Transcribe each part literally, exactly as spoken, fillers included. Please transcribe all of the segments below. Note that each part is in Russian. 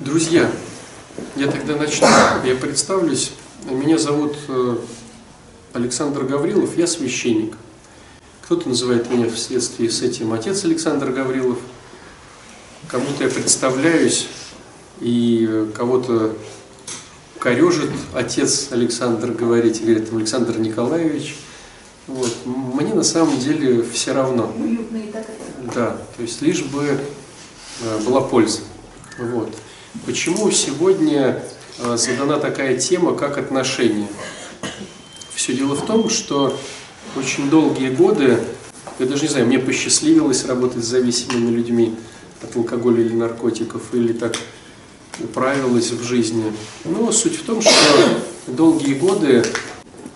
Друзья, я тогда начну. Я представлюсь. Меня зовут Александр Гаврилов, я священник. Кто-то называет меня в соответствии с этим отец Александр Гаврилов. Кому-то я представляюсь, и кого-то корежит отец Александр говорить, говорит, Александр Николаевич. Вот. Мне на самом деле все равно. Да, то есть лишь бы была польза. Вот. Почему сегодня задана такая тема, как отношения? Все дело в том, что очень долгие годы, я даже не знаю, мне посчастливилось работать с зависимыми людьми от алкоголя или наркотиков, или так управилось в жизни. Но суть в том, что долгие годы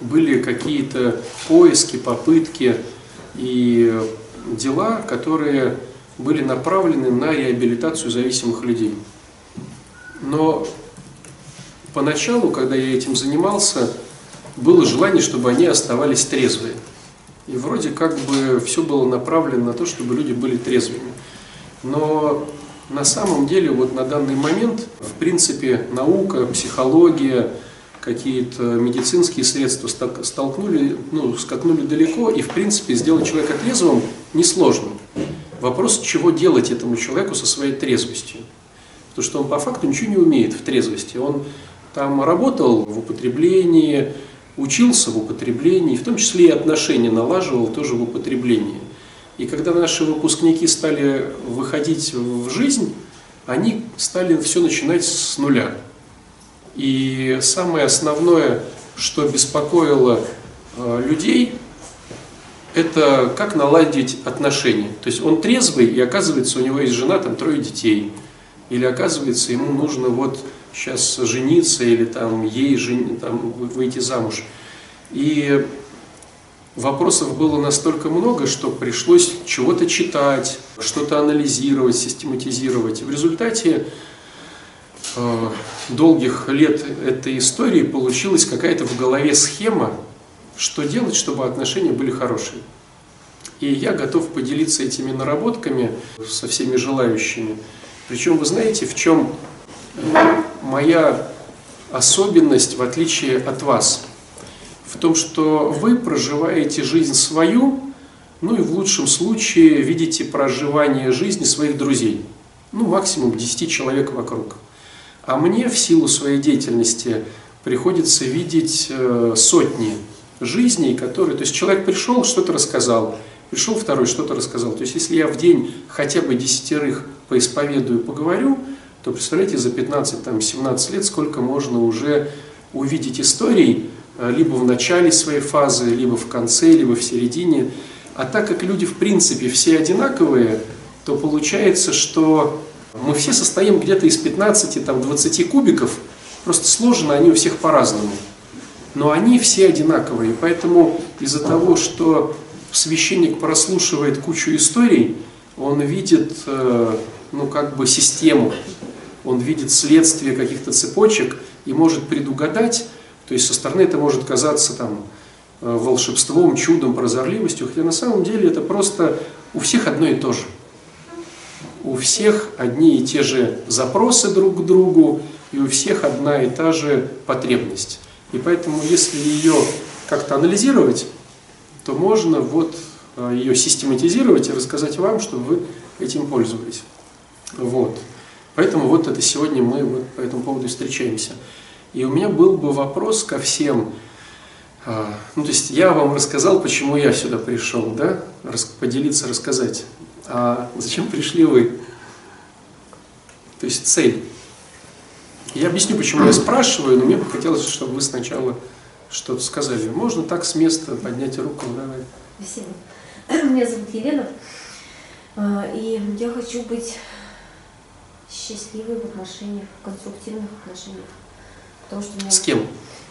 были какие-то поиски, попытки и дела, которые были направлены на реабилитацию зависимых людей. Но поначалу, когда я этим занимался, было желание, чтобы они оставались трезвые. И вроде как бы все было направлено на то, чтобы люди были трезвыми. Но на самом деле вот на данный момент, в принципе, наука, психология, какие-то медицинские средства столкнули, ну, скакнули далеко, и в принципе сделать человека трезвым несложно. Вопрос, чего делать этому человеку со своей трезвостью. Потому что он по факту ничего не умеет в трезвости. Он там работал в употреблении, учился в употреблении, в том числе и отношения налаживал тоже в употреблении. И когда наши выпускники стали выходить в жизнь, они стали все начинать с нуля. И самое основное, что беспокоило людей, это как наладить отношения. То есть он трезвый, и оказывается, у него есть жена, там трое детей. Или оказывается, ему нужно вот сейчас жениться, или там ей жен... там, выйти замуж. И вопросов было настолько много, что пришлось чего-то читать, что-то анализировать, систематизировать. И в результате э, долгих лет этой истории получилась какая-то в голове схема, что делать, чтобы отношения были хорошие. И я готов поделиться этими наработками со всеми желающими. Причем, вы знаете, в чем моя особенность, в отличие от вас? В том, что вы проживаете жизнь свою, ну и в лучшем случае видите проживание жизни своих друзей. Ну, максимум десять человек вокруг. А мне в силу своей деятельности приходится видеть сотни жизней, которые... То есть человек пришел, что-то рассказал, пришел второй, что-то рассказал. То есть если я в день хотя бы десятерых поисповедую, поговорю, то, представляете, за пятнадцать-семнадцать лет сколько можно уже увидеть историй, либо в начале своей фазы, либо в конце, либо в середине. А так как люди, в принципе, все одинаковые, то получается, что мы все состоим где-то из пятнадцати-двадцати кубиков, просто сложены они у всех по-разному. Но они все одинаковые, поэтому из-за того, что священник прослушивает кучу историй, он видит, ну, как бы систему, он видит следствие каких-то цепочек и может предугадать. То есть со стороны это может казаться там волшебством, чудом, прозорливостью, хотя на самом деле это просто у всех одно и то же. У всех одни и те же запросы друг к другу, и у всех одна и та же потребность. И поэтому, если ее как-то анализировать, то можно вот ее систематизировать и рассказать вам, чтобы вы этим пользовались. Вот. Поэтому вот это сегодня мы вот по этому поводу встречаемся. И у меня был бы вопрос ко всем. Ну, то есть я вам рассказал, почему я сюда пришел, да? Поделиться, рассказать. А зачем пришли вы? То есть цель. Я объясню, почему я спрашиваю, но мне бы хотелось, чтобы вы сначала что-то сказали. Можно так с места поднять руку? Давай. Спасибо. Меня зовут Елена, и я хочу быть счастливой в отношениях, в конструктивных отношениях. Потому что меня... С кем?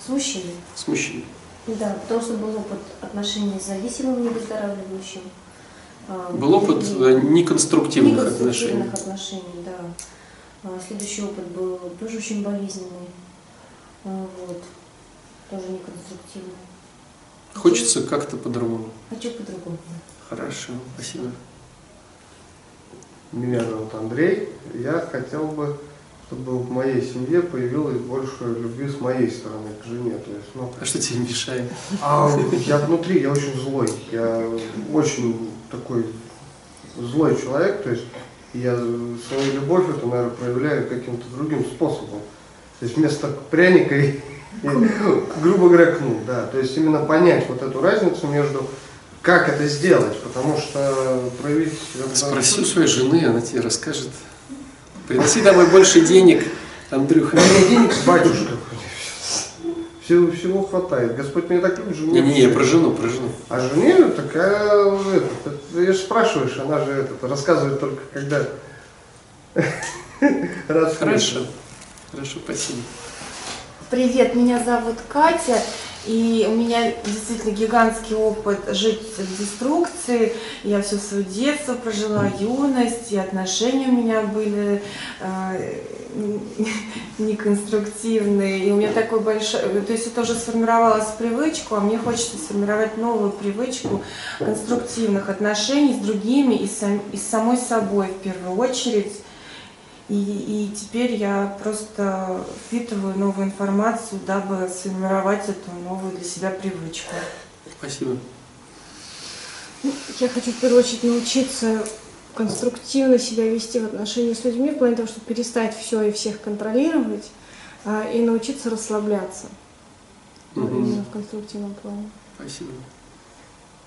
С мужчиной. С мужчиной. Да, потому что был опыт отношений с зависимым, невыздоравливающим. Был опыт неконструктивных, неконструктивных отношений. отношений да. Следующий опыт был тоже очень болезненный. Вот. Тоже неконструктивный. Хочется как-то по-другому. Хочу по-другому. Хорошо, спасибо. Меня зовут Андрей. Я хотел бы чтобы в моей семье появилось больше любви с моей стороны к жене. То есть, ну, а что тебе мешает? А я внутри, я очень злой. Я очень такой злой человек. То есть я свою любовь, это, наверное, проявляю каким-то другим способом. То есть вместо пряника, и, грубо говоря, кну. Да. То есть именно понять вот эту разницу между... Как это сделать? Потому что проявить... Спроси у своей жены, она тебе расскажет. Приноси домой больше денег, Андрюха. Мне денег, батюшка. Всего, всего хватает. Господь меня так любит, жену. Не, не, не, про жену, про жену. А жене такая... Это, ты же спрашиваешь, она же это, рассказывает только когда... Раз Хорошо. Хорошо, спасибо. Привет, меня зовут Катя. И у меня действительно гигантский опыт жить в деструкции. Я все свое детство прожила, юность, и отношения у меня были э, неконструктивные. И у меня такой большой... То есть это уже сформировалась привычку, а мне хочется сформировать новую привычку конструктивных отношений с другими и, сам, и с самой собой в первую очередь. И, и теперь я просто впитываю новую информацию, дабы сформировать эту новую для себя привычку. Спасибо. Я хочу в первую очередь научиться конструктивно себя вести в отношении с людьми, в плане того, чтобы перестать все и всех контролировать, и научиться расслабляться. Угу. Именно в конструктивном плане. Спасибо.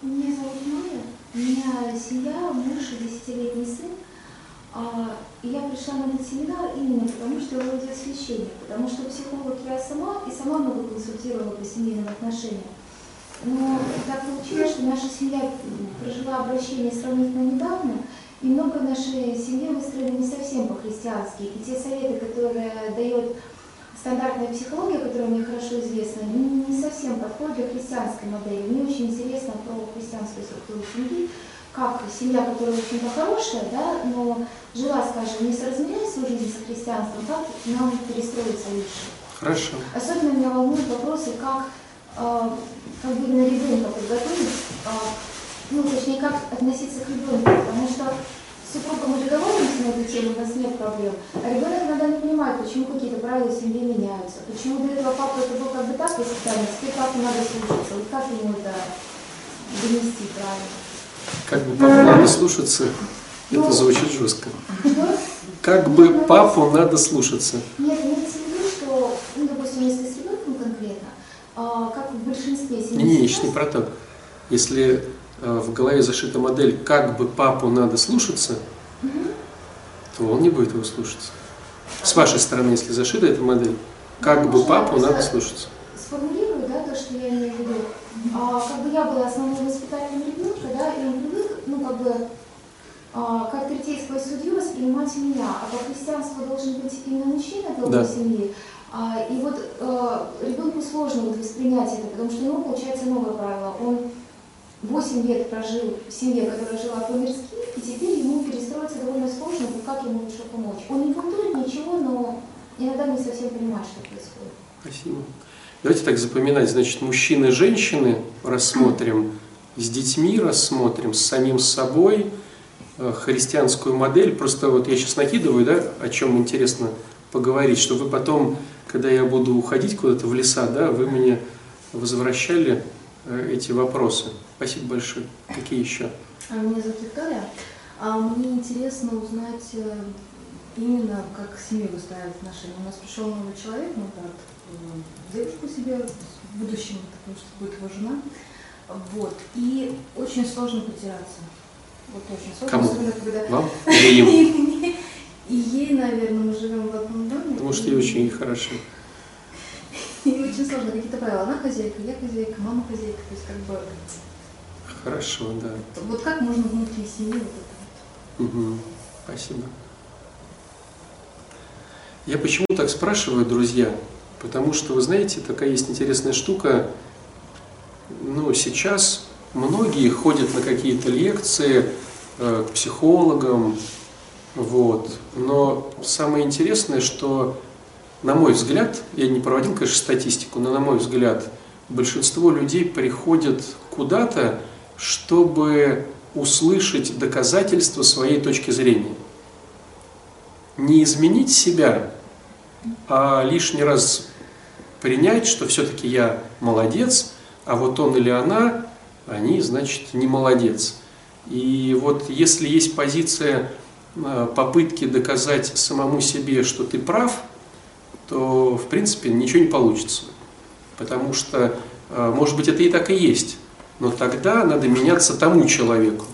Меня зовут Майя, у меня семья, муж и десятилетний сын. И я пришла на этот семинар именно потому, что я вроде священник, потому что психолог я сама, и сама много консультировала по семейным отношениям. Но так получилось, что наша семья прожила обращение сравнительно недавно, и много в нашей семье выстроено не совсем по-христиански. И те советы, которые дает стандартная психология, которая мне хорошо известна, не совсем подходят к христианской модели. Мне очень интересно про христианскую структуру семьи. Как семья, которая, в общем-то, хорошая, да, но жила, скажем, не соразмеряя свою жизнь со христианством, как нам перестроиться лучше. Хорошо. Особенно меня волнуют вопросы, как, э, как бы на ребенка подготовить, э, ну, точнее, как относиться к ребенку, потому что с супругом мы договариваемся на эту тему, у нас нет проблем, а ребенок иногда не понимает, почему какие-то правила семьи меняются, почему до этого папа это был как бы так воспитанный, а теперь папу надо слушаться, вот как ему это донести правильно. Как бы папу надо слушаться, это звучит жестко. Как бы папу надо слушаться. Нет, я имею в виду, что, ну, допустим, если с ребенком конкретно, как в большинстве семей. Не, еще не про то. Если в голове зашита модель, как бы папу надо слушаться, то он не будет его слушаться. С вашей стороны, если зашита эта модель, как бы папу надо слушаться. Сформулирую, да, то, что я имею в виду. Как бы я была основным воспитателем ребенка, да, и он привык, ну, как бы, а, как третейскую судью воспринимать меня, а по христианству должен быть именно мужчина в да. семье. А, и вот а, ребенку сложно вот воспринять это, потому что ему получается новое правило. Он восемь лет прожил в семье, которая жила по-мирски, и теперь ему перестроиться довольно сложно, как ему лучше помочь. Он не культурит ничего, но иногда не совсем понимает, что происходит. Спасибо. Давайте так запоминать, значит, мужчины и женщины рассмотрим, с детьми рассмотрим, с самим собой, христианскую модель. Просто вот я сейчас накидываю, да, о чем интересно поговорить, чтобы вы потом, когда я буду уходить куда-то в леса, да, вы мне возвращали эти вопросы. Спасибо большое. Какие еще? Меня зовут Виктория. Мне интересно узнать именно, как семья выстраивает отношения. У нас пришел новый человек, ну, брат. Девушку себе в будущем, потому что будет его жена. Вот. И очень сложно притираться. Вот очень сложно. Кому? Особенно, когда... Вам? Или им? И ей, наверное, мы живем в одном доме. Потому что ей очень хорошо. И очень сложно. Какие-то правила. Она хозяйка, я хозяйка, мама хозяйка. То есть как бы... Хорошо, да. Вот как можно внутри семьи вот это вот. Угу. Спасибо. Я почему так спрашиваю, друзья? Потому что, вы знаете, такая есть интересная штука, ну, сейчас многие ходят на какие-то лекции э, к психологам, вот, но самое интересное, что, на мой взгляд, я не проводил, конечно, статистику, но, на мой взгляд, большинство людей приходят куда-то, чтобы услышать доказательства своей точки зрения. Не изменить себя, а лишний раз принять, что все-таки я молодец, а вот он или она, они, значит, не молодец. И вот если есть позиция попытки доказать самому себе, что ты прав, то, в принципе, ничего не получится. Потому что, может быть, это и так и есть, но тогда надо меняться тому человеку.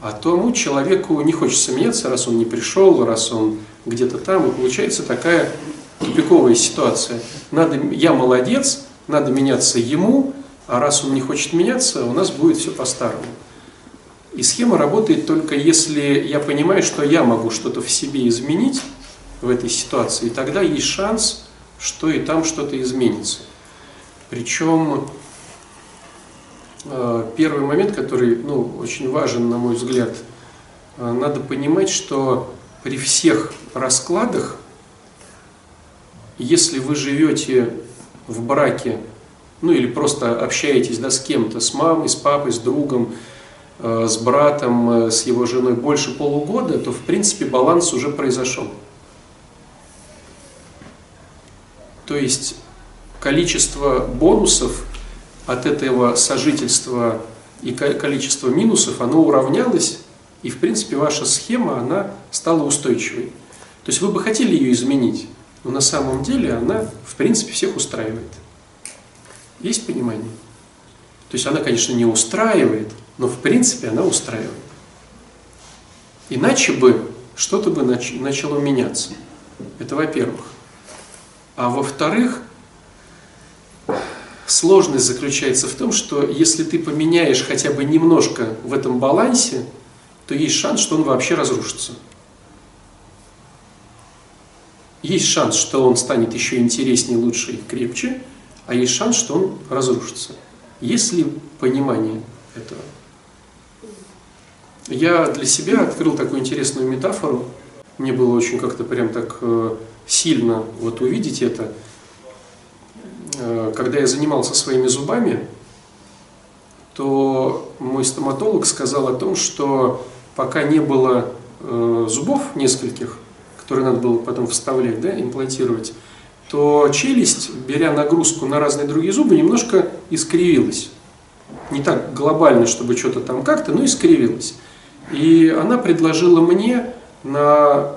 А тому человеку не хочется меняться, раз он не пришел, раз он где-то там, и получается такая тупиковая ситуация. Надо, я молодец, надо меняться ему, а раз он не хочет меняться, у нас будет все по-старому. И схема работает только если я понимаю, что я могу что-то в себе изменить в этой ситуации, и тогда есть шанс, что и там что-то изменится. Причем первый момент, который, ну, очень важен, на мой взгляд, надо понимать, что при всех раскладах, если вы живете в браке, ну или просто общаетесь, да, с кем-то, с мамой, с папой, с другом, с братом, с его женой больше полугода, то в принципе баланс уже произошел. То есть количество бонусов от этого сожительства и количество минусов, оно уравнялось, и в принципе ваша схема, она стала устойчивой. То есть вы бы хотели ее изменить, но на самом деле она в принципе всех устраивает. Есть понимание? То есть она, конечно, не устраивает, но в принципе она устраивает. Иначе бы что-то бы начало меняться. Это во-первых. А во-вторых, сложность заключается в том, что если ты поменяешь хотя бы немножко в этом балансе, то есть шанс, что он вообще разрушится. Есть шанс, что он станет еще интереснее, лучше и крепче, а есть шанс, что он разрушится. Есть ли понимание этого? Я для себя открыл такую интересную метафору. Мне было очень как-то прям так сильно вот увидеть это. Когда я занимался своими зубами, то мой стоматолог сказал о том, что пока не было зубов нескольких, которые надо было потом вставлять, да, имплантировать, то челюсть, беря нагрузку на разные другие зубы, немножко искривилась. Не так глобально, чтобы что-то там как-то, но искривилась. И она предложила мне на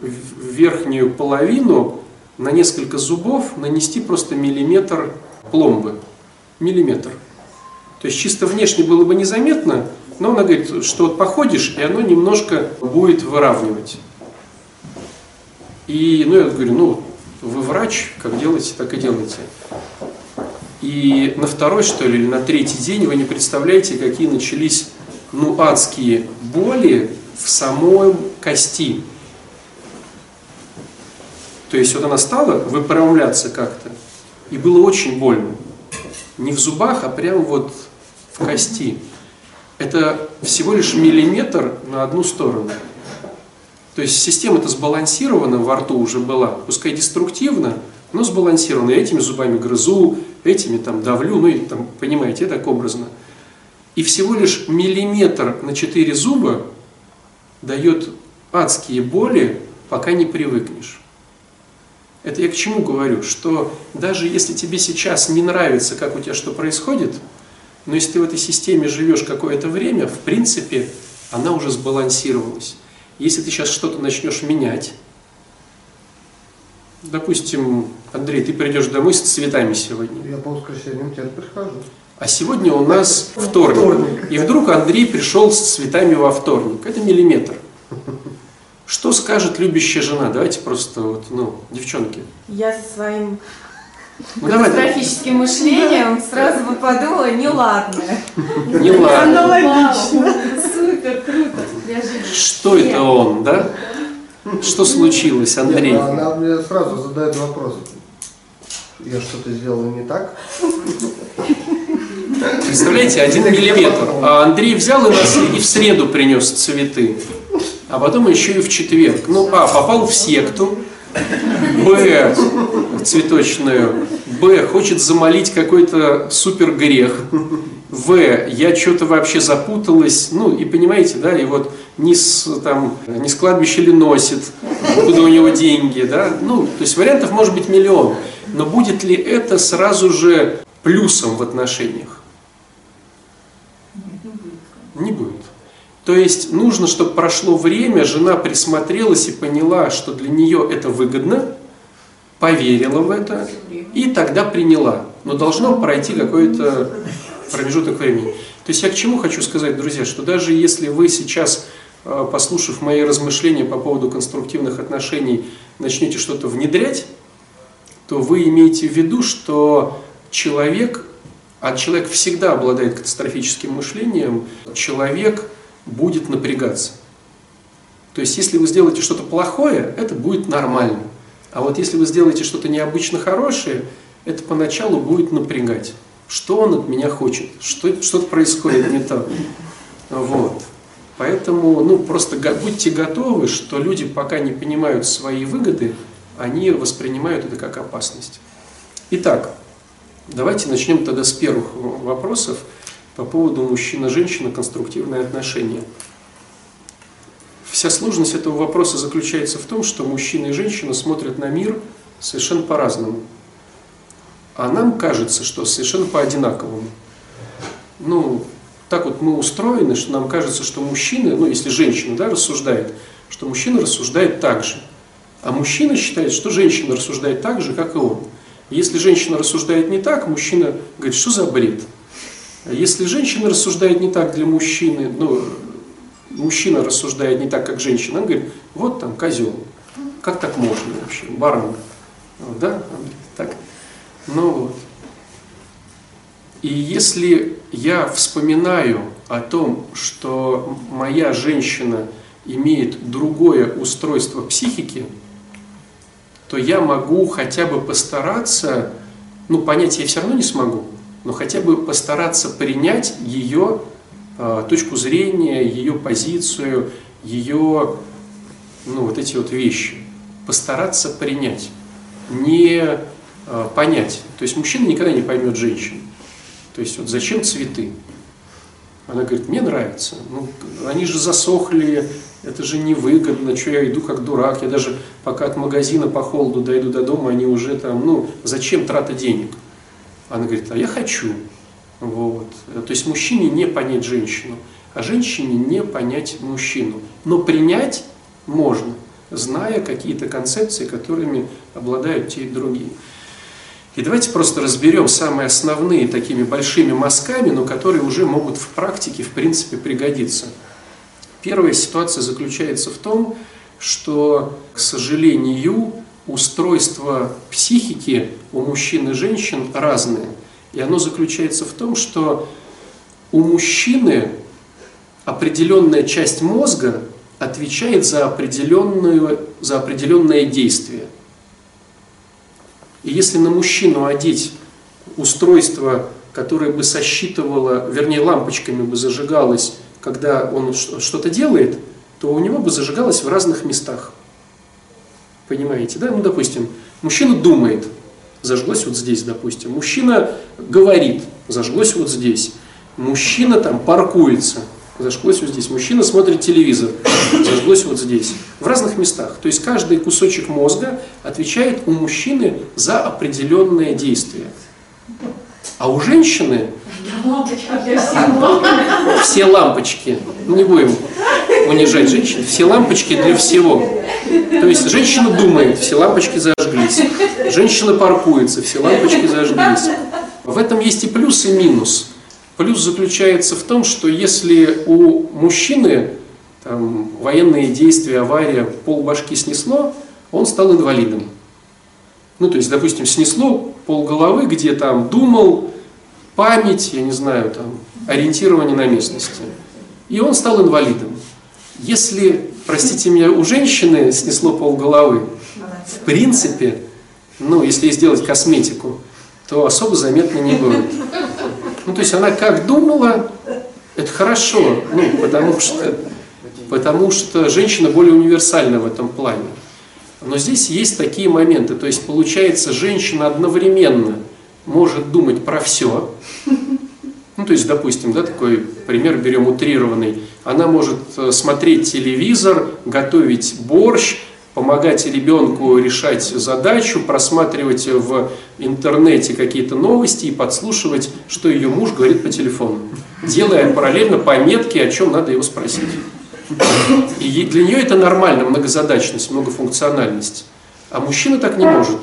верхнюю половину на несколько зубов нанести просто миллиметр пломбы. Миллиметр. То есть чисто внешне было бы незаметно, но она говорит, что вот походишь, и оно немножко будет выравнивать. И, ну, я говорю, ну, вы врач, как делаете, так и делаете. И на второй, что ли, или на третий день вы не представляете, какие начались, ну, адские боли в самой кости. То есть вот она стала выпрямляться как-то, и было очень больно. Не в зубах, а прямо вот в кости. Это всего лишь миллиметр на одну сторону. То есть система-то сбалансирована, во рту уже была, пускай деструктивно, но сбалансирована. Я этими зубами грызу, этими там давлю, ну и там, понимаете, так образно. И всего лишь миллиметр на четыре зуба дает адские боли, пока не привыкнешь. Это я к чему говорю? Что даже если тебе сейчас не нравится, как у тебя что происходит, но если ты в этой системе живешь какое-то время, в принципе, она уже сбалансировалась. Если ты сейчас что-то начнешь менять, допустим, Андрей, ты придешь домой с цветами сегодня. Я по воскресеньям теперь прихожу. А сегодня у нас вторник. вторник. И вдруг Андрей пришел с цветами во вторник. Это миллиметр. Что скажет любящая жена? Давайте просто, вот, ну, девчонки. Я со своим ну, катастрофическим давай. мышлением сразу бы подумала, неладно. Неладно. Аналогично. Супер, круто. Что это он, да? Что случилось, Андрей? Нет, она мне сразу задает вопрос. Я что-то сделала не так? Представляете, один миллиметр. А Андрей взял и, нас, и в среду принес цветы. А потом еще и в четверг. Ну, а, попал в секту, б, цветочную, б, хочет замолить какой-то супер грех, в, я что-то вообще запуталась, ну, и понимаете, да, и вот не с, там, не с кладбища ли носит, откуда у него деньги, да? Ну, то есть вариантов может быть миллион, но будет ли это сразу же плюсом в отношениях? Не будет. То есть нужно, чтобы прошло время, жена присмотрелась и поняла, что для нее это выгодно, поверила в это и тогда приняла. Но должно пройти какой-то промежуток времени. То есть я к чему хочу сказать, друзья, что даже если вы сейчас, послушав мои размышления по поводу конструктивных отношений, начнете что-то внедрять, то вы имеете в виду, что человек, а человек всегда обладает катастрофическим мышлением, человек будет напрягаться. То есть если вы сделаете что-то плохое, это будет нормально. А вот если вы сделаете что-то необычно хорошее, это поначалу будет напрягать. Что он от меня хочет? Что, что-то происходит не так. Вот. Поэтому ну, просто будьте готовы, что люди пока не понимают свои выгоды, они воспринимают это как опасность. Итак, давайте начнем тогда с первых вопросов по поводу мужчина-женщина, конструктивные отношения. Вся сложность этого вопроса заключается в том, что мужчина и женщина смотрят на мир совершенно по-разному. А нам кажется, что совершенно по-одинаковому. Ну, так вот мы устроены, что нам кажется, что мужчина, ну, если женщина, да, рассуждает, что мужчина рассуждает так же. А мужчина считает, что женщина рассуждает так же, как и он. Если женщина рассуждает не так, мужчина говорит, что за бред? Если женщина рассуждает не так для мужчины, ну, мужчина рассуждает не так, как женщина, он говорит, вот там козел, как так можно вообще, баран, да, так, ну вот. И если я вспоминаю о том, что моя женщина имеет другое устройство психики, то я могу хотя бы постараться, ну понять я все равно не смогу, но хотя бы постараться принять ее э, точку зрения, ее позицию, ее, ну, вот эти вот вещи. Постараться принять, не э, понять. То есть мужчина никогда не поймет женщину. То есть вот зачем цветы? Она говорит, мне нравится, ну, они же засохли, это же невыгодно, что я иду как дурак, я даже пока от магазина по холоду дойду до дома, они уже там, ну, зачем трата денег? Она говорит, а я хочу. Вот. То есть мужчине не понять женщину, а женщине не понять мужчину. Но принять можно, зная какие-то концепции, которыми обладают те и другие. И давайте просто разберем самые основные такими большими мазками, но которые уже могут в практике, в принципе, пригодиться. Первая ситуация заключается в том, что, к сожалению, устройство психики у мужчин и женщин разное. И оно заключается в том, что у мужчины определенная часть мозга отвечает за, определенную, за определенное действие. И если на мужчину одеть устройство, которое бы сосчитывало, вернее, лампочками бы зажигалось, когда он что-то делает, то у него бы зажигалось в разных местах. Понимаете, да? Ну, допустим, мужчина думает, зажглось вот здесь, допустим. Мужчина говорит, зажглось вот здесь. Мужчина там паркуется, зажглось вот здесь. Мужчина смотрит телевизор, зажглось вот здесь. В разных местах. То есть каждый кусочек мозга отвечает у мужчины за определенное действие. А у женщины все лампочки, не будем унижать женщин, все лампочки для всего. То есть женщина думает, все лампочки зажглись, женщина паркуется, все лампочки зажглись. В этом есть и плюс, и минус. Плюс заключается в том, что если у мужчины там, военные действия, авария, полбашки снесло, он стал инвалидом. Ну, то есть, допустим, снесло полголовы, где там думал, память, я не знаю, там, ориентирование на местности. И он стал инвалидом. Если, простите меня, у женщины снесло полголовы, в принципе, ну, если сделать косметику, то особо заметно не будет. Ну, то есть она как думала, это хорошо, ну, потому что, потому что женщина более универсальна в этом плане. Но здесь есть такие моменты, то есть получается, женщина одновременно может думать про все, Ну, то есть, допустим, да, такой пример берем утрированный. Она может смотреть телевизор, готовить борщ, помогать ребенку решать задачу, просматривать в интернете какие-то новости и подслушивать, что ее муж говорит по телефону, делая параллельно пометки, о чем надо его спросить. И для нее это нормально, многозадачность, многофункциональность. А мужчина так не может.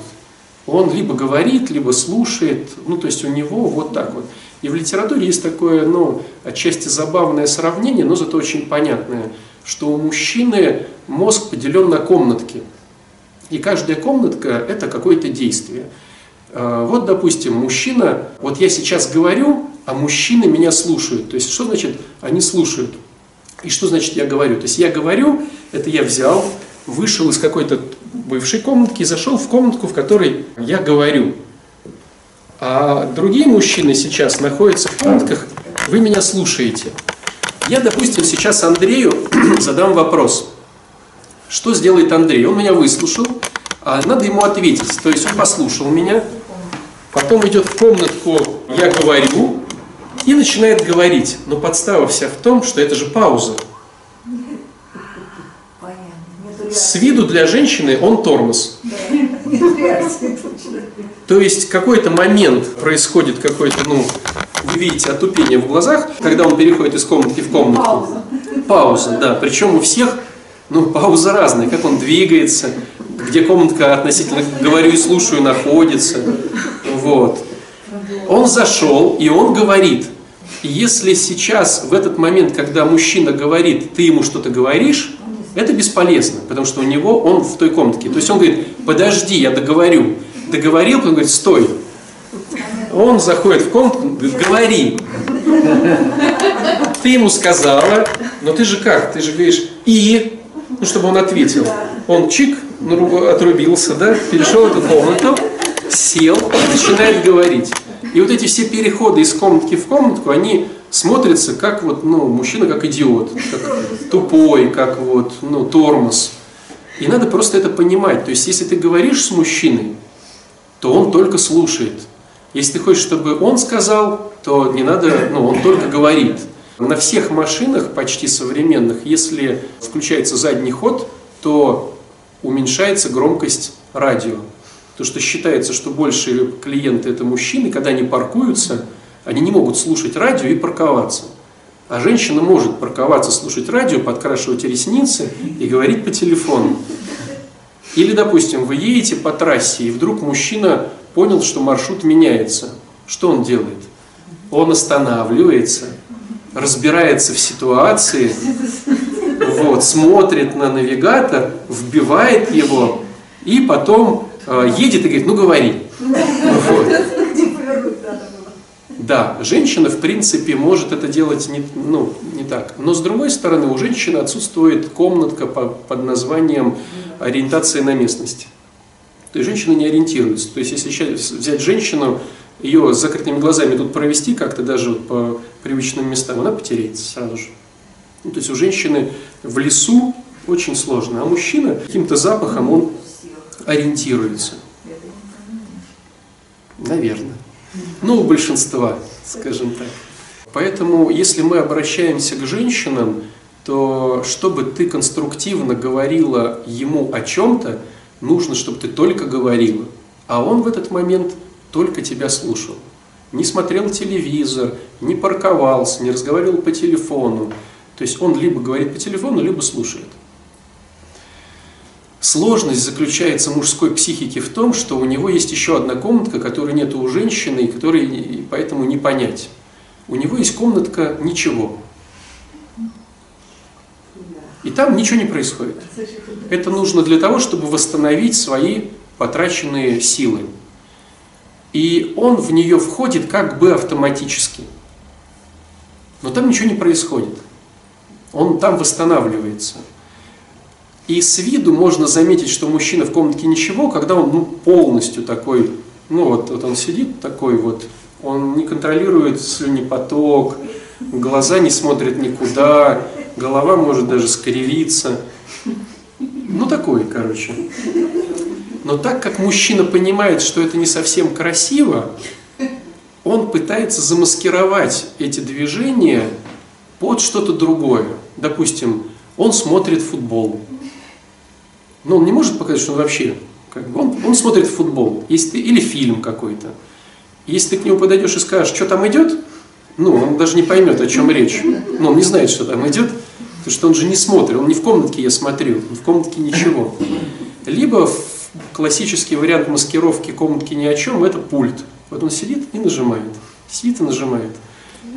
Он либо говорит, либо слушает, ну, то есть у него вот так вот. И в литературе есть такое, ну, отчасти забавное сравнение, но зато очень понятное, что у мужчины мозг поделен на комнатки. И каждая комнатка – это какое-то действие. Вот, допустим, мужчина, вот я сейчас говорю, а мужчины меня слушают. То есть, что значит «они слушают»? И что значит «я говорю»? То есть, я говорю, это я взял, вышел из какой-то бывшей комнатки и зашел в комнатку, в которой я говорю. А другие мужчины сейчас находятся в комнатках, вы меня слушаете. Я, допустим, сейчас Андрею задам вопрос. Что сделает Андрей? Он меня выслушал, а надо ему ответить. То есть он послушал меня, потом идет в комнатку «я говорю» и начинает говорить. Но подстава вся в том, что это же пауза. С виду для женщины он тормоз. То есть какой-то момент происходит, какой-то, ну, вы видите отупение в глазах, когда он переходит из комнатки в комнатку. Пауза. Пауза, да. Причем у всех, ну, пауза разная, как он двигается, где комнатка относительно «говорю и слушаю» находится. Вот. Он зашел, и он говорит. И если сейчас, в этот момент, когда мужчина говорит, ты ему что-то говоришь, это бесполезно, потому что у него он в той комнатке. То есть он говорит, подожди, я договорю. Договорил, он говорит, стой. Он заходит в комнатку, говорит, говори. Ты ему сказала, но ты же как? Ты же говоришь, и, ну, чтобы он ответил. Он чик, отрубился, да, перешел в эту комнату, сел, начинает говорить. И вот эти все переходы из комнатки в комнатку, они смотрится как вот, ну, мужчина как идиот, как тупой, как вот, ну, тормоз. И надо просто это понимать. То есть, если ты говоришь с мужчиной, то он только слушает. Если ты хочешь, чтобы он сказал, то не надо, ну, он только говорит. На всех машинах почти современных, если включается задний ход, то уменьшается громкость радио. Потому что считается, что больше клиенты – это мужчины, когда они паркуются, они не могут слушать радио и парковаться. А женщина может парковаться, слушать радио, подкрашивать ресницы и говорить по телефону. Или, допустим, вы едете по трассе, и вдруг мужчина понял, что маршрут меняется. Что он делает? Он останавливается, разбирается в ситуации, вот, смотрит на навигатор, вбивает его, и потом э, едет и говорит, ну говори. Да, женщина, в принципе, может это делать не, ну, не так. Но, с другой стороны, у женщины отсутствует комнатка по, под названием ориентация на местность. То есть, женщина не ориентируется. То есть, если сейчас взять женщину, ее с закрытыми глазами тут провести как-то даже по привычным местам, она потеряется сразу же. Ну, то есть, у женщины в лесу очень сложно, а мужчина каким-то запахом он ориентируется. Наверное. Ну, у большинства, скажем так. Поэтому, если мы обращаемся к женщинам, то чтобы ты конструктивно говорила ему о чем-то, нужно, чтобы ты только говорила. А он в этот момент только тебя слушал. Не смотрел телевизор, не парковался, не разговаривал по телефону. То есть он либо говорит по телефону, либо слушает. Сложность заключается в мужской психике в том, что у него есть еще одна комнатка, которой нет у женщины, и которой поэтому не понять. У него есть комнатка ничего. И там ничего не происходит. Это нужно для того, чтобы восстановить свои потраченные силы. И он в нее входит как бы автоматически. Но там ничего не происходит. Он там восстанавливается. И с виду можно заметить, что мужчина в комнатке ничего, когда он, ну, полностью такой, ну вот, вот он сидит такой вот, он не контролирует слюнепоток, глаза не смотрят никуда, голова может даже скривиться. Ну такой, короче. Но так как мужчина понимает, что это не совсем красиво, он пытается замаскировать эти движения под что-то другое. Допустим, он смотрит футбол. Но он не может показать, что он вообще... Как бы он, он смотрит футбол если ты, или фильм какой-то. Если ты к нему подойдешь и скажешь, что там идет, ну, он даже не поймет, о чем речь. Но он не знает, что там идет, потому что он же не смотрит. Он не в комнатке «я смотрю», в комнатке ничего. Либо классический вариант маскировки комнатки ни о чем – это пульт. Вот он сидит и нажимает, сидит и нажимает.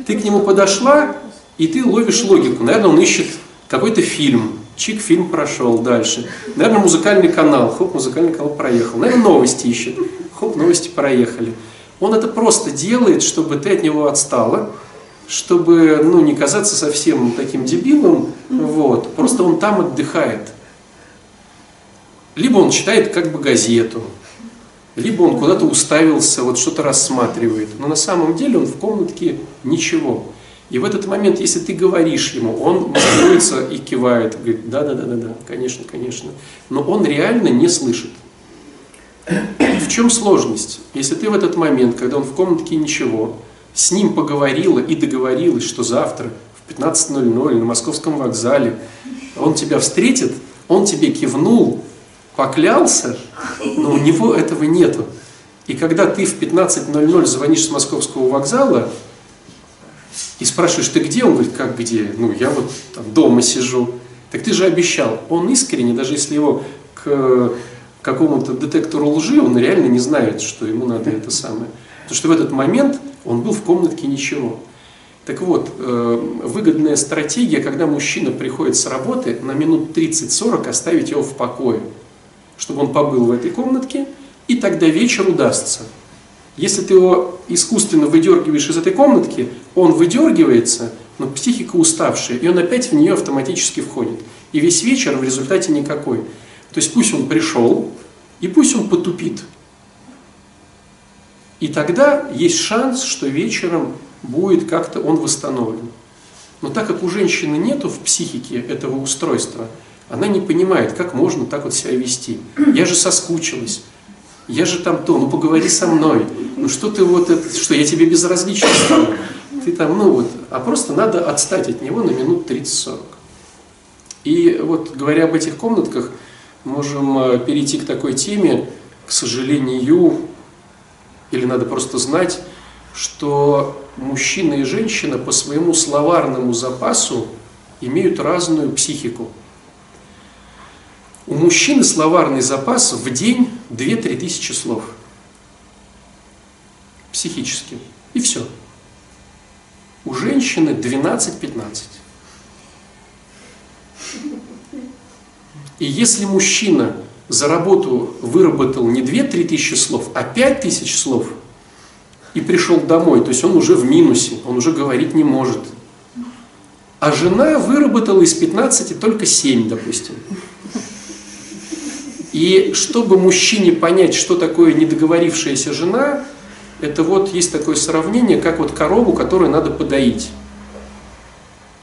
Ты к нему подошла, и ты ловишь логику. Наверное, он ищет какой-то фильм. Чик, фильм прошел, дальше. Наверное, музыкальный канал. Хоп, музыкальный канал проехал. Наверное, новости ищет. Хоп, новости проехали. Он это просто делает, чтобы ты от него отстала, чтобы, ну, не казаться совсем таким дебилом. Вот. Просто он там отдыхает. Либо он читает как бы газету, либо он куда-то уставился, вот что-то рассматривает. Но на самом деле он в комнатке ничего. И в этот момент, если ты говоришь ему, он маскируется и кивает, говорит, да-да-да-да, конечно, конечно. Но он реально не слышит. В чем сложность? Если ты в этот момент, когда он в комнатке ничего, с ним поговорила и договорилась, что завтра в пятнадцать ноль-ноль на Московском вокзале он тебя встретит, он тебе кивнул, поклялся, но у него этого нету. И когда ты в пятнадцать ноль-ноль звонишь с Московского вокзала, и спрашиваешь, ты где? Он говорит, как где? Ну, я вот там дома сижу. Так ты же обещал. Он искренне, даже если его к какому-то детектору лжи, он реально не знает, что ему надо это самое. Потому что в этот момент он был в комнатке ничего. Так вот, выгодная стратегия, когда мужчина приходит с работы, на минут тридцать-сорок оставить его в покое, чтобы он побыл в этой комнатке, и тогда вечер удастся. Если ты его искусственно выдергиваешь из этой комнатки, он выдергивается, но психика уставшая, и он опять в нее автоматически входит. И весь вечер в результате никакой. То есть пусть он пришел, и пусть он потупит. И тогда есть шанс, что вечером будет как-то он восстановлен. Но так как у женщины нету в психике этого устройства, она не понимает, как можно так вот себя вести. Я же соскучилась. Я же там то, ну поговори со мной, ну что ты вот это, что я тебе безразличен, ты там, ну вот, а просто надо отстать от него на минут тридцать-сорок. И вот говоря об этих комнатках, можем перейти к такой теме, к сожалению, или надо просто знать, что мужчина и женщина по своему словарному запасу имеют разную психику. У мужчины словарный запас в день две-три тысячи слов. Психически. И все. У женщины двенадцать-пятнадцать. И если мужчина за работу выработал не две-три тысячи слов, а пять тысяч слов, и пришел домой, то есть он уже в минусе, он уже говорить не может. А жена выработала из пятнадцати только семь, допустим. И чтобы мужчине понять, что такое недоговорившаяся жена, это вот есть такое сравнение, как вот корову, которую надо подоить.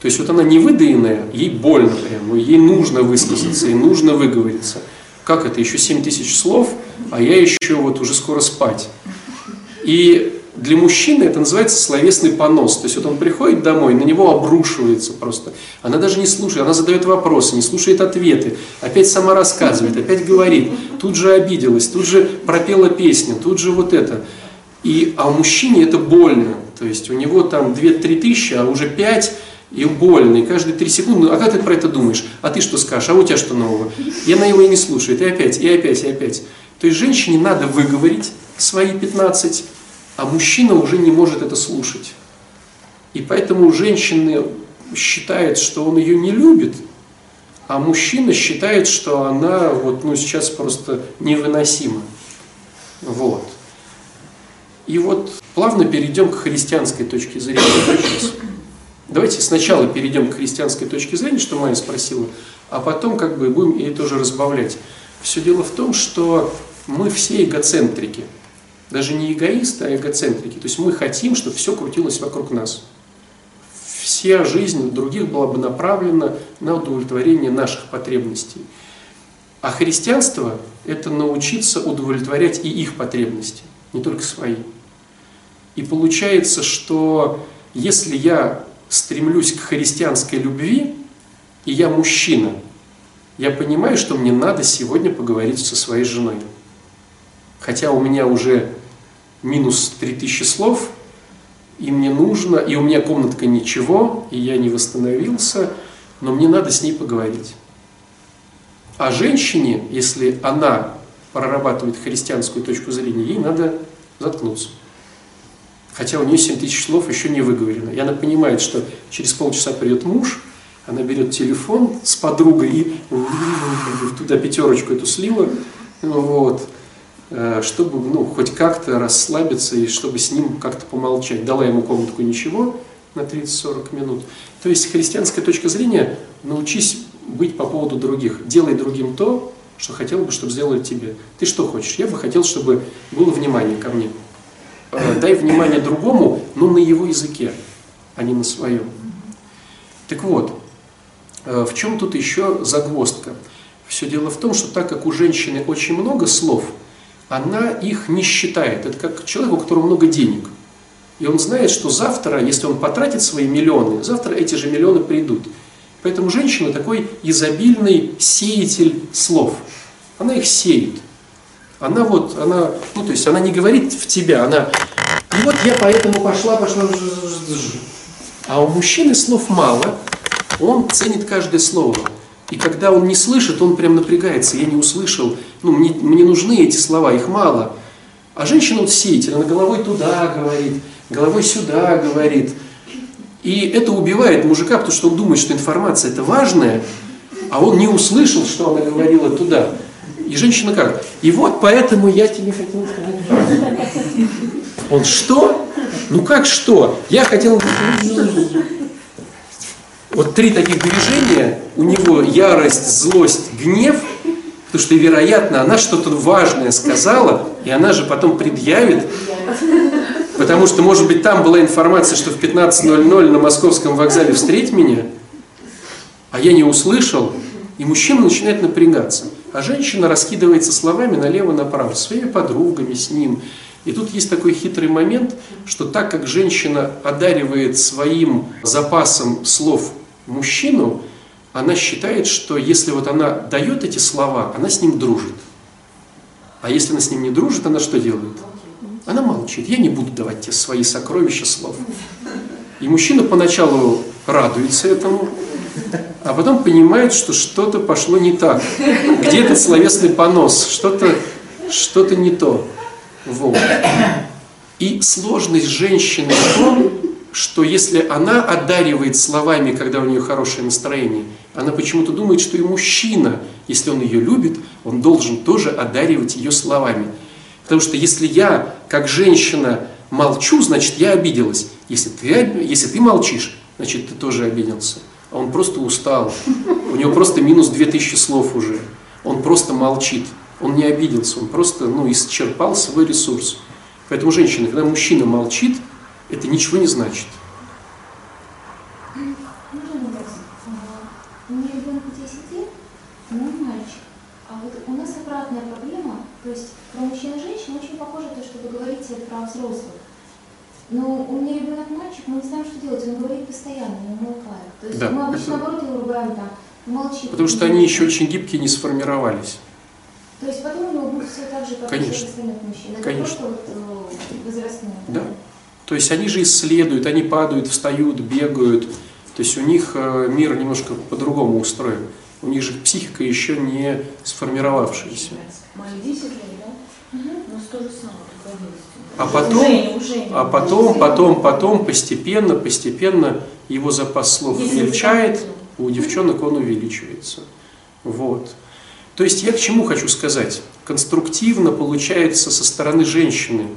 То есть вот она невыдоенная, ей больно прямо, ей нужно высказаться, ей нужно выговориться. Как это, еще семь тысяч слов, а я еще вот уже скоро спать. И для мужчины это называется словесный понос. То есть вот он приходит домой, на него обрушивается просто. Она даже не слушает, она задает вопросы, не слушает ответы. Опять сама рассказывает, опять говорит. Тут же обиделась, тут же пропела песню, тут же вот это. И, а у мужчины это больно. То есть у него там две-три тысячи, а уже пять, и больно. И каждые три секунды, а как ты про это думаешь? А ты что скажешь? А у тебя что нового? И она его и не слушает. И опять, и опять, и опять. То есть женщине надо выговорить свои пятнадцать, а мужчина уже не может это слушать. И поэтому женщина считает, что он ее не любит, а мужчина считает, что она вот, ну, сейчас просто невыносима. Вот. И вот плавно перейдем к христианской точке зрения. Давайте сначала перейдем к христианской точке зрения, что Майя спросила, а потом как бы будем ей тоже разбавлять. Все дело в том, что мы все эгоцентрики. Даже не эгоисты, а эгоцентрики. То есть мы хотим, чтобы все крутилось вокруг нас. Вся жизнь других была бы направлена на удовлетворение наших потребностей. А христианство – это научиться удовлетворять и их потребности, не только свои. И получается, что если я стремлюсь к христианской любви, и я мужчина, я понимаю, что мне надо сегодня поговорить со своей женой. Хотя у меня уже минус три тысячи слов, и мне нужно, и у меня комнатка ничего, и я не восстановился, но мне надо с ней поговорить. А женщине, если она прорабатывает христианскую точку зрения, ей надо заткнуться. Хотя у нее семь тысяч слов еще не выговорено. И она понимает, что через полчаса придет муж, она берет телефон с подругой и туда пятерочку эту слила, вот, чтобы ну, хоть как-то расслабиться и чтобы с ним как-то помолчать. Дала ему комнатку ничего на тридцать-сорок минут. То есть христианская точка зрения: научись быть по поводу других. Делай другим то, что хотел бы, чтобы сделали тебе. Ты что хочешь? Я бы хотел, чтобы было внимание ко мне. Дай внимание другому, но на его языке, а не на своем. Так вот, в чем тут еще загвоздка? Все дело в том, что так как у женщины очень много слов, она их не считает. Это как человек, у которого много денег. И он знает, что завтра, если он потратит свои миллионы, завтра эти же миллионы придут. Поэтому женщина такой изобильный сеятель слов. Она их сеет. Она вот, она, ну то есть она не говорит в тебя, она, ну вот я поэтому пошла, пошла. А у мужчины слов мало, он ценит каждое слово. И когда он не слышит, он прям напрягается, я не услышал, ну мне, мне нужны эти слова, их мало. А женщина вот сеятель, она головой туда говорит, головой сюда говорит. И это убивает мужика, потому что он думает, что информация это важная, а он не услышал, что она говорила туда. И женщина как? И вот поэтому я тебе хотел сказать. Он что? Ну как что? Я хотел... Вот три таких движения, у него ярость, злость, гнев, потому что, вероятно, она что-то важное сказала, и она же потом предъявит, потому что, может быть, там была информация, что в пятнадцать ноль ноль на Московском вокзале встреть меня, а я не услышал, и мужчина начинает напрягаться. А женщина раскидывается словами налево-направо, своими подругами, с ним. И тут есть такой хитрый момент, что так как женщина одаривает своим запасом слов мужчину, она считает, что если вот она дает эти слова, она с ним дружит. А если она с ним не дружит, она что делает? Она молчит. Я не буду давать тебе свои сокровища слов. И мужчина поначалу радуется этому, а потом понимает, что что-то пошло не так. Где-то словесный понос, что-то что-то не то. Вот. И сложность женщины в том, что если она одаривает словами, когда у нее хорошее настроение, она почему-то думает, что и мужчина, если он ее любит, он должен тоже одаривать ее словами. Потому что если я, как женщина, молчу, значит, я обиделась. Если ты, если ты молчишь, значит, ты тоже обиделся. А он просто устал, у него просто минус две тысячи слов уже, он просто молчит, он не обиделся, он просто ну, исчерпал свой ресурс. Поэтому женщина, когда мужчина молчит, это ничего не значит. У меня ребенку десять лет, но он мальчик. А вот у нас обратная проблема, то есть про мужчин и женщин очень похоже то, что вы говорите про взрослых. Но у меня ребенок мальчик, мы не знаем, что делать, он говорит постоянно, он умолкает. То есть да, мы обычно это... наоборот его ругаем, да, молчит. Потому что они еще очень гибкие, не сформировались. То есть потом у него будут все так же, как и остальных мужчин. Это просто вот возрастные. Да. То есть они же исследуют, они падают, встают, бегают. То есть у них мир немножко по-другому устроен. У них же психика еще не сформировавшаяся. Мои десять лет, да? Угу. У нас то же самое приходилось. А потом, уже, уже. а потом, потом, потом, постепенно, постепенно его запас слов мельчает, у девчонок он увеличивается. Вот. То есть я к чему хочу сказать? Конструктивно получается со стороны женщины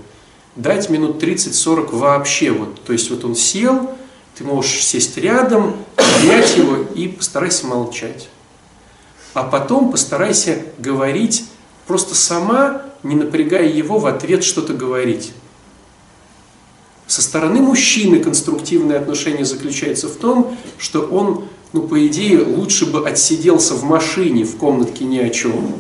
дать минут тридцать-сорок вообще. Вот. То есть вот он сел, ты можешь сесть рядом, обнять его и постарайся молчать. А потом постарайся говорить просто сама, не напрягая его в ответ что-то говорить. Со стороны мужчины конструктивное отношение заключается в том, что он, ну, по идее, лучше бы отсиделся в машине, в комнатке ни о чем.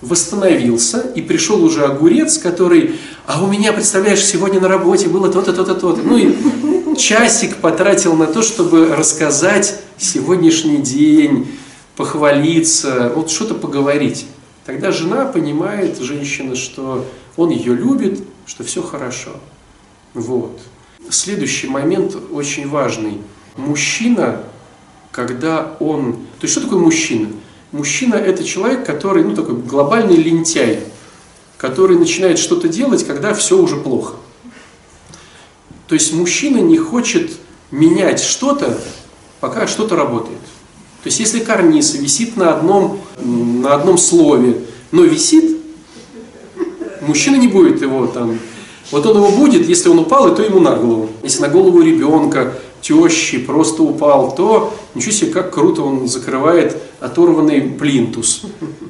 восстановился, и пришел уже огурец, который, а у меня, представляешь, сегодня на работе было то-то, то-то, то-то. Ну и часик потратил на то, чтобы рассказать сегодняшний день, похвалиться, вот что-то поговорить. Тогда жена понимает, женщина, что он ее любит, что все хорошо. Вот. Следующий момент очень важный. Мужчина, когда он... То есть что такое мужчина? Мужчина – это человек, который, ну, такой глобальный лентяй, который начинает что-то делать, когда все уже плохо. То есть мужчина не хочет менять что-то, пока что-то работает. То есть если карниз висит на одном, на одном слове, но висит, мужчина не будет его там... Вот он его будет, если он упал, и то ему на голову. Если на голову ребенка, тещи просто упал, то ничего себе, как круто он закрывает оторванный плинтус.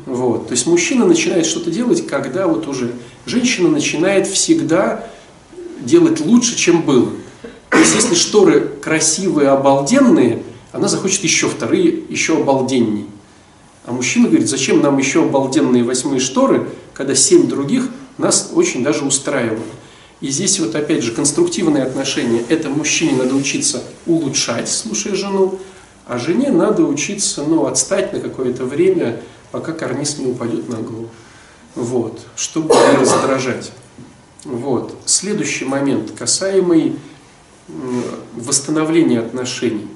Вот. То есть мужчина начинает что-то делать, когда вот уже... Женщина начинает всегда делать лучше, чем было. То есть если шторы красивые, обалденные, она захочет еще вторые, еще обалденней. А мужчина говорит, зачем нам еще обалденные восьмые шторы, когда семь других нас очень даже устраивают. И здесь вот опять же конструктивные отношения. Это мужчине надо учиться улучшать, слушая жену, а жене надо учиться, ну, отстать на какое-то время, пока карниз не упадет на голову. Вот. Чтобы не раздражать. Вот. Следующий момент, касаемый восстановления отношений.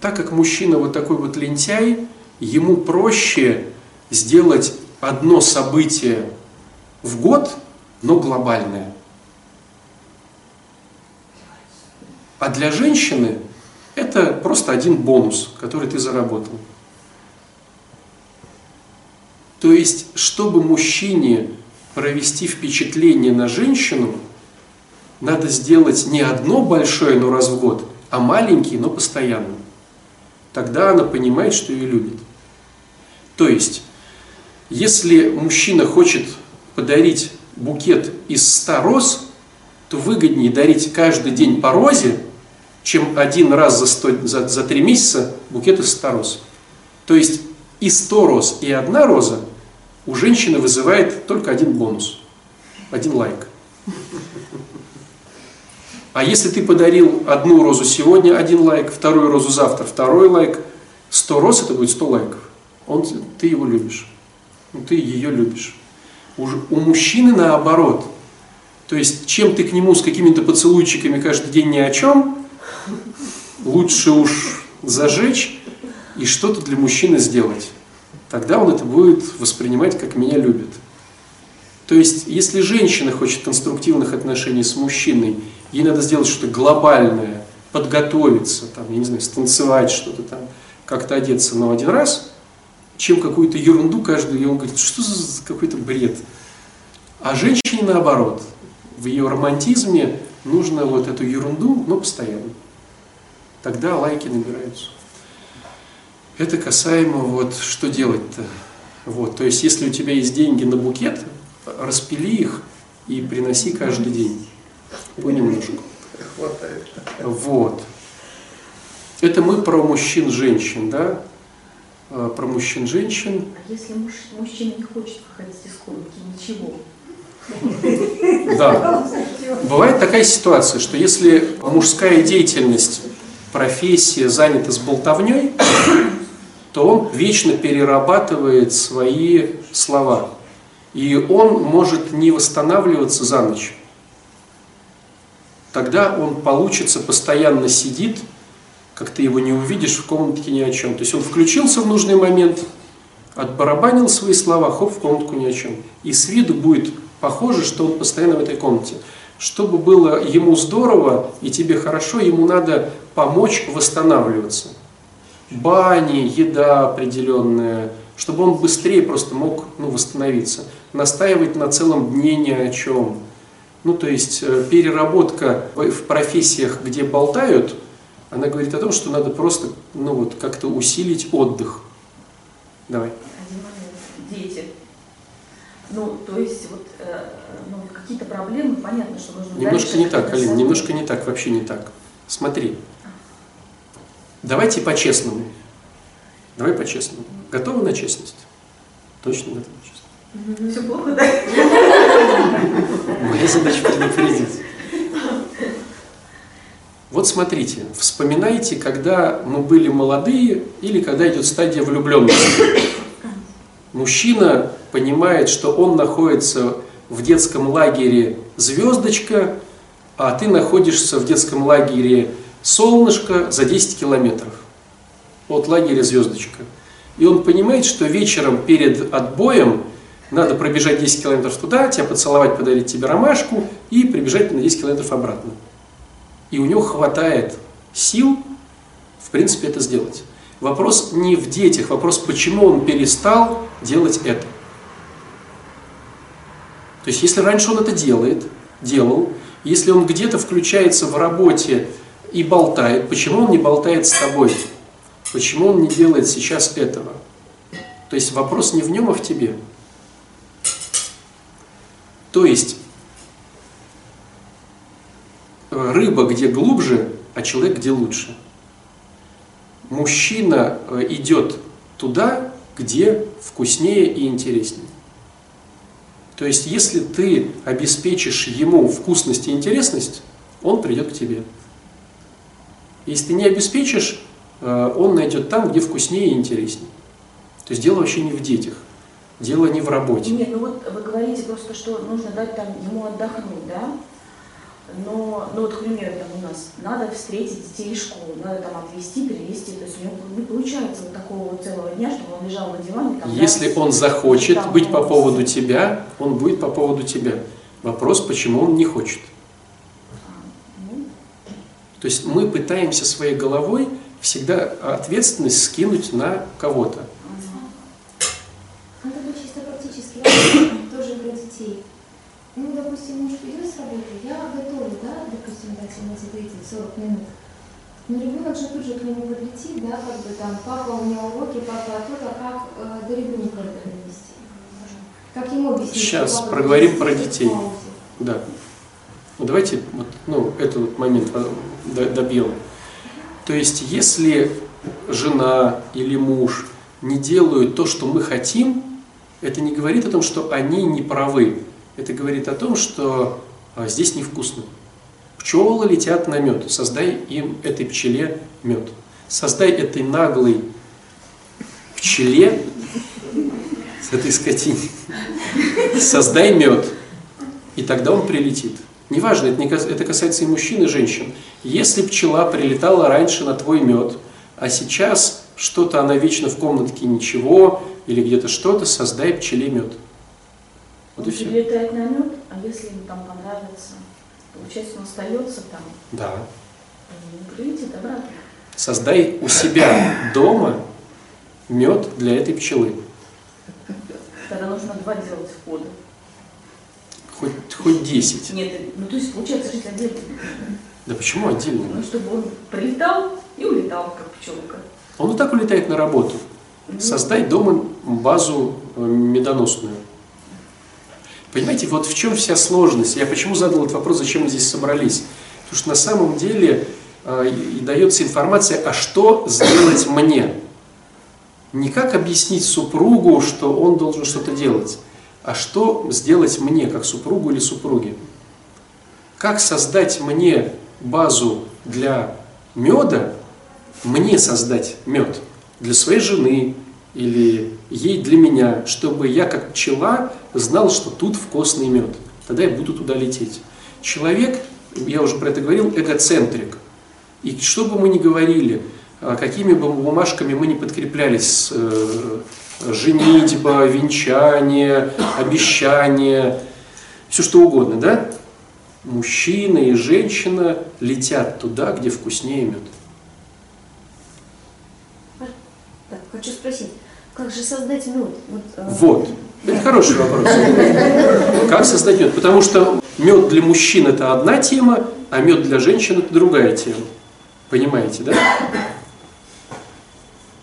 Так как мужчина вот такой вот лентяй, ему проще сделать одно событие в год, но глобальное. А для женщины это просто один бонус, который ты заработал. То есть, чтобы мужчине провести впечатление на женщину, надо сделать не одно большое, но раз в год, а маленький, но постоянно. Тогда она понимает, что ее любит. То есть, если мужчина хочет подарить букет из ста роз, то выгоднее дарить каждый день по розе, чем один раз за, сто, за, за три месяца букет из ста роз. То есть и сто роз, и одна роза у женщины вызывает только один бонус, один лайк. А если ты подарил одну розу сегодня, один лайк, вторую розу завтра, второй лайк, сто роз это будет сто лайков. Он, ты его любишь, ты ее любишь. У мужчины наоборот. То есть, чем ты к нему с какими-то поцелуйчиками каждый день ни о чем, лучше уж зажечь и что-то для мужчины сделать. Тогда он это будет воспринимать как «меня любит». То есть, если женщина хочет конструктивных отношений с мужчиной, ей надо сделать что-то глобальное, подготовиться, там, я не знаю, станцевать что-то там, как-то одеться, но один раз, чем какую-то ерунду каждую, и он говорит, что за какой-то бред. А женщине наоборот, в ее романтизме нужно вот эту ерунду, но постоянно. Тогда лайки набираются. Это касаемо вот, что делать-то. Вот, то есть, если у тебя есть деньги на букет, распили их и приноси каждый день. Понемножку. Хватает. Вот. Это мы про мужчин-женщин, да? Про мужчин-женщин. А если муж, мужчина не хочет выходить из комнаты, ничего? Да. Бывает такая ситуация, что если мужская деятельность, профессия занята с болтовней, то он вечно перерабатывает свои слова. И он может не восстанавливаться за ночь. Тогда он, получится, постоянно сидит, как ты его не увидишь в комнатке ни о чем. То есть он включился в нужный момент, отбарабанил свои слова, хоп, в комнатку ни о чем. И с виду будет похоже, что он постоянно в этой комнате. Чтобы было ему здорово и тебе хорошо, ему надо помочь восстанавливаться. Бани, еда определенная, чтобы он быстрее просто мог, ну, восстановиться. Настаивать на целом дне ни о чем. Ну, то есть переработка в профессиях, где болтают, она говорит о том, что надо просто, ну, вот, как-то усилить отдых. Давай. Один момент. Дети. Ну, то есть, вот, э, ну, какие-то проблемы, понятно, что нужно... Немножко дальше, не так, Алина, немножко не так, вообще не так. Смотри. Давайте по-честному. Давай по-честному. Готовы на честность? Точно готовы на честность. Mm-hmm. Все плохо, да? Моя задача предупредить. Вот смотрите, вспоминайте, когда мы были молодые или когда идет стадия влюбленности. Мужчина понимает, что он находится в детском лагере «Звездочка», а ты находишься в детском лагере «Солнышко» за десять километров от лагеря «Звездочка». И он понимает, что вечером перед отбоем надо пробежать десять километров туда, тебя поцеловать, подарить тебе ромашку и прибежать на десять километров обратно. И у него хватает сил, в принципе, это сделать. Вопрос не в детях, вопрос, почему он перестал делать это. То есть, если раньше он это делает, делал, если он где-то включается в работе и болтает, почему он не болтает с тобой? Почему он не делает сейчас этого? То есть, вопрос не в нем, а в тебе. То есть, рыба где глубже, а человек где лучше. Мужчина идет туда, где вкуснее и интереснее. То есть, если ты обеспечишь ему вкусность и интересность, он придет к тебе. Если ты не обеспечишь, он найдет там, где вкуснее и интереснее. То есть, дело вообще не в детях. Дело не в работе. Нет, ну вот вы говорите просто, что нужно дать там ему отдохнуть, да? Но, ну вот, к примеру, там у нас надо встретить детей из школы, надо там отвезти, перевезти, то есть у него не получается вот такого вот целого дня, чтобы он лежал на диване. Там, если да, он захочет там, быть по поводу тебя, он будет по поводу тебя. Вопрос, почему он не хочет. А, ну. То есть мы пытаемся своей головой всегда ответственность скинуть на кого-то. А, это чисто практически, тоже для детей. Ну, допустим, муж придет с работы, я готовлю, да, допустим, дать ему за тридцать-сорок минут. Но ребенок же тут же к нему подлетит, да, как бы там, папа, у меня уроки, папа, а то-то, как э, до ребенка это донести? Как ему объяснить? Сейчас проговорим про детей. Да. Ну, давайте, вот, ну, этот вот момент добьем. То есть, если жена или муж не делают то, что мы хотим, это не говорит о том, что они не правы. Это говорит о том, что а, здесь невкусно. Пчелы летят на мед. Создай им, этой пчеле, мед. Создай этой наглой пчеле, с этой скотине, создай мед. И тогда он прилетит. Неважно, это, не, это касается и мужчин, и женщин. Если пчела прилетала раньше на твой мед, а сейчас что-то она вечно в комнатке ничего, или где-то что-то, создай пчеле мед. Вот он прилетает на мед, а если ему там понравится, получается, он остается там. Да. Он прилетит обратно. Создай у себя дома мед для этой пчелы. Тогда нужно два делать входа. Хоть, хоть десять. Нет, ну то есть получается жить отдельно. Да почему отдельно? Ну, чтобы он прилетал и улетал, как пчелка. Он и так улетает на работу. Mm-hmm. Создай дома базу медоносную. Понимаете, вот в чем вся сложность. Я почему задал этот вопрос, зачем мы здесь собрались? Потому что на самом деле э, и дается информация, а что сделать мне? Не как объяснить супругу, что он должен что-то делать, а что сделать мне, как супругу или супруге? Как создать мне базу для меда, мне создать мед для своей жены или ей для меня, чтобы я как пчела знал, что тут вкусный мед. Тогда я буду туда лететь. Человек, я уже про это говорил, эгоцентрик. И что бы мы ни говорили, какими бы бумажками мы ни подкреплялись, женитьба, венчание, обещание, все что угодно, да? Мужчина и женщина летят туда, где вкуснее мед. Так, хочу спросить, как же создать мед? Вот. Э... вот. Это хороший вопрос. Как создать мед? Потому что мед для мужчин это одна тема, а мед для женщин это другая тема. Понимаете, да?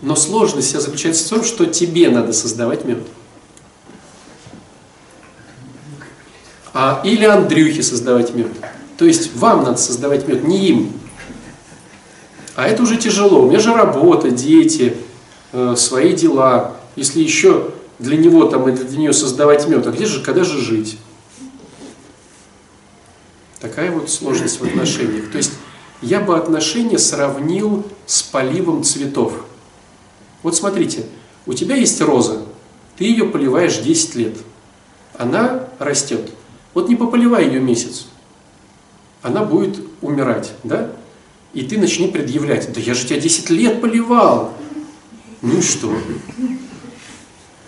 Но сложность вся заключается в том, что тебе надо создавать мед. А, или Андрюхе создавать мед. То есть вам надо создавать мед, не им. А это уже тяжело. У меня же работа, дети, свои дела. Если еще для него там, и для нее создавать мед, а где же, когда же жить? Такая вот сложность в отношениях. То есть я бы отношения сравнил с поливом цветов. Вот смотрите, у тебя есть роза, ты ее поливаешь десять лет, она растет. Вот не пополивай ее месяц, она будет умирать, да? И ты начни предъявлять: да я же тебя десять лет поливал. Ну и что?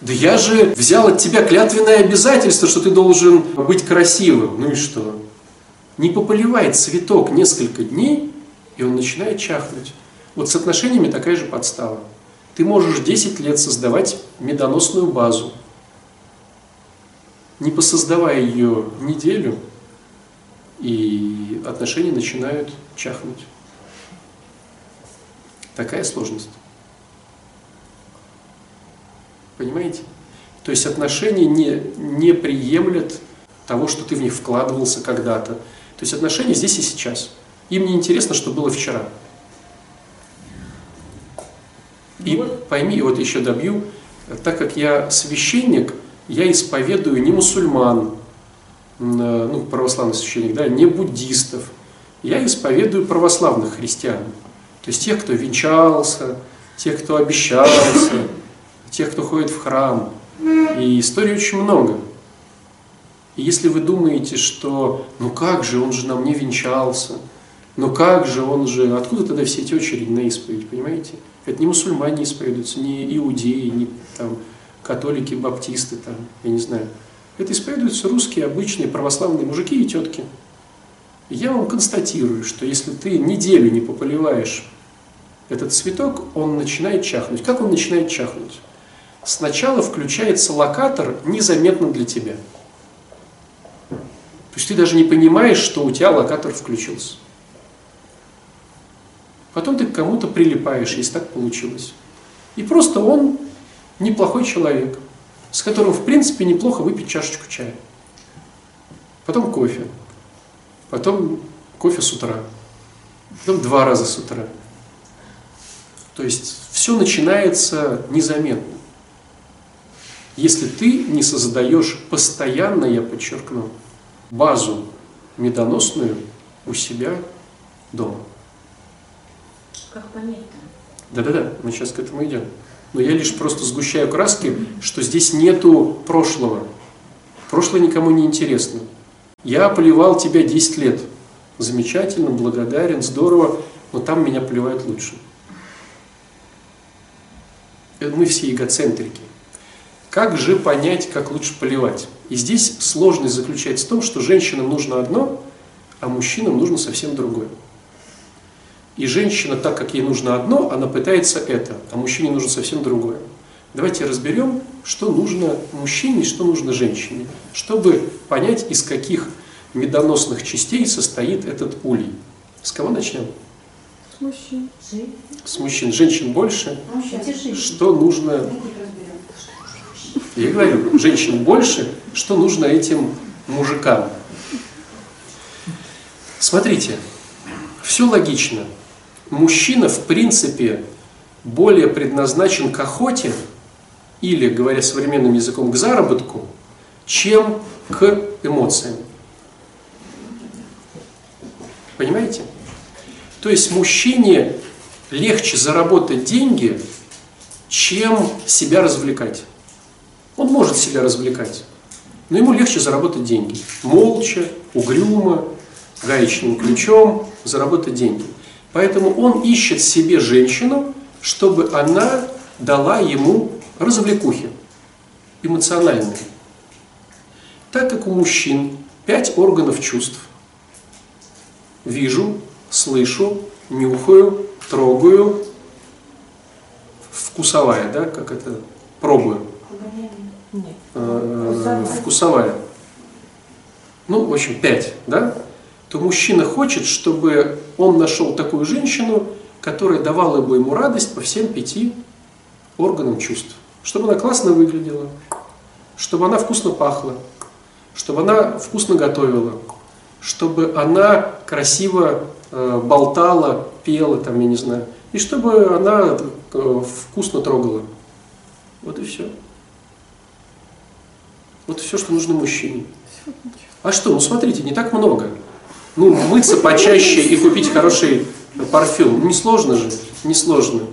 Да я же взял от тебя клятвенное обязательство, что ты должен быть красивым. Ну и что? Не пополивает цветок несколько дней, и он начинает чахнуть. Вот с отношениями такая же подстава. Ты можешь десять лет создавать медоносную базу, не посоздавая ее неделю, и отношения начинают чахнуть. Такая сложность. Понимаете? То есть отношения не, не приемлят того, что ты в них вкладывался когда-то. То есть отношения здесь и сейчас. Им не интересно, что было вчера. И пойми, вот еще добью, так как я священник, я исповедую не мусульман, ну, православный священник, да, не буддистов. Я исповедую православных христиан. То есть тех, кто венчался, тех, кто обещался, тех, кто ходит в храм. И историй очень много. И если вы думаете, что ну как же, он же на мне венчался, ну как же, он же... Откуда тогда все эти очереди на исповедь, понимаете? Это не мусульмане исповедуются, не иудеи, не там, католики, баптисты, там, я не знаю. Это исповедуются русские, обычные, православные мужики и тетки. И я вам констатирую, что если ты неделю не пополиваешь этот цветок, он начинает чахнуть. Как он начинает чахнуть? Сначала включается локатор незаметно для тебя. То есть ты даже не понимаешь, что у тебя локатор включился. Потом ты к кому-то прилипаешь, если так получилось. И просто он неплохой человек, с которым, в принципе, неплохо выпить чашечку чая. Потом кофе. Потом кофе с утра. Потом два раза с утра. То есть все начинается незаметно. Если ты не создаешь постоянно, я подчеркну, базу медоносную у себя дома. Как понять-то? Да-да-да, мы сейчас к этому идем. Но я лишь просто сгущаю краски, что здесь нету прошлого. Прошлое никому не интересно. Я поливал тебя десять лет. Замечательно, благодарен, здорово, но там меня поливают лучше. Мы все эгоцентрики. Как же понять, как лучше поливать? И здесь сложность заключается в том, что женщинам нужно одно, а мужчинам нужно совсем другое. И женщина, так как ей нужно одно, она пытается это, а мужчине нужно совсем другое. Давайте разберем, что нужно мужчине и что нужно женщине, чтобы понять, из каких медоносных частей состоит этот улей. С кого начнем? С мужчин. С мужчин. Женщин больше. Мужчин. Что нужно... Я говорю, женщин больше, что нужно этим мужикам. Смотрите, все логично. Мужчина, в принципе, более предназначен к охоте, или, говоря современным языком, к заработку, чем к эмоциям. Понимаете? То есть мужчине легче заработать деньги, чем себя развлекать. Он может себя развлекать, но ему легче заработать деньги. Молча, угрюмо, гаечным ключом заработать деньги. Поэтому он ищет себе женщину, чтобы она дала ему развлекухи эмоциональные. Так как у мужчин пять органов чувств. Вижу, слышу, нюхаю, трогаю, вкусовая, да, как это, пробую. Нет. Вкусовая. Вкусовая. Ну, в общем, пять, да? То мужчина хочет, чтобы он нашел такую женщину, которая давала бы ему радость по всем пяти органам чувств. Чтобы она классно выглядела, чтобы она вкусно пахла, чтобы она вкусно готовила, чтобы она красиво э, болтала, пела, там, я не знаю, и чтобы она э, вкусно трогала. Вот и все. Вот все, что нужно мужчине. А что, ну смотрите, не так много. Ну, мыться почаще и купить хороший парфюм. Несложно же, несложно.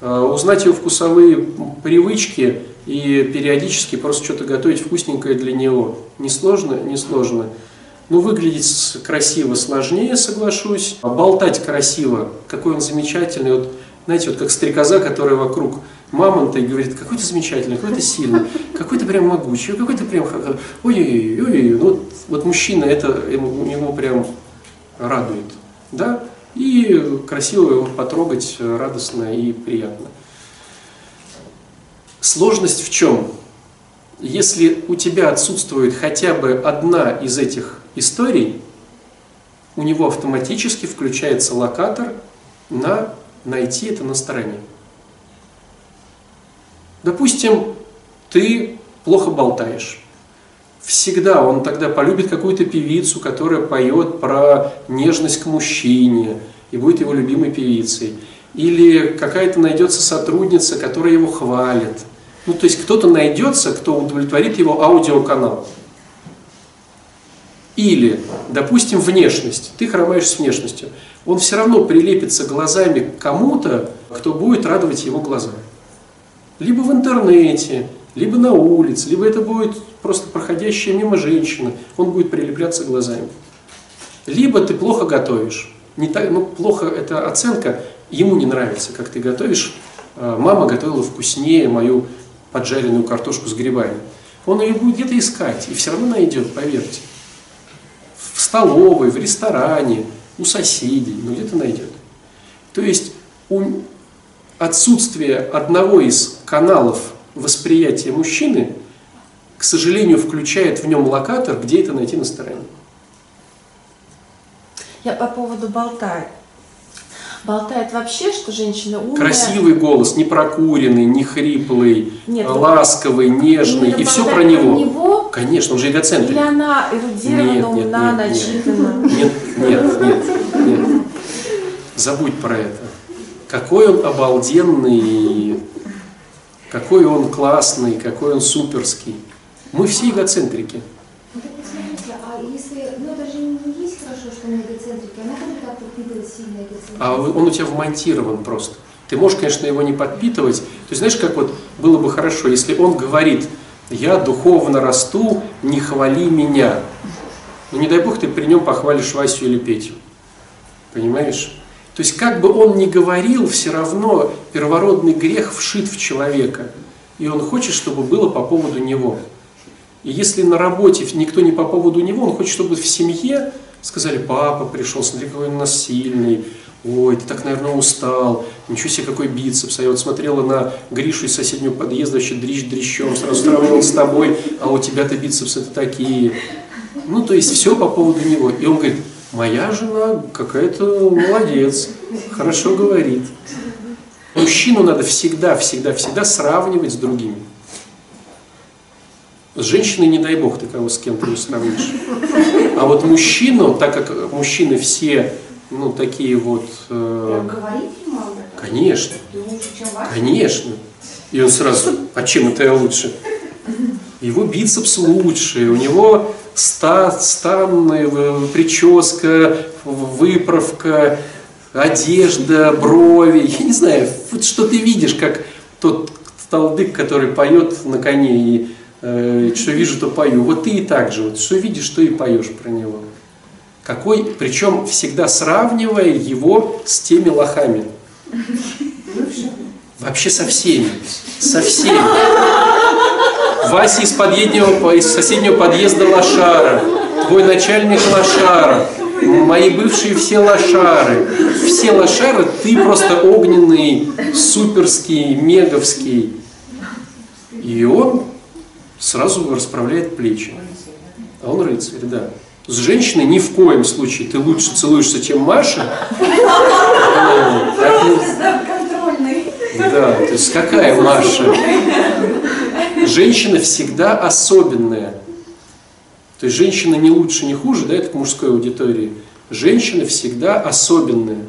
А, узнать его вкусовые привычки и периодически просто что-то готовить вкусненькое для него. Несложно, несложно. Ну, выглядеть красиво сложнее, соглашусь. А болтать красиво, какой он замечательный. Вот, знаете, вот как стрекоза, которая вокруг мамонта и говорит, какой ты замечательный, какой ты сильный, какой ты прям могучий, какой ты прям... Ой-ой-ой-ой-ой. Вот, вот мужчина это ему, ему прям... радует, да, и красиво его потрогать, радостно и приятно. Сложность в чем? Если у тебя отсутствует хотя бы одна из этих историй, у него автоматически включается локатор на «найти это на стороне». Допустим, ты плохо болтаешь. Всегда он тогда полюбит какую-то певицу, которая поет про нежность к мужчине и будет его любимой певицей. Или какая-то найдется сотрудница, которая его хвалит. Ну, то есть кто-то найдется, кто удовлетворит его аудиоканал. Или, допустим, внешность. Ты хромаешь с внешностью. Он все равно прилепится глазами к кому-то, кто будет радовать его глазами. Либо в интернете, либо на улице, либо это будет просто проходящая мимо женщина, он будет прилепляться глазами. Либо ты плохо готовишь. Не так, ну, плохо – это оценка, ему не нравится, как ты готовишь. Мама готовила вкуснее мою поджаренную картошку с грибами. Он ее будет где-то искать и все равно найдет, поверьте. В столовой, в ресторане, у соседей, ну где-то найдет. То есть отсутствие одного из каналов восприятие мужчины, к сожалению, включает в нем локатор, где это найти на стороне. Я по поводу болтает. Болтает вообще, что женщина умная. Красивый голос, не прокуренный, не хриплый, нет, ласковый, нежный, и все про него. него. Конечно, он же эгоцентрик. Или она эрудирована, умна, начитана. Нет, нет, нет, нет. Забудь про это. Какой он обалденный... Какой он классный, какой он суперский. Мы все эгоцентрики. Ну так посмотрите, а если, ну это же не есть хорошо, что они эгоцентрики, она как-то подпитывает сильно эгоцентрики. А он у тебя вмонтирован просто. Ты можешь, конечно, его не подпитывать. То есть знаешь, как вот было бы хорошо, если он говорит, я духовно расту, не хвали меня. Ну не дай бог ты при нем похвалишь Васю или Петю. Понимаешь? То есть, как бы он ни говорил, все равно первородный грех вшит в человека. И он хочет, чтобы было по поводу него. И если на работе никто не по поводу него, он хочет, чтобы в семье сказали, папа пришел, смотри, какой он у нас сильный. Ой, ты так, наверное, устал. Ничего себе, какой бицепс. А я вот смотрела на Гришу из соседнего подъезда, еще дрищ-дрищом, сразу сравнивал с тобой, а у тебя-то бицепсы-то такие. Ну, то есть, все по поводу него. И он говорит, моя жена какая-то молодец, хорошо говорит. Мужчину надо всегда, всегда, всегда сравнивать с другими. С женщиной, не дай бог, ты кого с кем-то не сравнишь. А вот мужчину, так как мужчины все, ну, такие вот... Э, конечно, конечно. И он сразу, а чем это я лучше? Его бицепс лучше, у него... Станная прическа, выправка, одежда, брови. Я не знаю, вот что ты видишь, как тот талдык, который поет на коне, и э, что вижу, то пою. Вот ты и так же, вот, что видишь, то и поешь про него. Какой, причем всегда сравнивая его с теми лохами. Вообще со всеми, со всеми. Вася из, из соседнего подъезда лошара, твой начальник лошара, мои бывшие все лошары. Все лошары, ты просто огненный, суперский, меговский. И он сразу расправляет плечи. А он рыцарь, да. С женщиной ни в коем случае. Ты лучше целуешься, чем Маша. Да, то есть какая Маша? Женщина всегда особенная. То есть женщина не лучше, не хуже, да, это к мужской аудитории. Женщина всегда особенная.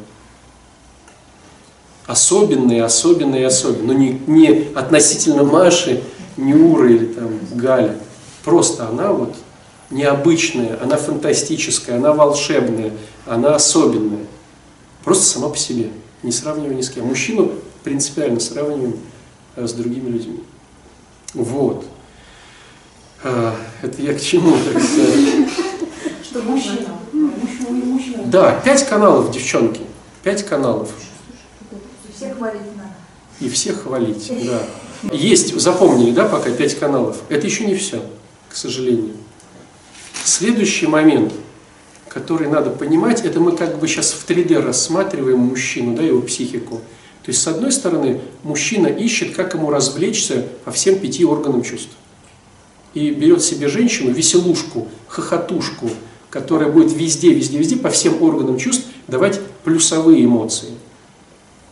Особенная, особенная, особенная. Но не, не относительно Маши, Нюры или там Гали. Просто она вот необычная, она фантастическая, она волшебная, она особенная. Просто сама по себе, не сравнивая ни с кем. Мужчину принципиально сравниваем с другими людьми. Вот. А, это я к чему, так сказать? Что мужчина. Мужчина. Да, пять каналов, девчонки. Пять каналов. И всех хвалить надо. И всех хвалить, да. Есть, запомнили, да, пока пять каналов. Это еще не все, к сожалению. Следующий момент, который надо понимать, это мы как бы сейчас в три дэ рассматриваем мужчину, да, его психику. То есть, с одной стороны, мужчина ищет, как ему развлечься по всем пяти органам чувств. И берет себе женщину, веселушку, хохотушку, которая будет везде, везде, везде, по всем органам чувств давать плюсовые эмоции.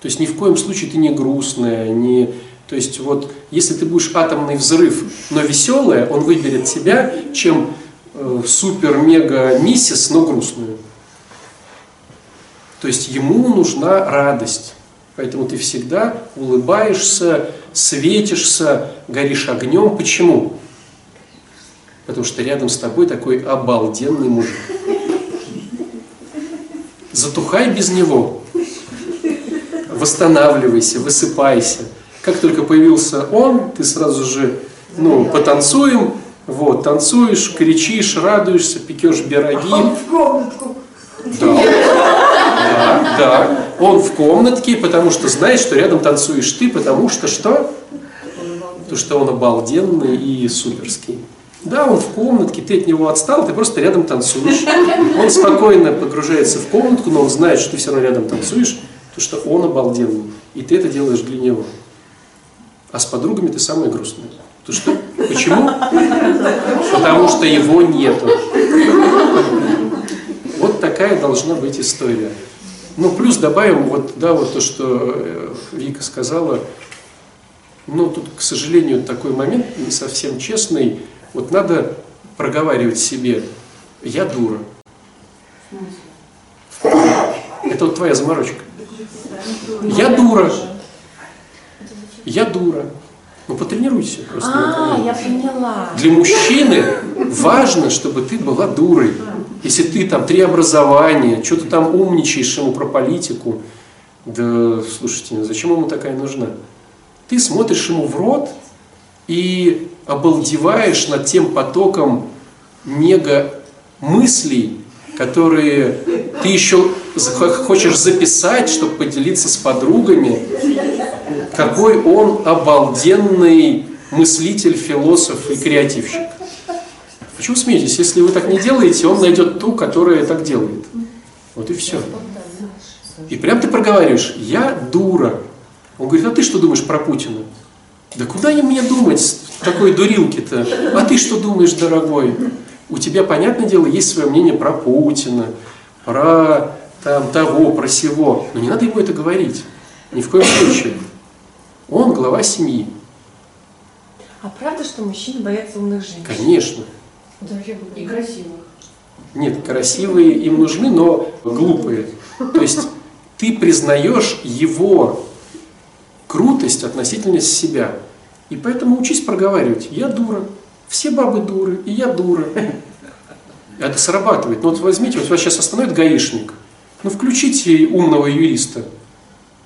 То есть ни в коем случае ты не грустная, не... То есть вот если ты будешь атомный взрыв, но веселая, он выберет тебя, чем э, супер-мега-миссис, но грустную. То есть ему нужна радость. Поэтому ты всегда улыбаешься, светишься, горишь огнем. Почему? Потому что рядом с тобой такой обалденный мужик. Затухай без него. Восстанавливайся, высыпайся. Как только появился он, ты сразу же, ну, потанцуем, вот, танцуешь, кричишь, радуешься, пекешь пироги. А он в комнатку. Да. Да, да. Он в комнатке, потому что знаешь, что рядом танцуешь ты, потому что что? Потому что он обалденный и суперский. Да, он в комнатке, ты от него отстал, ты просто рядом танцуешь. Он спокойно погружается в комнатку, но он знает, что ты все равно рядом танцуешь, потому что он обалденный, и ты это делаешь для него. А с подругами ты самая грустная. Потому что, почему? Потому что его нету. Вот такая должна быть история. Ну, плюс добавим вот, да, вот то, что Вика сказала. Но тут, к сожалению, такой момент не совсем честный. Вот надо проговаривать себе: я дура. Это вот твоя заморочка. Я дура. Я дура. Ну потренируйся просто. А, я поняла. Для мужчины важно, чтобы ты была дурой. Если ты там три образования, что-то там умничаешь ему про политику, да слушайте, зачем ему такая нужна? Ты смотришь ему в рот и обалдеваешь над тем потоком мега-мыслей, которые ты еще хочешь записать, чтобы поделиться с подругами. Какой он обалденный мыслитель, философ и креативщик. Почему смеетесь? Если вы так не делаете, он найдет ту, которая так делает. Вот и все. И прям ты проговариваешь: я дура. Он говорит: а ты что думаешь про Путина? Да куда мне думать, такой дурилки-то? А ты что думаешь, дорогой? У тебя, понятное дело, есть свое мнение про Путина, про там, того, про сего. Но не надо ему это говорить. Ни в коем случае. Он глава семьи. А правда, что мужчины боятся умных женщин? Конечно. И красивых. Нет, красивые им нужны, но глупые. То есть ты признаешь его крутость относительно себя. И поэтому учись проговаривать: я дура, все бабы дуры, и я дура. Это срабатывает. Ну вот возьмите, вот вас сейчас остановит гаишник, ну включите умного юриста,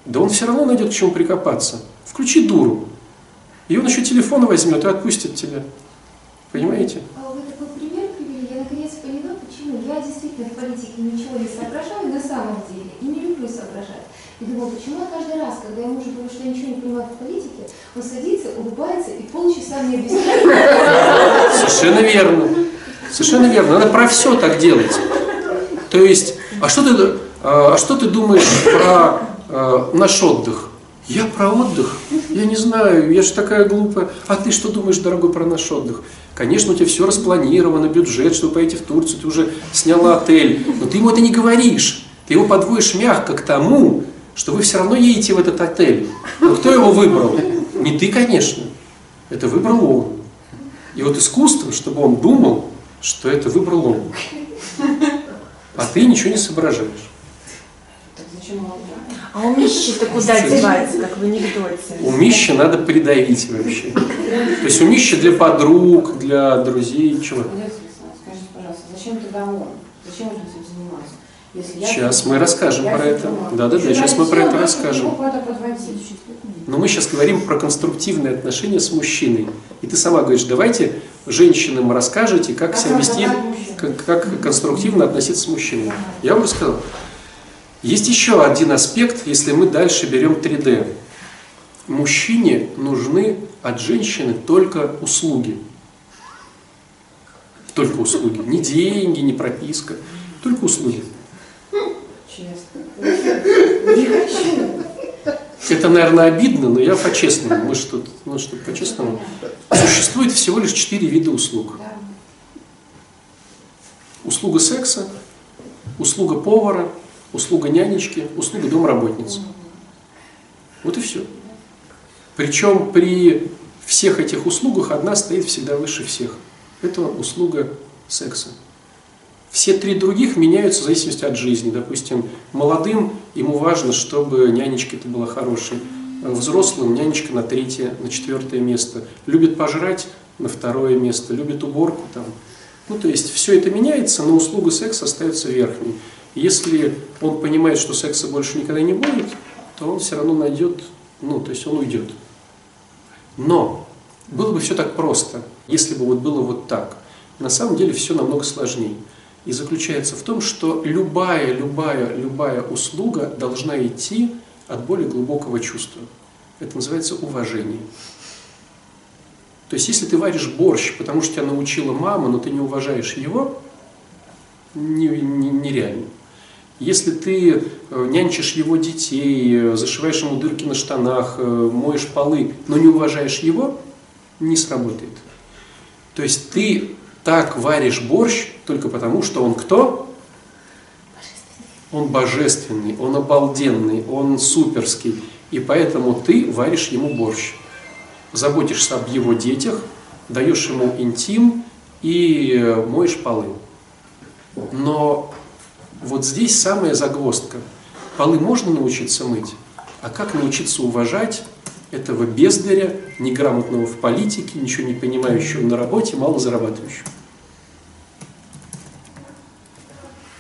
да он все равно найдет к чему прикопаться. Включи дуру, и он еще телефон возьмет и отпустит тебя. Понимаете? А вы такой пример привели, я наконец поняла, почему я действительно в политике ничего не соображаю на самом деле, и не люблю соображать. И думаю, почему я каждый раз, когда я мужу говорю, что я ничего не понимаю в политике, он садится, улыбается и полчаса мне объясняет. Совершенно верно. Совершенно верно. Надо про все так делать. То есть, а что ты, а что ты думаешь про а, наш отдых? Я про отдых? Я не знаю, я же такая глупая. А ты что думаешь, дорогой, про наш отдых? Конечно, у тебя все распланировано, бюджет, чтобы пойти в Турцию, ты уже сняла отель. Но ты ему это не говоришь. Ты его подводишь мягко к тому, что вы все равно едете в этот отель. Но кто его выбрал? Не ты, конечно. Это выбрал он. И вот искусство, чтобы он думал, что это выбрал он. А ты ничего не соображаешь. Так зачем он? А у Миши-то куда девается, как в анекдоте? У Миши надо придавить вообще. То есть у Миши для подруг, для друзей, чего? Скажите, пожалуйста, зачем тогда он? Зачем он этим занимается? Сейчас мы расскажем про это. Да-да-да, сейчас мы про это расскажем. Но мы сейчас говорим про конструктивные отношения с мужчиной. И ты сама говоришь, давайте женщинам расскажете, как себя вести, как, как конструктивно относиться с мужчиной. Я вам рассказал. Есть еще один аспект, если мы дальше берем три дэ. Мужчине нужны от женщины только услуги. Только услуги. Не деньги, не прописка. Только услуги. Честно. Не хочу. Это, наверное, обидно, но я по-честному. Мы что-то, ну, что по-честному. Существует всего лишь четыре вида услуг. Услуга секса, услуга повара, услуга нянечки, услуга домработницы. Вот и все. Причем при всех этих услугах одна стоит всегда выше всех. Это услуга секса. Все три других меняются в зависимости от жизни. Допустим, молодым ему важно, чтобы нянечка-то была хорошей. Взрослым нянечка на третье, на четвертое место. Любит пожрать на второе место, любит уборку там. Ну, то есть, все это меняется, но услуга секса остается верхней. Если он понимает, что секса больше никогда не будет, то он все равно найдет, ну, то есть, он уйдет. Но было бы все так просто, если бы вот было вот так. На самом деле, все намного сложнее. И заключается в том, что любая, любая, любая услуга должна идти от более глубокого чувства. Это называется уважение. То есть, если ты варишь борщ, потому что тебя научила мама, но ты не уважаешь его, нереально. Если ты нянчишь его детей, зашиваешь ему дырки на штанах, моешь полы, но не уважаешь его, не сработает. То есть, ты... Так варишь борщ только потому, что он кто? Он божественный, он обалденный, он суперский. И поэтому ты варишь ему борщ. Заботишься об его детях, даешь ему интим и моешь полы. Но вот здесь самая загвоздка. Полы можно научиться мыть, а как научиться уважать этого бездаря, неграмотного в политике, ничего не понимающего на работе, мало зарабатывающего?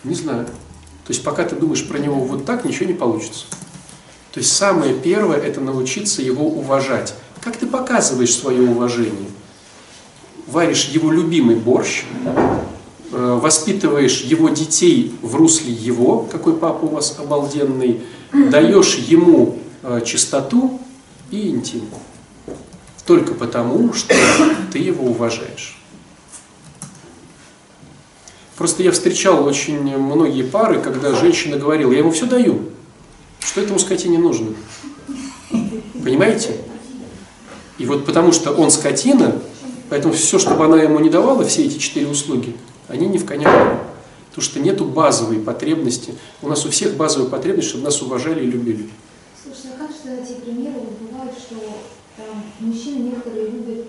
Не знаю. То есть, пока ты думаешь про него вот так, ничего не получится. То есть, самое первое – это научиться его уважать. Как ты показываешь свое уважение? Варишь его любимый борщ, воспитываешь его детей в русле его, какой папа у вас обалденный, даешь ему чистоту и интим. Только потому, что ты его уважаешь. Просто я встречал очень многие пары, когда женщина говорила, я ему все даю, что этому скотине нужно. Понимаете? И вот потому, что он скотина, поэтому все, что бы она ему не давала, все эти четыре услуги, они не в коня. Потому что нету базовой потребности. У нас у всех базовая потребность, чтобы нас уважали и любили. Слушай, а как же эти примеры бывают, что там мужчины некоторые любят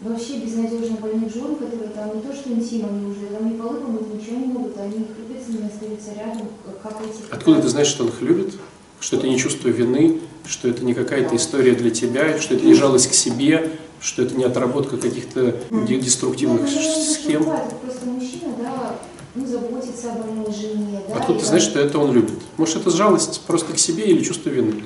вообще безнадежно больных жен, которые там не то что интимом не уже, там не полы помыть, ничего не могут, они их любят, с ними остаются рядом, как эти... Откуда ты знаешь, что он их любит? Что это не чувство вины, что это не какая-то история для тебя, что это не жалость к себе, что это не отработка каких-то деструктивных ну, схем? Бывает, просто мужчина, да, ну, заботится о больной жене, да? Откуда ты знаешь, что это он любит? Может, это жалость просто к себе или чувство вины?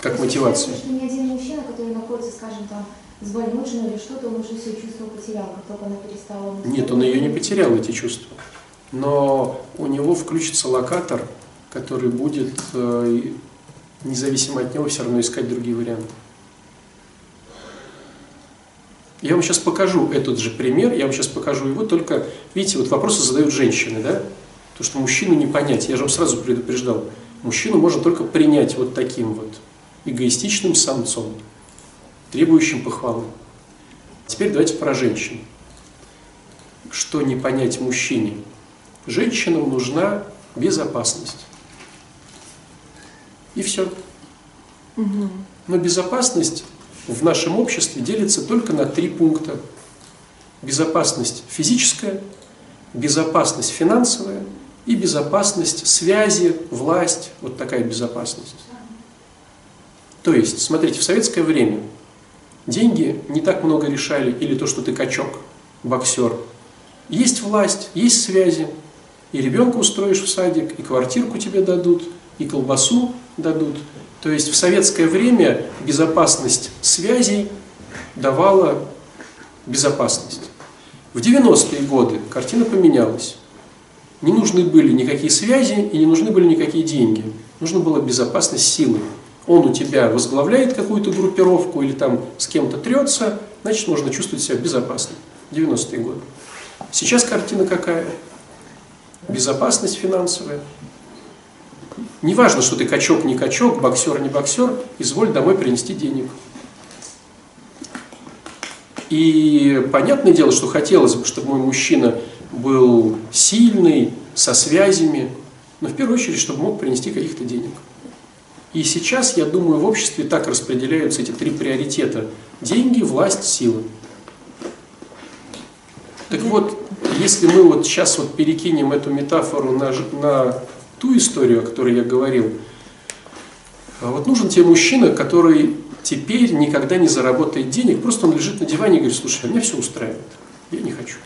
Как мотивация? Потому что ни один мужчина, который находится, скажем, там, с больной женой или что-то, он уже все чувства потерял, как только она перестала... Нет, он ее не потерял, эти чувства. Но у него включится локатор, который будет, независимо от него, все равно искать другие варианты. Я вам сейчас покажу этот же пример, я вам сейчас покажу его, только, видите, вот вопросы задают женщины, да? То, что мужчину не понять, я же вам сразу предупреждал, мужчину можно только принять вот таким вот эгоистичным самцом, требующим похвалы. Теперь давайте про женщин. Что не понять мужчине? Женщинам нужна безопасность. И все. Угу. Но безопасность... В нашем обществе делится только на три пункта. Безопасность физическая, безопасность финансовая и безопасность, связи, власть, вот такая безопасность. То есть, смотрите, в советское время деньги не так много решали, или то, что ты качок, боксер. Есть власть, есть связи, и ребенка устроишь в садик, и квартирку тебе дадут, и колбасу дадут. То есть в советское время безопасность связей давала безопасность. В девяностые годы картина поменялась. Не нужны были никакие связи и не нужны были никакие деньги. Нужна была безопасность силы. Он у тебя возглавляет какую-то группировку или там с кем-то трется, значит, можно чувствовать себя безопасным. девяностые годы. Сейчас картина какая? Безопасность финансовая. Не важно, что ты качок, не качок, боксер, не боксер, изволь домой принести денег. И понятное дело, что хотелось бы, чтобы мой мужчина был сильный, со связями, но в первую очередь, чтобы мог принести каких-то денег. И сейчас, я думаю, в обществе так распределяются эти три приоритета – деньги, власть, сила. Так вот, если мы вот сейчас вот перекинем эту метафору на, на ту историю, о которой я говорил, вот нужен тебе мужчина, который теперь никогда не заработает денег, просто он лежит на диване и говорит: слушай, а меня все устраивает, я не хочу.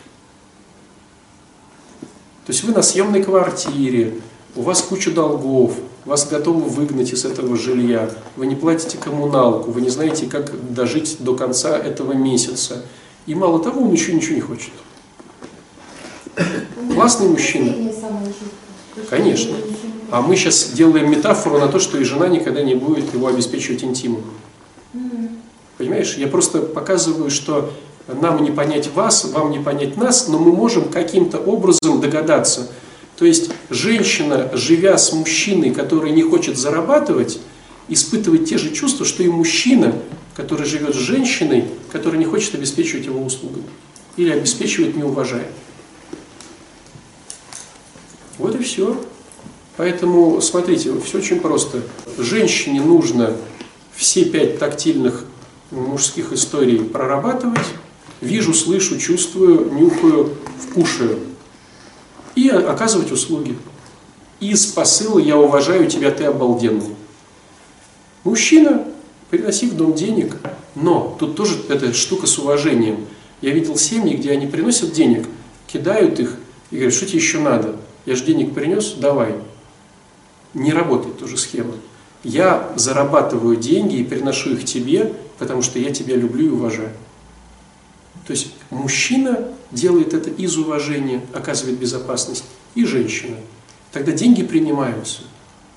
То есть вы на съемной квартире, у вас куча долгов, вас готовы выгнать из этого жилья, вы не платите коммуналку, вы не знаете, как дожить до конца этого месяца. И мало того, он еще ничего не хочет. Классный мужчина. Конечно. А мы сейчас делаем метафору на то, что и жена никогда не будет его обеспечивать интимом. Понимаешь? Я просто показываю, что нам не понять вас, вам не понять нас, но мы можем каким-то образом догадаться. То есть женщина, живя с мужчиной, который не хочет зарабатывать, испытывает те же чувства, что и мужчина, который живет с женщиной, которая не хочет обеспечивать его услугами. Или обеспечивает, не уважая. Вот и все. Поэтому, смотрите, все очень просто. Женщине нужно все пять тактильных мужских историй прорабатывать. Вижу, слышу, чувствую, нюхаю, вкушаю. И оказывать услуги. Из посыла «я уважаю тебя, ты обалденный». Мужчина, приноси в дом денег, но тут тоже эта штука с уважением. Я видел семьи, где они приносят денег, кидают их и говорят: что тебе еще надо? Я же денег принес, давай. Не работает тоже схема. Я зарабатываю деньги и приношу их тебе, потому что я тебя люблю и уважаю. То есть мужчина делает это из уважения, оказывает безопасность, и женщина. Тогда деньги принимаются,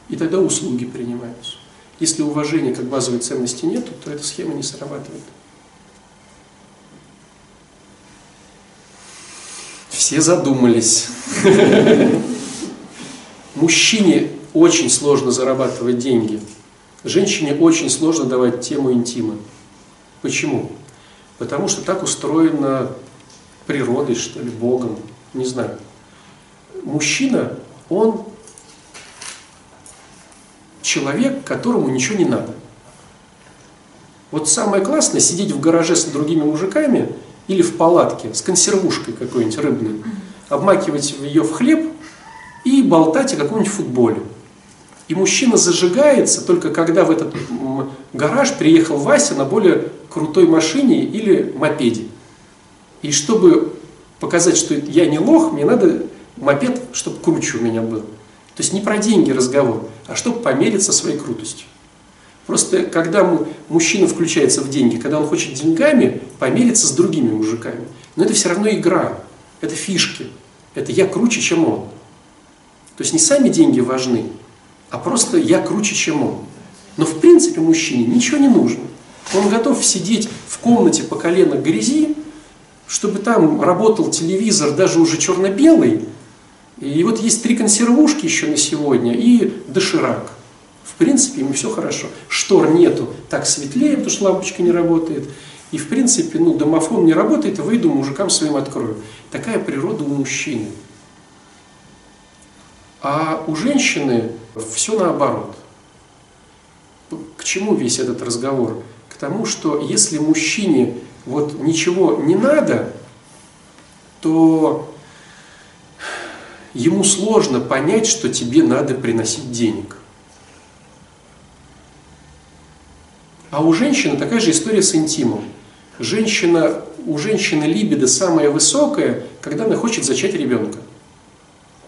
и тогда услуги принимаются. Если уважения как базовой ценности нет, то эта схема не срабатывает. Все задумались. Мужчине очень сложно зарабатывать деньги. Женщине очень сложно давать тему интима. Почему? Потому что так устроено природой, что ли, Богом, не знаю. Мужчина, он человек, которому ничего не надо. Вот самое классное — сидеть в гараже с другими мужиками или в палатке с консервушкой какой-нибудь рыбной, обмакивать ее в хлеб и болтать о каком-нибудь футболе. И мужчина зажигается только когда в этот гараж приехал Вася на более крутой машине или мопеде. И чтобы показать, что я не лох, мне надо мопед, чтобы круче у меня был. То есть не про деньги разговор, а чтобы помериться своей крутостью. Просто когда мужчина включается в деньги, когда он хочет деньгами помериться с другими мужиками. Но это все равно игра, это фишки, это я круче, чем он. То есть не сами деньги важны, а просто я круче, чем он. Но в принципе мужчине ничего не нужно. Он готов сидеть в комнате по колено грязи, чтобы там работал телевизор даже уже черно-белый. И вот есть три консервушки еще на сегодня и доширак. В принципе, ему все хорошо. Штор нету, так светлее, потому что лампочка не работает. И в принципе, ну, домофон не работает, и выйду, мужикам своим открою. Такая природа у мужчины. А у женщины все наоборот. К чему весь этот разговор? К тому, что если мужчине вот ничего не надо, то ему сложно понять, что тебе надо приносить денег. А у женщины такая же история с интимом. Женщина, у женщины либидо самое высокое, когда она хочет зачать ребенка.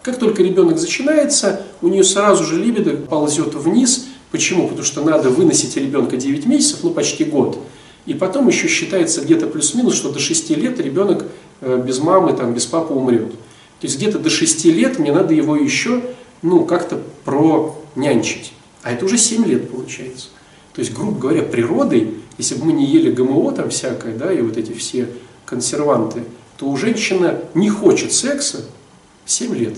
Как только ребенок зачинается, у нее сразу же либидо ползет вниз. Почему? Потому что надо выносить ребенка девять месяцев, ну почти год. И потом еще считается где-то плюс-минус, что до шести лет ребенок без мамы, там, без папы умрет. То есть где-то до шести лет мне надо его еще ну, как-то пронянчить. А это уже семь лет получается. То есть, грубо говоря, природой, если бы мы не ели ГМО там всякое, да, и вот эти все консерванты, то у женщины не хочет секса семь лет.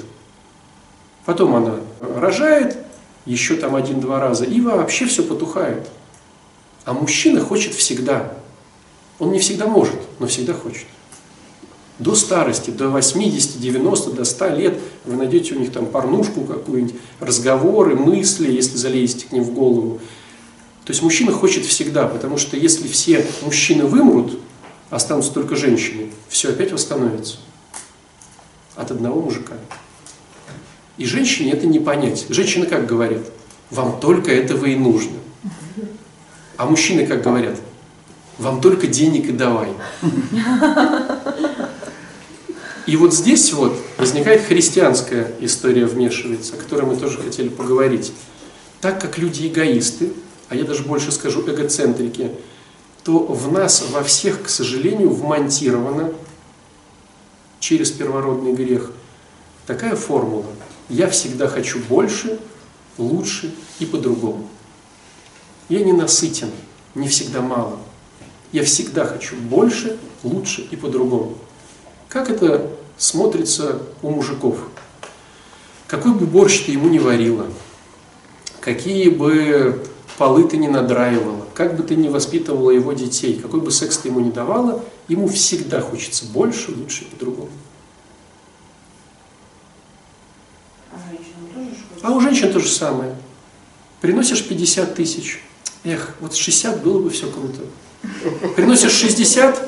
Потом она рожает еще там один-два раза и вообще все потухает. А мужчина хочет всегда. Он не всегда может, но всегда хочет. До старости, до восьмидесяти, девяноста, до ста лет вы найдете у них там порнушку какую-нибудь, разговоры, мысли, если залезете к ним в голову. То есть мужчина хочет всегда, потому что если все мужчины вымрут, останутся только женщины, все опять восстановится от одного мужика. И женщине это не понять. Женщины как говорят? Вам только этого и нужно. А мужчины как говорят? Вам только денег и давай. И вот здесь вот возникает христианская история вмешивается, о которой мы тоже хотели поговорить. Так как люди эгоисты, а я даже больше скажу эгоцентрики, то в нас во всех, к сожалению, вмонтировано через первородный грех такая формула. Я всегда хочу больше, лучше и по-другому. Я не насытен, не всегда мало. Я всегда хочу больше, лучше и по-другому. Как это смотрится у мужиков? Какой бы борщ ты ему не варила, какие бы полы ты не надраивала, как бы ты не воспитывала его детей, какой бы секс ты ему не давала, ему всегда хочется больше, лучше и по-другому. А у женщин то же самое. Приносишь пятьдесят тысяч, эх, вот шестьдесят было бы все круто. Приносишь шестьдесят,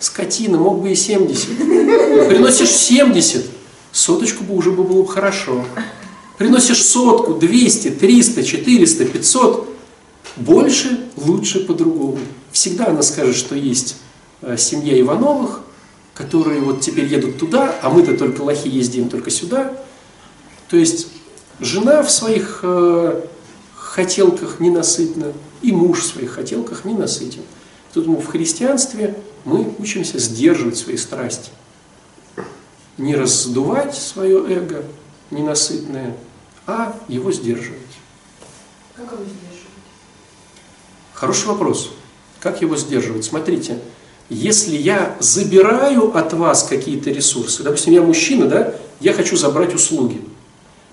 скотина, мог бы и семьдесят. Приносишь семьдесят, соточку бы уже было бы хорошо. Приносишь сотку, двести, триста, четыреста, пятьсот, больше, лучше, по-другому. Всегда она скажет, что есть семья Ивановых, которые вот теперь едут туда, а мы-то только лохи ездим только сюда. То есть жена в своих э, хотелках ненасытна, и муж в своих хотелках ненасытен. Тут мы в христианстве мы учимся сдерживать свои страсти, не раздувать свое эго ненасытное, а его сдерживать. Как его сдерживать? Хороший вопрос. Как его сдерживать? Смотрите, если я забираю от вас какие-то ресурсы, допустим, я мужчина, да, я хочу забрать услуги,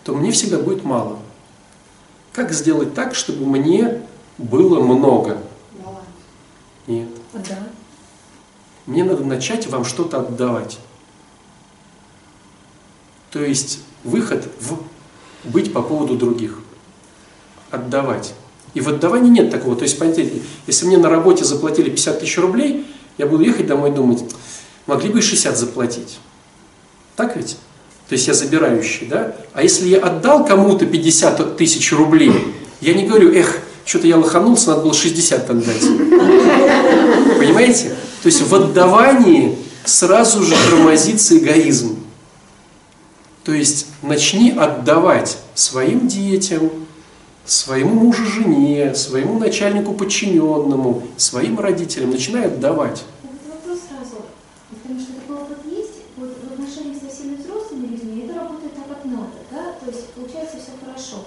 то мне всегда будет мало. Как сделать так, чтобы мне было много? Мало. Нет. Да. Мне надо начать вам что-то отдавать. То есть выход в быть по поводу других. Отдавать. И в отдавании нет такого. То есть, понимаете, если мне на работе заплатили пятьдесят тысяч рублей, я буду ехать домой и думать, могли бы и шестьдесят заплатить. Так ведь? То есть я забирающий, да? А если я отдал кому-то пятьдесят тысяч рублей, я не говорю, эх, что-то я лоханулся, надо было шестьдесят отдать. Понимаете? То есть в отдавании сразу же тормозится эгоизм. То есть начни отдавать своим детям, своему мужу, жене, своему начальнику, подчиненному, своим родителям. Начинай отдавать. Вопрос сразу, потому что такой опыт есть, вот в отношении со всеми взрослыми людьми это работает так, как надо, да, то есть получается все хорошо.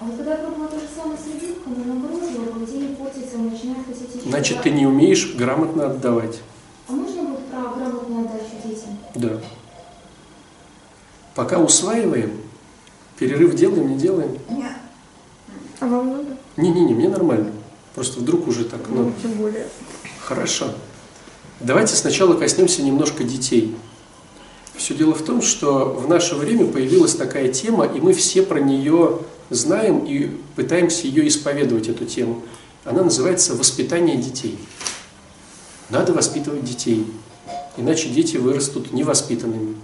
А вот когда я пробовала то же самое с ребенком, она нагрузила, у людей портится, он начинает хотеть идти. Значит, ты не умеешь грамотно отдавать. А можно вот про грамотную отдачу детям? Да. Пока усваиваем, перерыв делаем, не делаем? Нет. А вам надо? Не-не-не, мне нормально. Просто вдруг уже так, ну... ну... Тем более. Хорошо. Давайте сначала коснемся немножко детей. Все дело в том, что в наше время появилась такая тема, и мы все про нее знаем и пытаемся ее исповедовать, эту тему. Она называется «Воспитание детей». Надо воспитывать детей, иначе дети вырастут невоспитанными.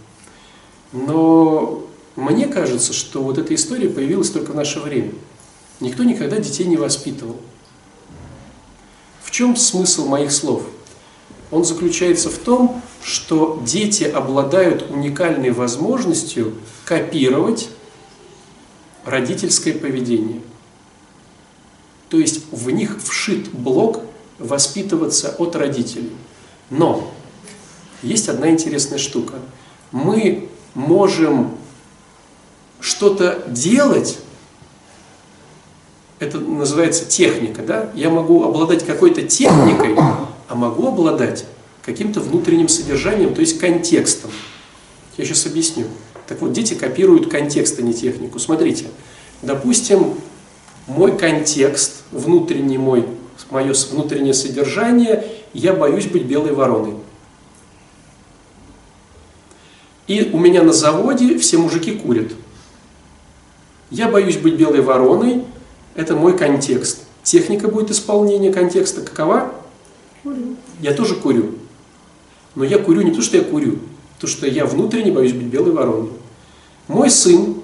Но Мне кажется, что вот эта история появилась только в наше время. Никто никогда детей не воспитывал. В чем смысл моих слов? Он заключается в том, что дети обладают уникальной возможностью копировать родительское поведение. То есть в них вшит блок воспитываться от родителей. Но есть одна интересная штука. Мы можем что-то делать, это называется техника, да? Я могу обладать какой-то техникой, а могу обладать каким-то внутренним содержанием, то есть контекстом. Я сейчас объясню. Так вот, дети копируют контекст, а не технику. Смотрите, допустим, мой контекст, внутренний мой, мое внутреннее содержание, я боюсь быть белой вороной. И у меня на заводе все мужики курят. Я боюсь быть белой вороной, это мой контекст. Техника будет исполнения контекста какова? Курю. Я тоже курю. Но я курю не то, что я курю, то, что я внутренне боюсь быть белой вороной. Мой сын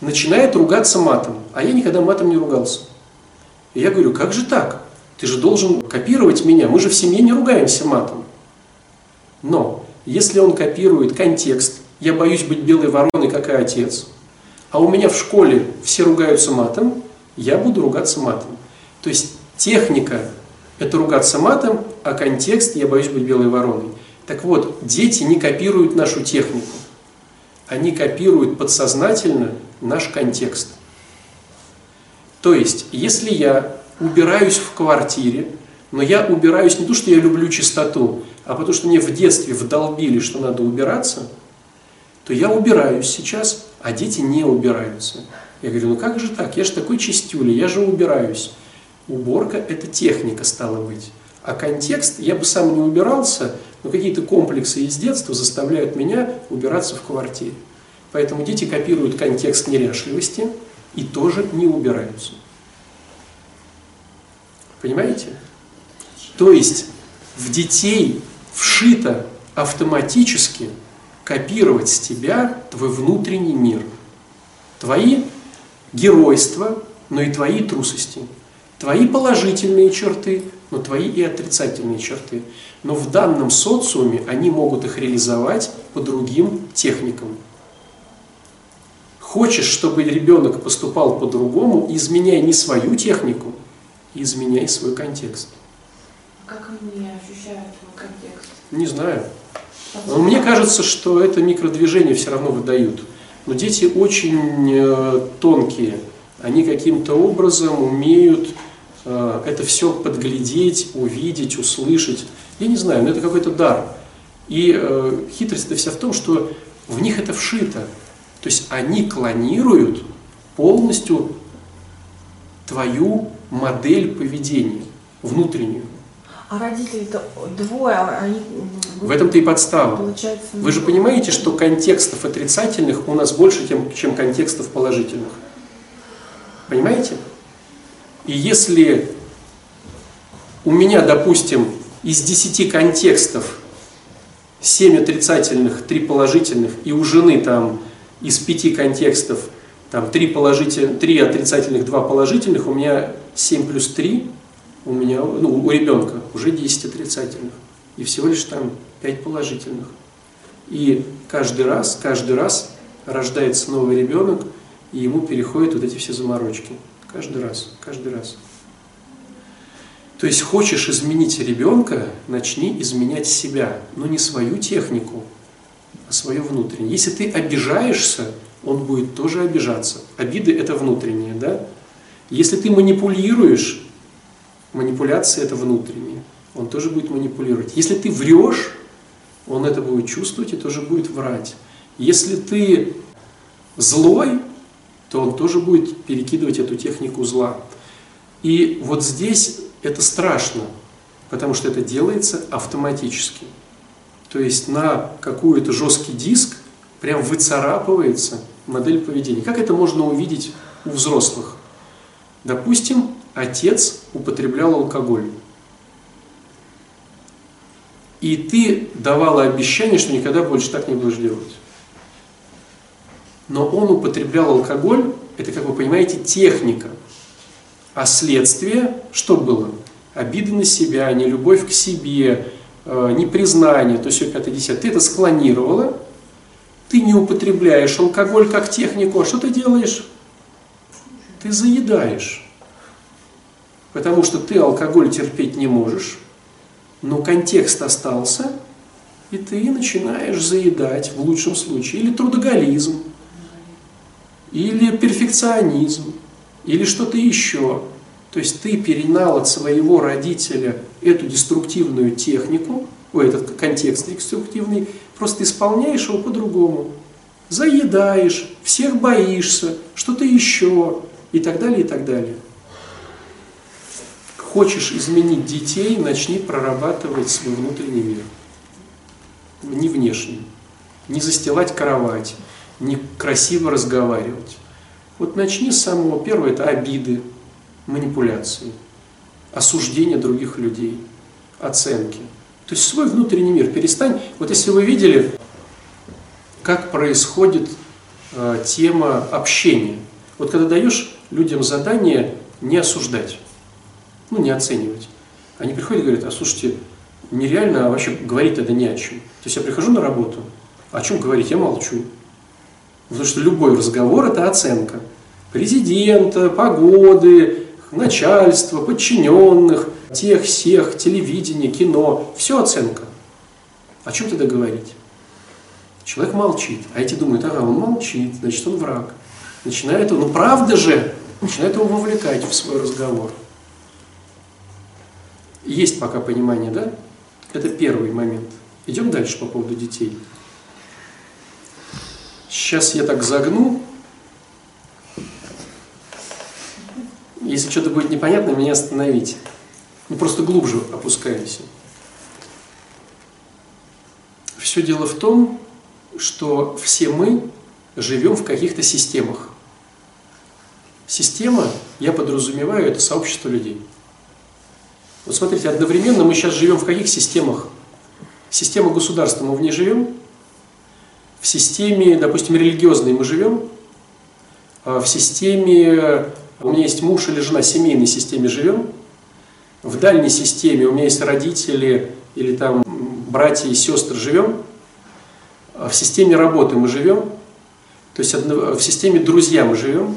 начинает ругаться матом, а я никогда матом не ругался. И я говорю, как же так? Ты же должен копировать меня, мы же в семье не ругаемся матом. Но если он копирует контекст, я боюсь быть белой вороной, как и отец, а у меня в школе все ругаются матом, я буду ругаться матом. То есть техника – это ругаться матом, а контекст – я боюсь быть белой вороной. Так вот, дети не копируют нашу технику. Они копируют подсознательно наш контекст. То есть, если я убираюсь в квартире, но я убираюсь не то, что я люблю чистоту, а потому что мне в детстве вдолбили, что надо убираться, то я убираюсь сейчас, а дети не убираются. Я говорю, ну как же так, я же такой чистюля, я же убираюсь. Уборка – это техника стала быть. А контекст, я бы сам не убирался, но какие-то комплексы из детства заставляют меня убираться в квартире. Поэтому дети копируют контекст неряшливости и тоже не убираются. Понимаете? То есть в детей вшито автоматически копировать с тебя твой внутренний мир, твои геройства, но и твои трусости, твои положительные черты, но твои и отрицательные черты. Но в данном социуме они могут их реализовать по другим техникам. Хочешь, чтобы ребенок поступал по-другому, изменяй не свою технику, изменяй свой контекст. Как они ощущают мой контекст? Не знаю. Но мне кажется, что это микродвижение все равно выдают. Но дети очень тонкие. Они каким-то образом умеют это все подглядеть, увидеть, услышать. Я не знаю, но это какой-то дар. И хитрость-то вся в том, что в них это вшито. То есть они клонируют полностью твою модель поведения, внутреннюю. А родители-то двое, они... В этом-то и подстава. Получается... Вы же понимаете, что контекстов отрицательных у нас больше, чем контекстов положительных. Понимаете? И если у меня, допустим, из десяти контекстов семь отрицательных, три положительных, и у жены там из пяти контекстов там три положитель... три отрицательных, два положительных, у меня семь плюс три... У меня, ну, у ребенка уже десять отрицательных и всего лишь там пять положительных. И каждый раз, каждый раз рождается новый ребенок, и ему переходят вот эти все заморочки. Каждый раз, каждый раз. То есть хочешь изменить ребенка, начни изменять себя, но не свою технику, а свою внутреннюю. Если ты обижаешься, он будет тоже обижаться. Обиды – это внутренние, да? Если ты манипулируешь, манипуляция – это внутренняя. Он тоже будет манипулировать. Если ты врешь, он это будет чувствовать и тоже будет врать. Если ты злой, то он тоже будет перекидывать эту технику зла. И вот здесь это страшно, потому что это делается автоматически. То есть на какой-то жесткий диск прям выцарапывается модель поведения. Как это можно увидеть у взрослых? Допустим, отец употреблял алкоголь. И ты давала обещание, что никогда больше так не будешь делать. но он употреблял алкоголь, это, как вы понимаете, техника. А следствие, что было? Обиды на себя, нелюбовь к себе, непризнание, то есть пятое-десятое. Ты это склонировала, ты не употребляешь алкоголь как технику, а что ты делаешь? Ты заедаешь. Потому что ты алкоголь терпеть не можешь, но контекст остался, и ты начинаешь заедать в лучшем случае. Или трудоголизм, или перфекционизм, или что-то еще. То есть ты перенял от своего родителя эту деструктивную технику, ой, этот контекст деструктивный, просто исполняешь его по-другому. Заедаешь, всех боишься, что-то еще, и так далее, и так далее. Хочешь изменить детей, начни прорабатывать свой внутренний мир. Не внешний. Не застилать кровать, не красиво разговаривать. Вот начни с самого первого, это обиды, манипуляции, осуждение других людей, оценки. То есть свой внутренний мир перестань. Вот если вы видели, как происходит э, тема общения. Вот когда даешь людям задание не осуждать. Ну, не оценивать. Они приходят и говорят, а слушайте, нереально, а вообще говорить это не о чем. То есть я прихожу на работу, о чем говорить, я молчу. Потому что любой разговор – это оценка. Президента, погоды, начальства, подчиненных, тех, всех, телевидение, кино. Все оценка. О чем тогда говорить? Человек молчит, а эти думают, ага, он молчит, значит, он враг. Начинает его, ну правда же, начинает его вовлекать в свой разговор. Есть пока понимание, да? Это первый момент. Идем дальше по поводу детей. Сейчас я так загну. Если что-то будет непонятно, меня остановите. Ну, просто глубже опускаемся. Все дело в том, что все мы живем в каких-то системах. Система, я подразумеваю, это сообщество людей. Вот смотрите, одновременно мы сейчас живем в каких системах? Система государства, мы в ней живем. В системе, допустим, религиозной мы живем. В системе, у меня есть муж или жена, в семейной системе живем. В дальней системе у меня есть родители или там братья и сестры живем. В системе работы мы живем. То есть в системе друзья мы живем.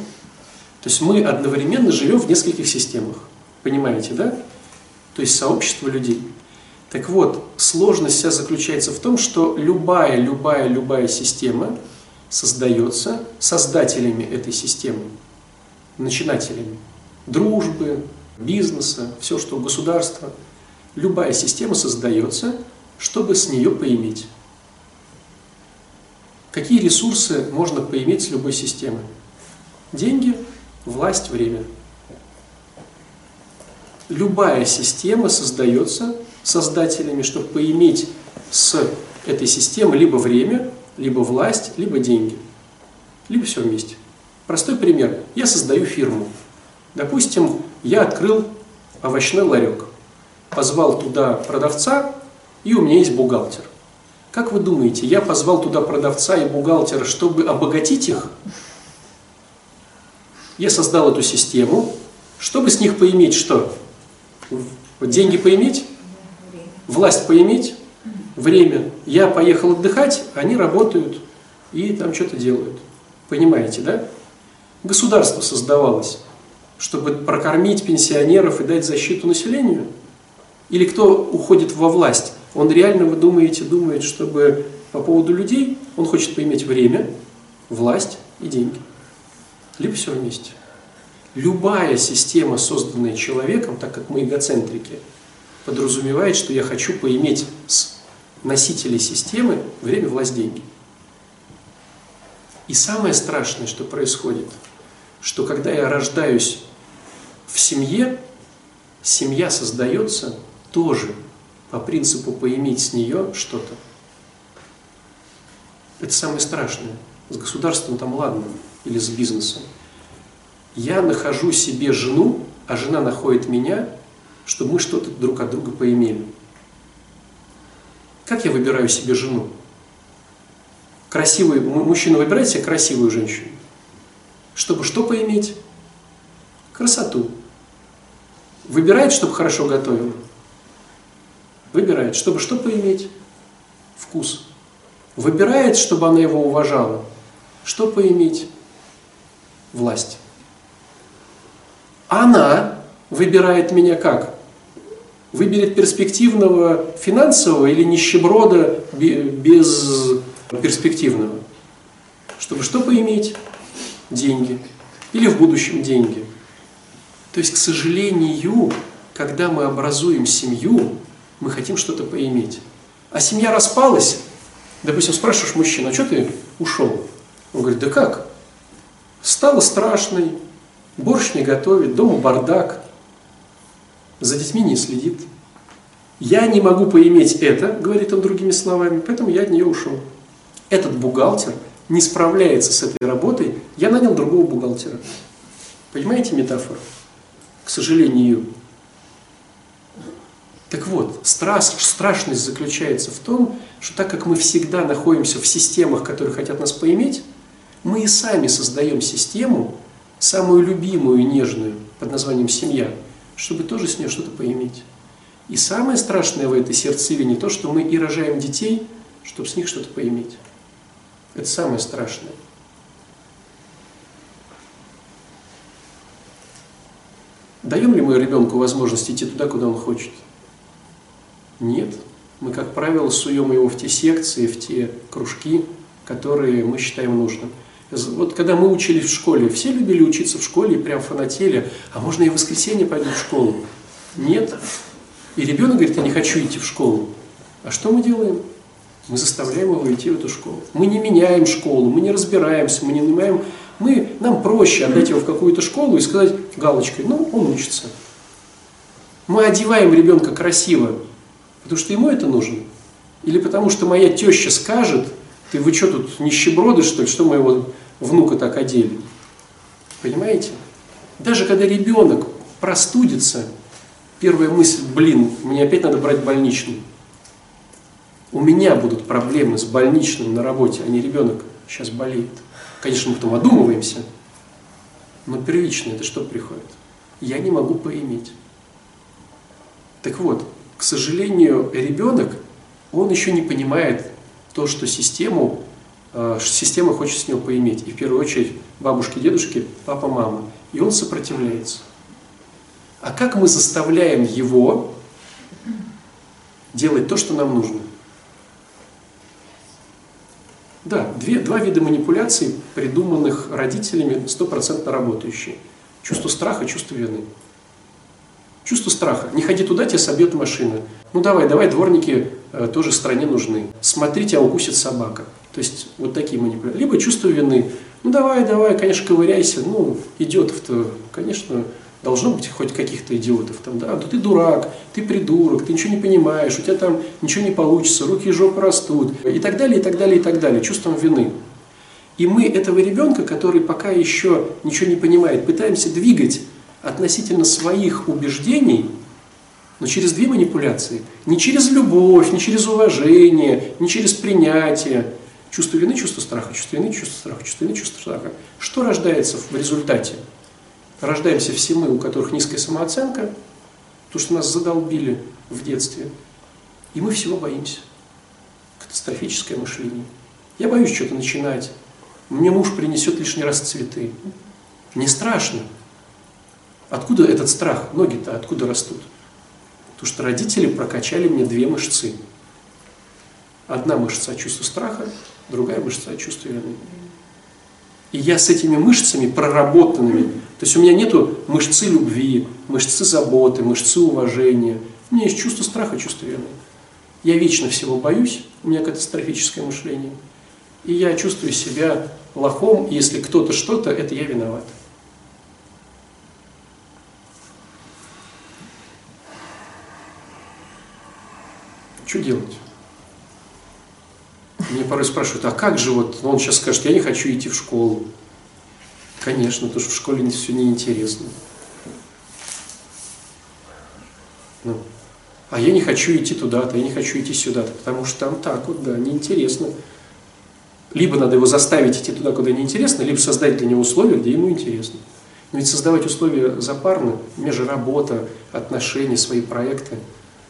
То есть мы одновременно живем в нескольких системах. Понимаете, да? То есть сообщество людей. Так вот, сложность вся заключается в том, что любая, любая, любая система создается создателями этой системы, начинателями дружбы, бизнеса, все, что государство. Любая система создается, чтобы с нее поиметь. Какие ресурсы можно поиметь с любой системы? Деньги, власть, время. Любая система создается создателями, чтобы поиметь с этой системы либо время, либо власть, либо деньги, либо все вместе. Простой пример. Я создаю фирму. Допустим, я открыл овощной ларек, позвал туда продавца, и у меня есть бухгалтер. Как вы думаете, я позвал туда продавца и бухгалтера, чтобы обогатить их? Я создал эту систему, чтобы с них поиметь что? Деньги поиметь, власть поиметь, время. Я поехал отдыхать, они работают и там что-то делают. Понимаете, да? Государство создавалось, чтобы прокормить пенсионеров и дать защиту населению. Или кто уходит во власть, он реально, вы думаете, думает, чтобы по поводу людей, он хочет поиметь время, власть и деньги. Либо все вместе. Любая система, созданная человеком, так как мы эгоцентрики, подразумевает, что я хочу поиметь с носителей системы время, власть, деньги. И самое страшное, что происходит, что когда я рождаюсь в семье, семья создается тоже по принципу поиметь с нее что-то. Это самое страшное. С государством там ладно, или с бизнесом. Я нахожу себе жену, а жена находит меня, чтобы мы что-то друг от друга поимели. Как я выбираю себе жену? Красивый мужчина выбирает себе красивую женщину, чтобы что поиметь? Красоту. Выбирает, чтобы хорошо готовила. Выбирает, чтобы что поиметь? Вкус. Выбирает, чтобы она его уважала. Что поиметь? Власть. Она выбирает меня как? Выберет перспективного финансового или нищеброда безперспективного? Чтобы что поиметь? Деньги. Или в будущем деньги. То есть, к сожалению, когда мы образуем семью, мы хотим что-то поиметь. А семья распалась. Допустим, спрашиваешь мужчину, а что ты ушел? Он говорит, да как? Стала страшной, борщ не готовит, дома бардак, за детьми не следит. Я не могу поиметь это, говорит он другими словами, поэтому я от нее ушел. Этот бухгалтер не справляется с этой работой, я нанял другого бухгалтера. Понимаете метафору? К сожалению. Так вот, страш, страшность заключается в том, что так как мы всегда находимся в системах, которые хотят нас поиметь, мы и сами создаем систему, самую любимую и нежную, под названием «семья», чтобы тоже с нее что-то поиметь. И самое страшное в этой сердцевине то, что мы и рожаем детей, чтобы с них что-то поиметь. Это самое страшное. Даем ли мы ребенку возможность идти туда, куда он хочет? Нет. Мы, как правило, суем его в те секции, в те кружки, которые мы считаем нужным. Вот когда мы учились в школе, все любили учиться в школе и прям фанатели, а можно и в воскресенье пойду в школу? Нет. И ребенок говорит, я не хочу идти в школу. А что мы делаем? Мы заставляем его идти в эту школу. Мы не меняем школу, мы не разбираемся, мы не нанимаем. Мы, нам проще отдать его в какую-то школу и сказать галочкой, ну, он учится. Мы одеваем ребенка красиво. Потому что ему это нужно? Или потому что моя теща скажет, ты вы что тут, нищеброды, что ли, что моего внука так одели? Понимаете? Даже когда ребенок простудится, первая мысль, блин, мне опять надо брать больничный. У меня будут проблемы с больничным на работе, а не ребенок сейчас болеет. Конечно, мы потом одумываемся, но первично это что приходит? Я не могу поиметь. Так вот, к сожалению, ребенок, он еще не понимает то, что систему, э, система хочет с него поиметь. И в первую очередь бабушки, дедушки, папа, мама. И он сопротивляется. А как мы заставляем его делать то, что нам нужно? Да, две, два вида манипуляций, придуманных родителями, стопроцентно работающие. Чувство страха, чувство вины. Чувство страха. Не ходи туда, тебя собьет машина. Ну давай, давай, дворники э, тоже стране нужны. Смотри, тебя укусит собака. То есть вот такие манипуляции. Либо чувство вины. Ну давай, давай, конечно, ковыряйся. Ну, идиотов-то, конечно, должно быть хоть каких-то идиотов. Там, да, да ты дурак, ты придурок, ты ничего не понимаешь, у тебя там ничего не получится, руки и жопы растут. И так далее, и так далее, и так далее. Чувством вины. И мы этого ребенка, который пока еще ничего не понимает, пытаемся двигать относительно своих убеждений, но через две манипуляции. Не через любовь, не через уважение, не через принятие. Чувство вины, чувство страха, чувство вины, чувство страха, чувство вины, чувство страха. Что рождается в результате? Рождаемся все мы, у которых низкая самооценка, то, что нас задолбили в детстве. И мы всего боимся. Катастрофическое мышление. Я боюсь что-то начинать. Мне муж принесет лишний раз цветы. Не страшно. Откуда этот страх? Ноги-то откуда растут? Потому что родители прокачали мне две мышцы. Одна мышца от чувства страха, другая мышца от чувства вины. И я с этими мышцами проработанными, то есть у меня нету мышцы любви, мышцы заботы, мышцы уважения. У меня есть чувство страха, чувство вины. Я вечно всего боюсь, у меня катастрофическое мышление. И я чувствую себя лохом, и если кто-то что-то, это я виноват. Что делать? Мне порой спрашивают, а как же вот, он сейчас скажет, я не хочу идти в школу. Конечно, потому что в школе все неинтересно. Ну, а я не хочу идти туда-то, я не хочу идти сюда-то, потому что там так вот, да, неинтересно. Либо надо его заставить идти туда, куда неинтересно, либо создать для него условия, где ему интересно. Но ведь создавать условия запарно, межработа, отношения, свои проекты.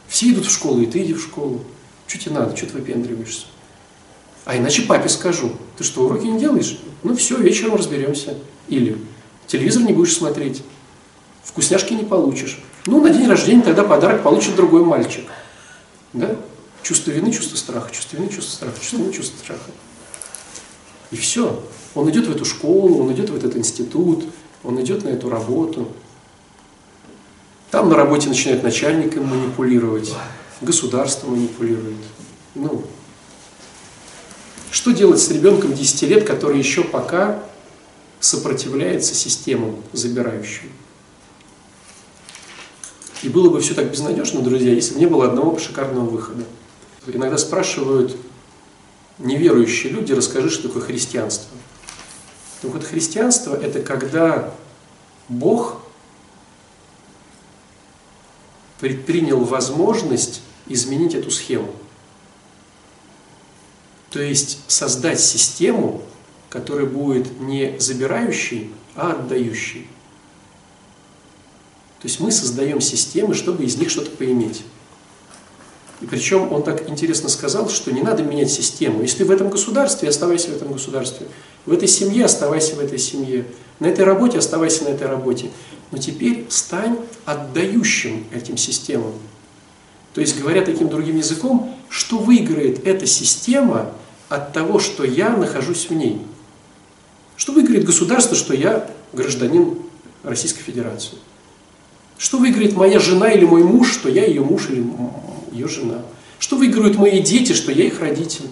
Все идут в школу, и ты иди в школу. Что тебе надо, что ты выпендриваешься? А иначе папе скажу, ты что, уроки не делаешь? Ну все, вечером разберемся. Или телевизор не будешь смотреть, вкусняшки не получишь. Ну, на день рождения тогда подарок получит другой мальчик. Да? Чувство вины, чувство страха, чувство вины, чувство страха, чувство вины, чувство страха. И все. Он идет в эту школу, он идет в этот институт, он идет на эту работу. Там на работе начинает начальник им манипулировать, государство манипулирует. Ну, что делать с ребенком десяти лет, который еще пока сопротивляется системам забирающим? И было бы все так безнадежно, друзья, если бы не было одного шикарного выхода. Иногда спрашивают неверующие люди, расскажи, что такое христианство. Так вот, христианство – это когда Бог предпринял возможность изменить эту схему. То есть создать систему, которая будет не забирающей, а отдающей. То есть мы создаем системы, чтобы из них что-то поиметь. И причем он так интересно сказал, что не надо менять систему. Если ты в этом государстве, оставайся в этом государстве. В этой семье оставайся в этой семье. На этой работе оставайся на этой работе. Но теперь стань отдающим этим системам. То есть, говоря таким другим языком, что выиграет эта система от того, что я нахожусь в ней? Что выиграет государство, что я гражданин Российской Федерации? Что выиграет моя жена или мой муж, что я ее муж или ее жена? Что выиграют мои дети, что я их родитель?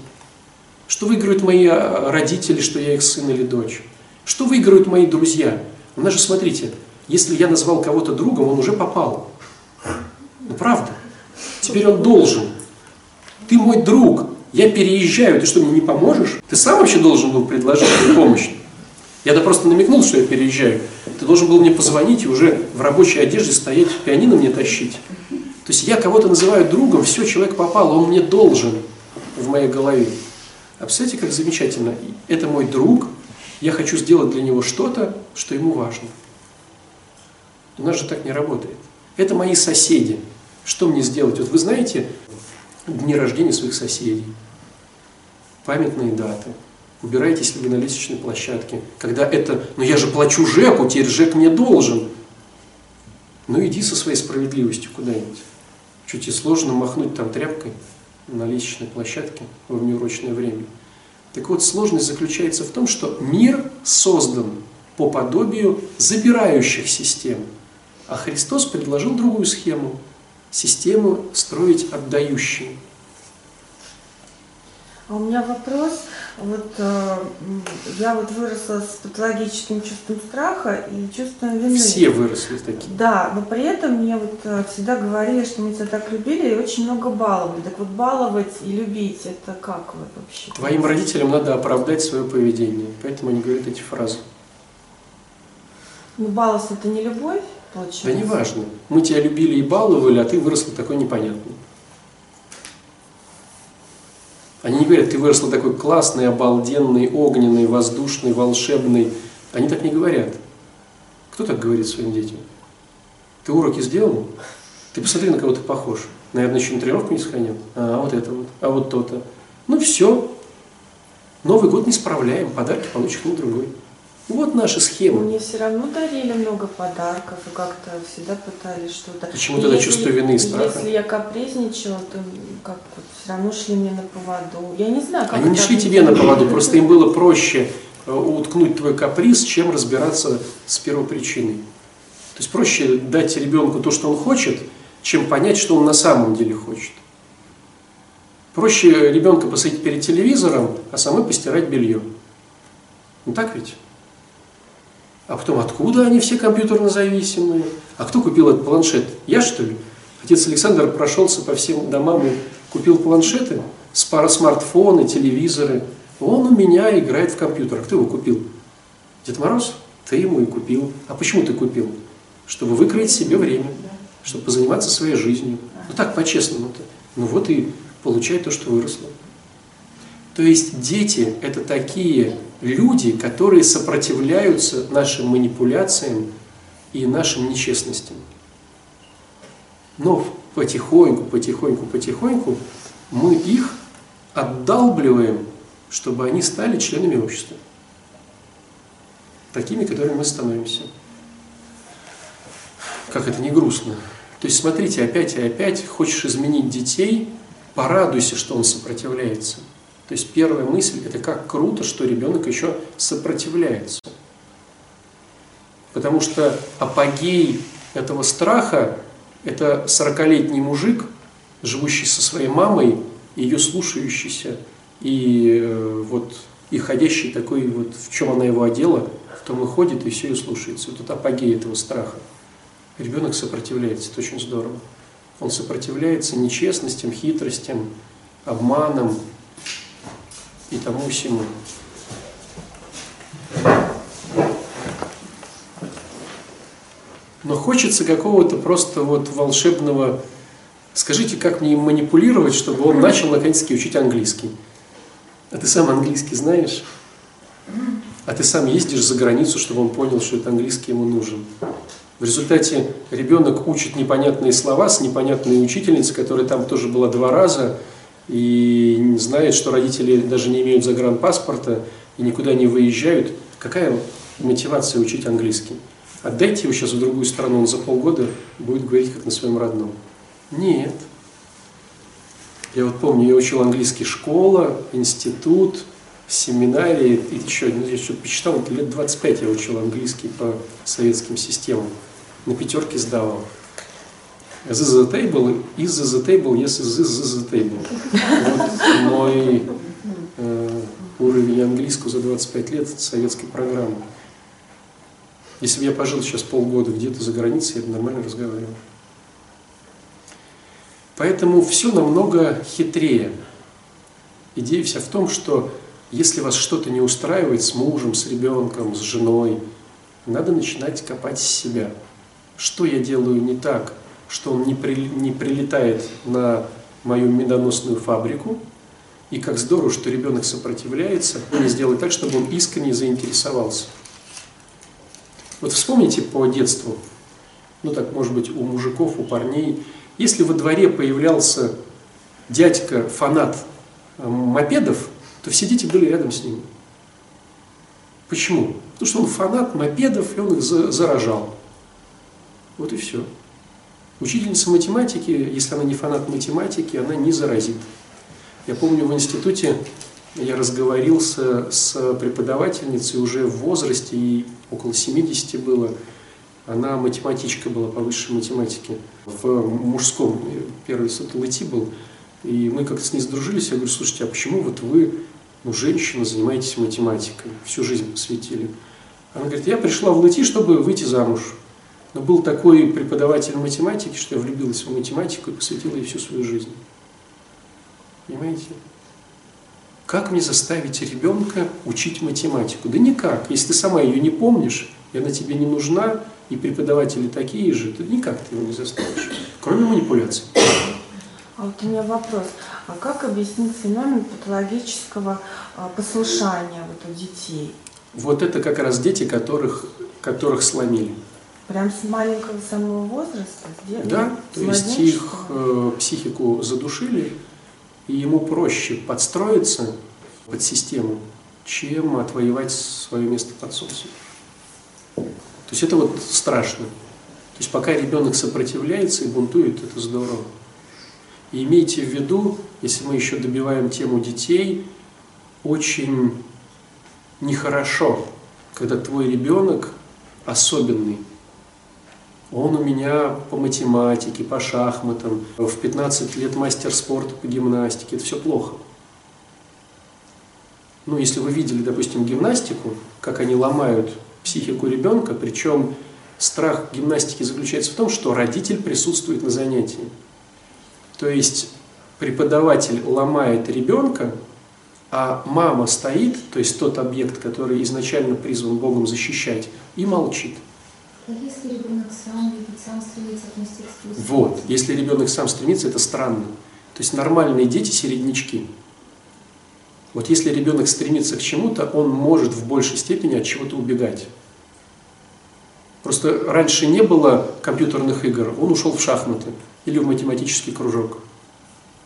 Что выиграют мои родители, что я их сын или дочь? Что выиграют мои друзья? У нас же, смотрите, если я назвал кого-то другом, он уже попал. Ну правда? Теперь он должен. Ты мой друг, я переезжаю, ты что, мне не поможешь? Ты сам вообще должен был предложить мне помощь. Я-то просто намекнул, что я переезжаю. Ты должен был мне позвонить и уже в рабочей одежде стоять, пианино мне тащить. То есть я кого-то называю другом, все, человек попал, он мне должен в моей голове. А представляете, как замечательно. Это мой друг, я хочу сделать для него что-то, что ему важно. У нас же так не работает. Это мои соседи. Что мне сделать? Вот вы знаете дни рождения своих соседей, памятные даты. Убирайтесь ли вы на лестничной площадке, когда это, ну я же плачу ЖЭКу, теперь ЖЭК мне должен. Ну иди со своей справедливостью куда-нибудь. Чуть и сложно махнуть там тряпкой на лестничной площадке во внеурочное время. Так вот, сложность заключается в том, что мир создан по подобию забирающих систем, а Христос предложил другую схему, систему строить отдающие. А у меня вопрос. Вот э, я вот выросла с патологическим чувством страха и чувством вины. Все выросли такие. Да, но при этом мне вот э, всегда говорили, что мы тебя так любили и очень много баловали. Так вот баловать и любить, это как вот вообще? Твоим родителям надо оправдать свое поведение, поэтому они говорят эти фразы. Ну баловать это не любовь, получается? Да не важно. Мы тебя любили и баловали, а ты выросла такой непонятный. Они не говорят, ты выросла такой классный, обалденный, огненный, воздушный, волшебный. Они так не говорят. Кто так говорит своим детям? Ты уроки сделал? Ты посмотри, на кого ты похож. Наверное, еще на тренировку не сходил. А вот это вот, а вот то-то. Ну все. Новый год не справляем, подарки получит ну другой. Вот наши схемы. Мне все равно дарили много подарков и как-то всегда пытались что-то. Почему тогда чувство вины и страха? Если я капризничала, то как вот все равно шли мне на поводу. Я не знаю, как. Они не шли тебе на поводу, просто им было проще уткнуть твой каприз, чем разбираться с первопричиной. То есть проще дать ребенку то, что он хочет, чем понять, что он на самом деле хочет. Проще ребенка посадить перед телевизором, а самой постирать белье. Ну так ведь? А потом, откуда они все компьютерно зависимые? А кто купил этот планшет? Я, что ли? Отец Александр прошелся по всем домам и купил планшеты, смартфоны, телевизоры. Он у меня играет в компьютер. А кто его купил? Дед Мороз? Ты ему и купил. А почему ты купил? Чтобы выкроить себе время, чтобы позаниматься своей жизнью. Ну так, по-честному-то. Ну вот и получай то, что выросло. То есть дети – это такие люди, которые сопротивляются нашим манипуляциям и нашим нечестностям. Но потихоньку, потихоньку, потихоньку мы их отдалбливаем, чтобы они стали членами общества. Такими, которыми мы становимся. Как это не грустно. То есть, смотрите, опять и опять хочешь изменить детей, порадуйся, что он сопротивляется. То есть, первая мысль – это как круто, что ребенок еще сопротивляется. Потому что апогей этого страха – это сорокалетний мужик, живущий со своей мамой, ее слушающийся, и э, вот и ходящий такой, вот в чем она его одела, в том и ходит, и все и слушается. Вот это апогей этого страха. Ребенок сопротивляется, это очень здорово. Он сопротивляется нечестностям, хитростям, обманам и тому всему. Но хочется какого-то просто вот волшебного... Скажите, как мне им манипулировать, чтобы он начал наконец-таки учить английский? А ты сам английский знаешь? А ты сам ездишь за границу, чтобы он понял, что этот английский ему нужен? В результате ребенок учит непонятные слова с непонятной учительницей, которая там тоже была два раза, и знает, что родители даже не имеют загранпаспорта и никуда не выезжают. Какая мотивация учить английский? Отдайте его сейчас в другую страну, он за полгода будет говорить как на своем родном. Нет. Я вот помню, я учил английский школа, институт, семинарии, и еще, ну, я еще почитал, вот лет двадцать пять я учил английский по советским системам, на пятерке сдавал. This is the table, is this the table, yes, is this the table. Вот мой э, уровень английского за двадцать пять лет советской программы. Если бы я пожил сейчас полгода где-то за границей, я бы нормально разговаривал. Поэтому все намного хитрее. Идея вся в том, что если вас что-то не устраивает с мужем, с ребенком, с женой, надо начинать копать с себя. Что я делаю не так, что он не, при, не прилетает на мою медоносную фабрику, и как здорово, что ребенок сопротивляется, и сделать так, чтобы он искренне заинтересовался. Вот вспомните по детству, ну так, может быть, у мужиков, у парней, если во дворе появлялся дядька, фанат мопедов, то все дети были рядом с ним. Почему? Потому что он фанат мопедов, и он их заражал. Вот и все. Учительница математики, если она не фанат математики, она не заразит. Я помню, в институте я разговорился с преподавательницей уже в возрасте, ей около семидесяти было. Она математичка была по высшей математике. В мужском первый институт ЛЭТИ был. И мы как-то с ней сдружились, я говорю, слушайте, а почему вот вы, ну, женщина, занимаетесь математикой, всю жизнь посвятили? Она говорит, я пришла в ЛЭТИ, чтобы выйти замуж. Но был такой преподаватель математики, что я влюбилась в математику и посвятила ей всю свою жизнь. Понимаете? Как мне заставить ребенка учить математику? Да никак. Если ты сама ее не помнишь, и она тебе не нужна, и преподаватели такие же, то никак ты его не заставишь. Кроме манипуляций. А вот у меня вопрос. А как объяснить феномен патологического послушания вот у детей? Вот это как раз дети, которых, которых сломили. Прям с маленького самого возраста? С да, с то есть их э, психику задушили, и ему проще подстроиться под систему, чем отвоевать свое место под солнцем. То есть это вот страшно. То есть пока ребенок сопротивляется и бунтует, это здорово. И имейте в виду, если мы еще добиваем тему детей, очень нехорошо, когда твой ребенок особенный. Он у меня по математике, по шахматам, в пятнадцать лет мастер спорта по гимнастике. Это все плохо. Ну, если вы видели, допустим, гимнастику, как они ломают психику ребенка, причем страх гимнастики заключается в том, что родитель присутствует на занятии. То есть преподаватель ломает ребенка, а мама стоит, то есть тот объект, который изначально призван Богом защищать, и молчит. А если ребенок сам, сам стремится отнести к искусству? Вот, если ребенок сам стремится, это странно. То есть нормальные дети середнячки. Вот если ребенок стремится к чему-то, он может в большей степени от чего-то убегать. Просто раньше не было компьютерных игр, он ушел в шахматы или в математический кружок.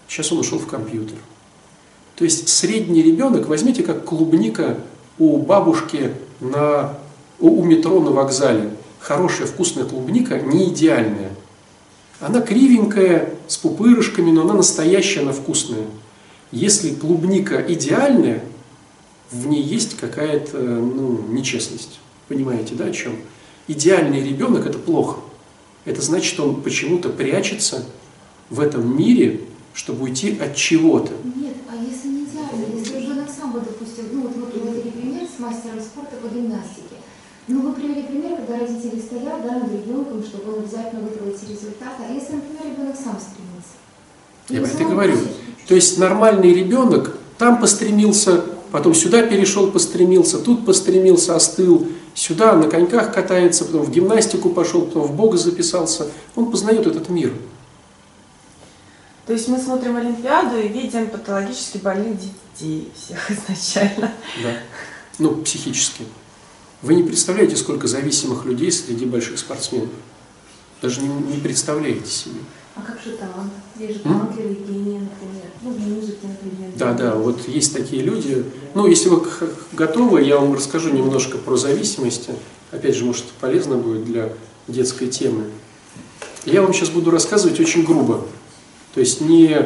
Сейчас он ушел в компьютер. То есть средний ребенок, возьмите, как клубника у бабушки на, у метро на вокзале. Хорошая вкусная клубника, не идеальная. Она кривенькая, с пупырышками, но она настоящая, она вкусная. Если клубника идеальная, в ней есть какая-то ну, нечестность. Понимаете, да, о чем? Идеальный ребенок – это плохо. Это значит, что он почему-то прячется в этом мире, чтобы уйти от чего-то. Нет, а если не идеально, если уже Александр, допустим, ну вот вы привели пример с мастером спорта по гимнастике. Ну вы привели пример, когда родители стоят да, над ребенком, чтобы он обязательно выигрывать результат. А если, например, ребенок сам стремится? Я про это говорю. То есть нормальный ребенок там постремился, потом сюда перешел, постремился, тут постремился, остыл, сюда на коньках катается, потом в гимнастику пошел, потом в бокс записался. Он познает этот мир. То есть мы смотрим Олимпиаду и видим патологически больных детей всех изначально. Да. Ну, психически. Вы не представляете, сколько зависимых людей среди больших спортсменов. Даже не, не представляете себе. А как же талант? Есть же талантливые гении, например. Ну, в музыке, например. Да, да, вот есть такие люди. Ну, если вы готовы, я вам расскажу немножко про зависимости. Опять же, может, полезно будет для детской темы. Я вам сейчас буду рассказывать очень грубо. То есть не,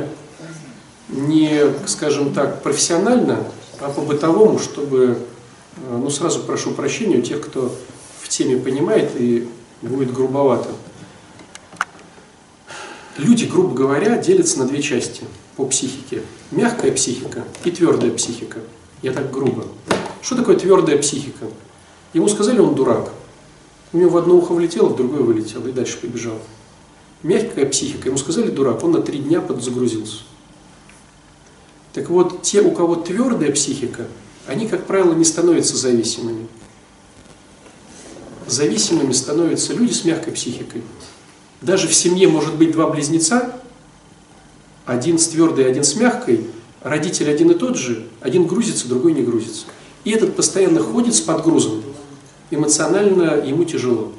не, скажем так, профессионально, а по-бытовому, чтобы... Ну, сразу прошу прощения у тех, кто в теме понимает и будет грубовато. Люди, грубо говоря, делятся на две части по психике. Мягкая психика и твердая психика. Я так грубо. Что такое твердая психика? Ему сказали, он дурак. У него в одно ухо влетело, в другое вылетело и дальше побежал. Мягкая психика. Ему сказали, дурак, он на три дня подзагрузился. Так вот, те, у кого твердая психика, они, как правило, не становятся зависимыми. Зависимыми становятся люди с мягкой психикой. Даже в семье может быть два близнеца, один с твердой, один с мягкой, родитель один и тот же, один грузится, другой не грузится. И этот постоянно ходит с подгрузом, эмоционально ему тяжело.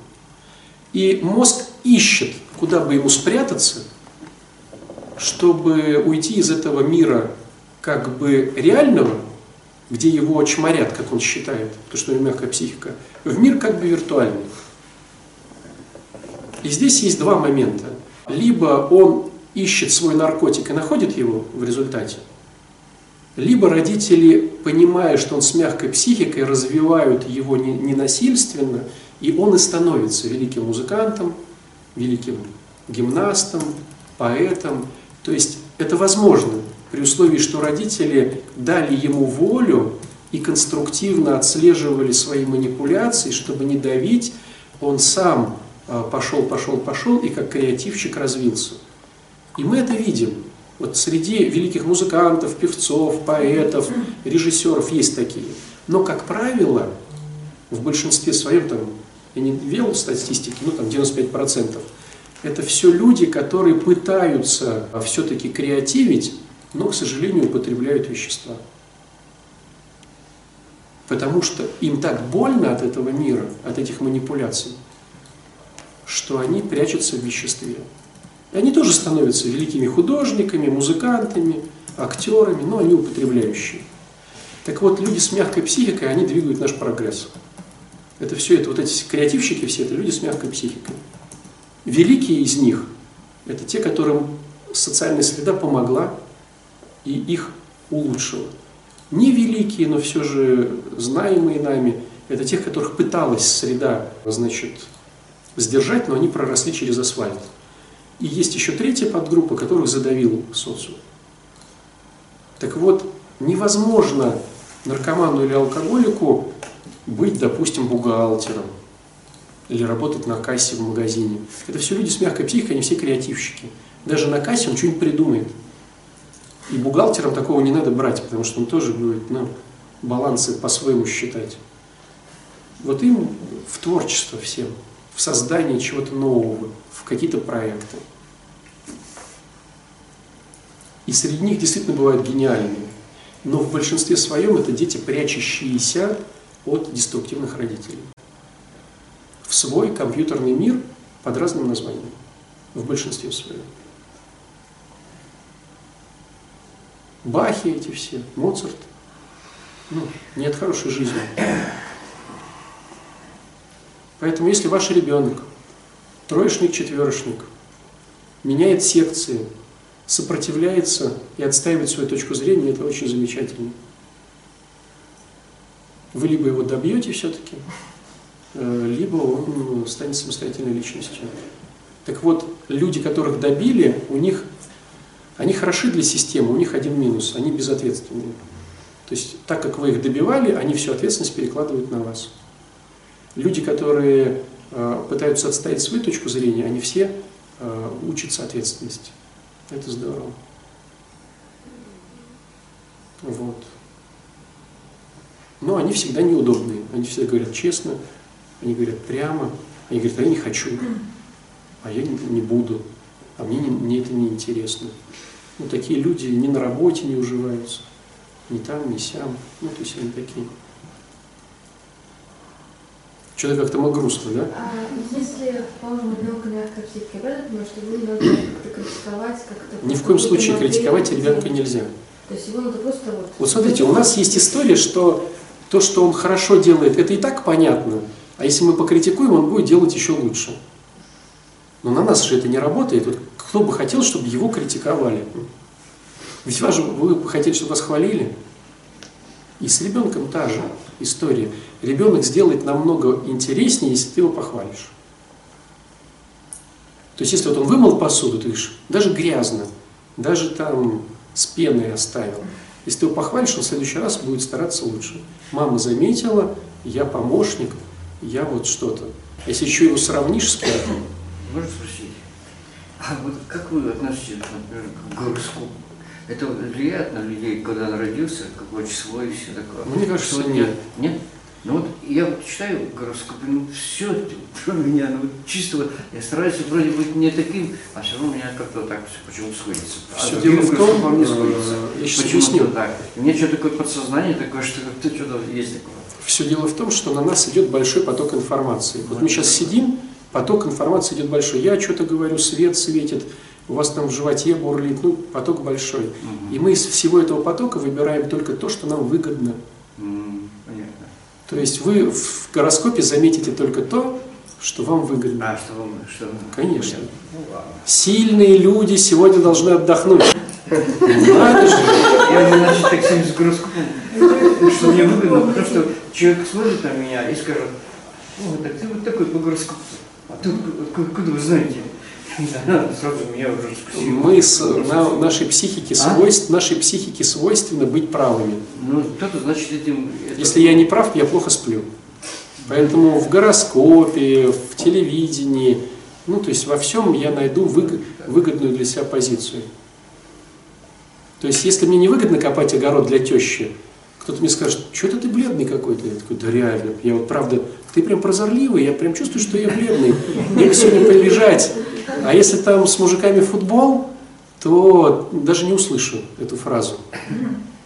И мозг ищет, куда бы ему спрятаться, чтобы уйти из этого мира как бы реального, где его очмарят, как он считает, потому что у него мягкая психика, в мир как бы виртуальный. И здесь есть два момента. Либо он ищет свой наркотик и находит его в результате, либо родители, понимая, что он с мягкой психикой, развивают его ненасильственно, и он и становится великим музыкантом, великим гимнастом, поэтом. То есть это возможно, при условии, что родители дали ему волю и конструктивно отслеживали свои манипуляции, чтобы не давить, он сам пошел, пошел, пошел и как креативщик развился. И мы это видим. Вот среди великих музыкантов, певцов, поэтов, режиссеров есть такие. Но, как правило, в большинстве своем, там, я не вел статистики, ну там девяносто пять процентов, это все люди, которые пытаются все-таки креативить, но, к сожалению, употребляют вещества. Потому что им так больно от этого мира, от этих манипуляций, что они прячутся в веществе. И они тоже становятся великими художниками, музыкантами, актерами, но они употребляющие. Так вот, люди с мягкой психикой, они двигают наш прогресс. Это все это, вот эти креативщики все, это люди с мягкой психикой. Великие из них – это те, которым социальная среда помогла и их улучшила. Невеликие, но все же знаемые нами – это тех, которых пыталась среда, значит, сдержать, но они проросли через асфальт. И есть еще третья подгруппа, которых задавил социум. Так вот, невозможно наркоману или алкоголику быть, допустим, бухгалтером или работать на кассе в магазине. Это все люди с мягкой психикой, они все креативщики. Даже на кассе он что-нибудь придумает. И бухгалтерам такого не надо брать, потому что он тоже будет ну, балансы по-своему считать. Вот им в творчество всем, в создании чего-то нового, в какие-то проекты. И среди них действительно бывают гениальные. но в большинстве своем это дети, прячущиеся от деструктивных родителей в свой компьютерный мир под разным названием, в большинстве своем. Бахи эти все, Моцарт, ну, не от хорошей жизни. Поэтому если ваш ребенок, троечник, четверошник, меняет секции, сопротивляется и отстаивает свою точку зрения, это очень замечательно. Вы либо его добьете все-таки, либо он станет самостоятельной личностью. Так вот, люди, которых добили, у них, они хороши для системы, у них один минус, они безответственные. То есть, так как вы их добивали, они всю ответственность перекладывают на вас. Люди, которые э, пытаются отстоять свою точку зрения, они все э, учатся ответственности. Это здорово. Вот. Но они всегда неудобные, они всегда говорят честно, они говорят прямо, они говорят, а я не хочу, а я не, не буду, а мне, не, мне это не интересно. Ну, такие люди ни на работе не уживаются, ни там, ни сям, ну, то есть они такие. Что-то как-то мы грустно, да? А если, по-моему, много мягко психики, потому что вы надо как-то критиковать, как-то... Ни в коем случае критиковать ребенка нельзя. То есть его надо просто вот... Вот смотрите, у нас есть история, что то, что он хорошо делает, это и так понятно, а если мы покритикуем, он будет делать еще лучше. Но на нас же это не работает. Вот кто бы хотел, чтобы его критиковали? Ведь вас же, вы бы хотели, чтобы вас хвалили? И с ребенком та же история. Ребенок сделает намного интереснее, если ты его похвалишь. То есть, если вот он вымыл посуду, ты говоришь, даже грязно, даже там с пеной оставил. Если ты его похвалишь, он в следующий раз будет стараться лучше. Мама заметила, я помощник, я вот что-то. Если еще его сравнишь с кем-то... Можно спросить, а вот как вы относитесь, например, к гороскопу? Это влияет на людей, когда он родился, какое число и все такое? Мне кажется, что нет. Нет? Ну вот я вот читаю гороскоп, ну все, у меня, ну чисто вот, я стараюсь вроде быть не таким, а все равно у меня как-то так почему-то сходится. Все а дело в том, не сходится. Я сейчас объясню. Так. У меня что-то такое подсознание такое, что как-то что-то есть такое. Все дело в том, что на нас идет большой поток информации. Вот, вот мы сейчас сидим, поток информации идет большой. Я что-то говорю, свет светит. У вас там в животе бурлит, ну, поток большой. Mm-hmm. И мы из всего этого потока выбираем только то, что нам выгодно. Mm-hmm. Понятно. То есть вы в гороскопе заметите только то, что вам выгодно. А, что вам, что... Конечно. Ну, ладно. Сильные люди сегодня должны отдохнуть. Надо же. Я не начал так сильно с гороскопом, что мне выгодно, потому что человек смотрит на меня и скажет, о, так ты вот такой по гороскопу, а ты откуда вы знаете? Да, сразу меня уже скусило. Мы с, на, нашей, психике а? свойств, нашей психике свойственно быть правыми. Ну, кто-то, значит, этим, это... Если я не прав, я плохо сплю. Поэтому в гороскопе, в телевидении, ну, то есть во всем я найду выгод, выгодную для себя позицию. То есть, если мне не выгодно копать огород для тещи, кто-то мне скажет, что это ты бледный какой-то? Я такой, да реально, я вот правда, ты прям прозорливый, я прям чувствую, что я бледный, мне сегодня полежать. А если там с мужиками футбол, то даже не услышу эту фразу.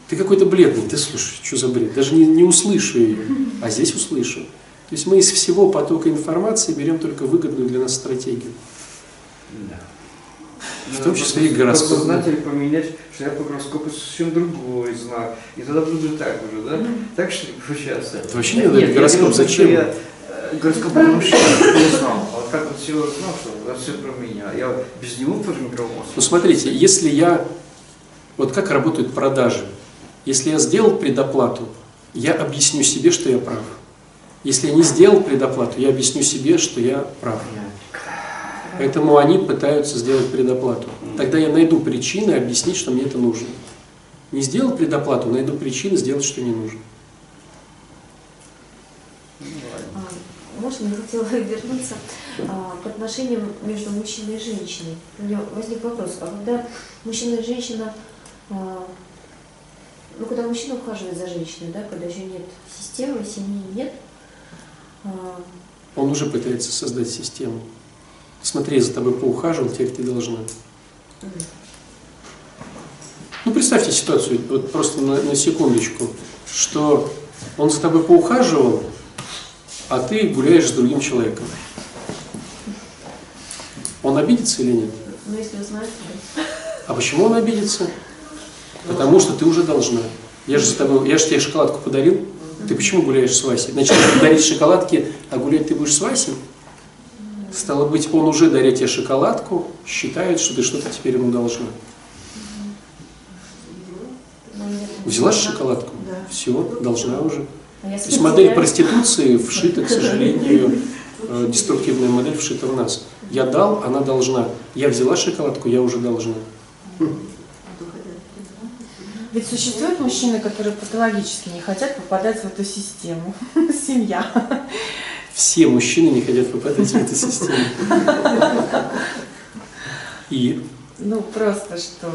Ты какой-то бледный, ты слушай, что за бред? Даже не, не услышу ее, а здесь услышу. То есть мы из всего потока информации берем только выгодную для нас стратегию. Да. В том числе и гороскоп. Подсознатель поменять, что я по гороскопу совсем другой знак. И тогда буду так уже, да? Так что сейчас. Это вообще не надо гороскоп, зачем? Гороскоп потому что я знал, а вот как вот всего знал, что все про меня, я без него формировался. Ну смотрите, если я, вот как работают продажи, если я сделал предоплату, я объясню себе, что я прав. Если я не сделал предоплату, я объясню себе, что я прав. Поэтому они пытаются сделать предоплату. Тогда я найду причины объяснить, что мне это нужно. Не сделал предоплату, найду причины сделать, что не нужно. Можно, я хотела вернуться а, к отношениям между мужчиной и женщиной. У меня возник вопрос, а когда мужчина и женщина, а, ну когда мужчина ухаживает за женщиной, да, когда еще нет системы, семьи нет. А... Он уже пытается создать систему. Смотри, за тобой поухаживал, теперь ты должна. Угу. Ну, представьте ситуацию, вот просто на, на секундочку, что он за тобой поухаживал, а ты гуляешь с другим человеком. Он обидится или нет? Ну, если узнать, да. А почему он обидится? Потому что ты уже должна. Я же, за тобой, я же тебе шоколадку подарил. Ты почему гуляешь с Васей? Значит, ты даришь шоколадки, а гулять ты будешь с Васей? Стало быть, он уже, даря тебе шоколадку, считает, что ты что-то теперь ему должна. Взяла же шоколадку? Да. Все, должна уже. То есть модель проституции вшита, к сожалению, деструктивная модель вшита в нас. Я дал, она должна. Я взяла шоколадку, я уже должна. Ведь существуют мужчины, которые патологически не хотят попадать в эту систему. Семья. Все мужчины не хотят попадать в эту систему. И? Ну, просто что...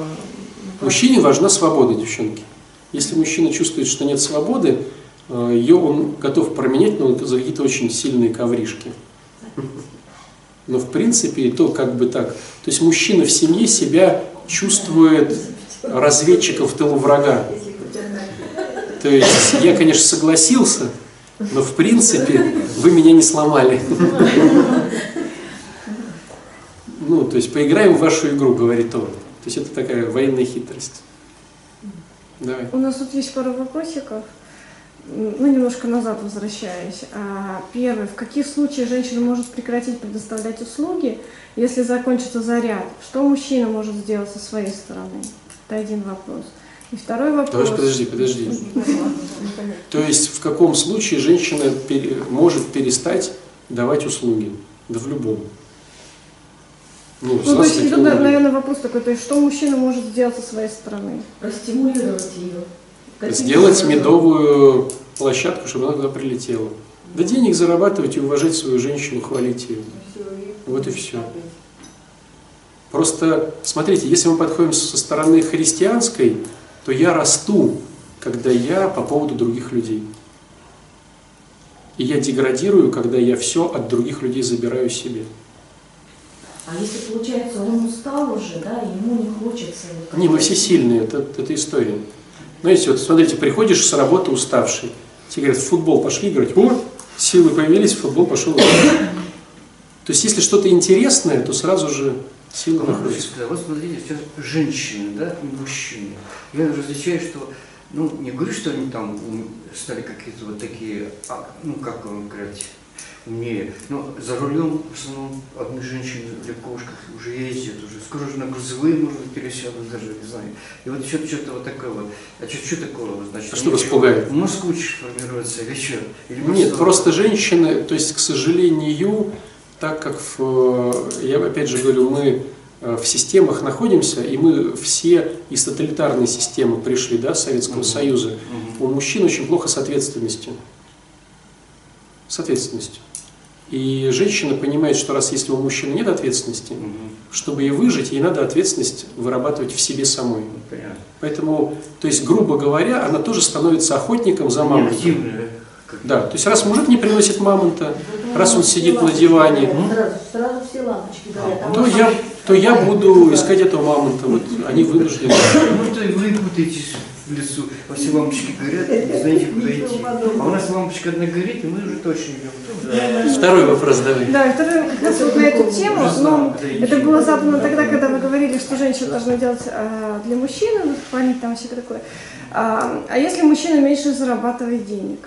Мужчине важна свобода, девчонки. Если мужчина чувствует, что нет свободы, ее он готов променять, но за какие-то очень сильные ковришки. Но, в принципе, и то как бы так. То есть мужчина в семье себя чувствует... разведчиков в тылу врага. То есть я, конечно, согласился, но в принципе вы меня не сломали. Ну, то есть поиграем в вашу игру, говорит он. То есть это такая военная хитрость. Давай. У нас тут есть пара вопросиков. Ну, немножко назад возвращаясь. Первый. В каких случаях женщина может прекратить предоставлять услуги, если закончится заряд? Что мужчина может сделать со своей стороны? Это один вопрос. И второй вопрос... Товарищ, подожди, подожди. То есть в каком случае женщина может перестать давать услуги? Да в любом. Ну, то есть, тут, наверное, вопрос такой, то есть что мужчина может сделать со своей стороны? Простимулировать ее. Сделать медовую площадку, чтобы она туда прилетела. Да денег зарабатывать и уважать свою женщину, хвалить ее. Вот и все. Просто, смотрите, если мы подходим со стороны христианской, то я расту, когда я по поводу других людей. И я деградирую, когда я все от других людей забираю себе. А если, получается, он устал уже, да, и ему не хочется... Не, мы все сильные, это, это история. Ну, если вот, смотрите, приходишь с работы уставший, тебе говорят, в футбол пошли играть, о, силы появились, в футбол пошел играть. То есть, если что-то интересное, то сразу же силы находятся. Вот смотрите, все женщины, да, и мужчины. Я различаю, что, ну, не говорю, что они там стали какие-то вот такие, ну, как вам играть, умнее. Но за рулем, в основном, одни женщины в легковушках уже ездят, уже скоро же на грузовые, может быть, пересядут даже, не знаю. И вот еще что-то вот такое вот. А что такого, значит? А что вас пугает? Мозг лучше формируется или что? Нет, просто женщины, то есть, к сожалению, так как, в, я опять же говорю, мы в системах находимся, и мы все из тоталитарной системы пришли, да, Советского Союза, у мужчин очень плохо с ответственностью. С ответственностью. И женщина понимает, что раз если у мужчины нет ответственности, угу. чтобы ей выжить, ей надо ответственность вырабатывать в себе самой. Понятно. Поэтому, то есть, грубо говоря, она тоже становится охотником за мамонтом. Да, то есть раз мужик не приносит мамонта, ну, раз он сидит лампочки, на диване, сразу, сразу все лампочки горят, а то, я, лампочки, то я буду искать этого мамонта, вот они вынуждены. Может, вы путаетесь в лесу, а все лампочки горят, не знаете, куда идти. А у нас лампочка одна горит, и мы уже точно идем. Второй вопрос давай. Да, второй как раз вот на эту тему, но это было задано тогда, когда вы говорили, что женщина должна делать для мужчины, понять там все такое. А если мужчина меньше зарабатывает денег?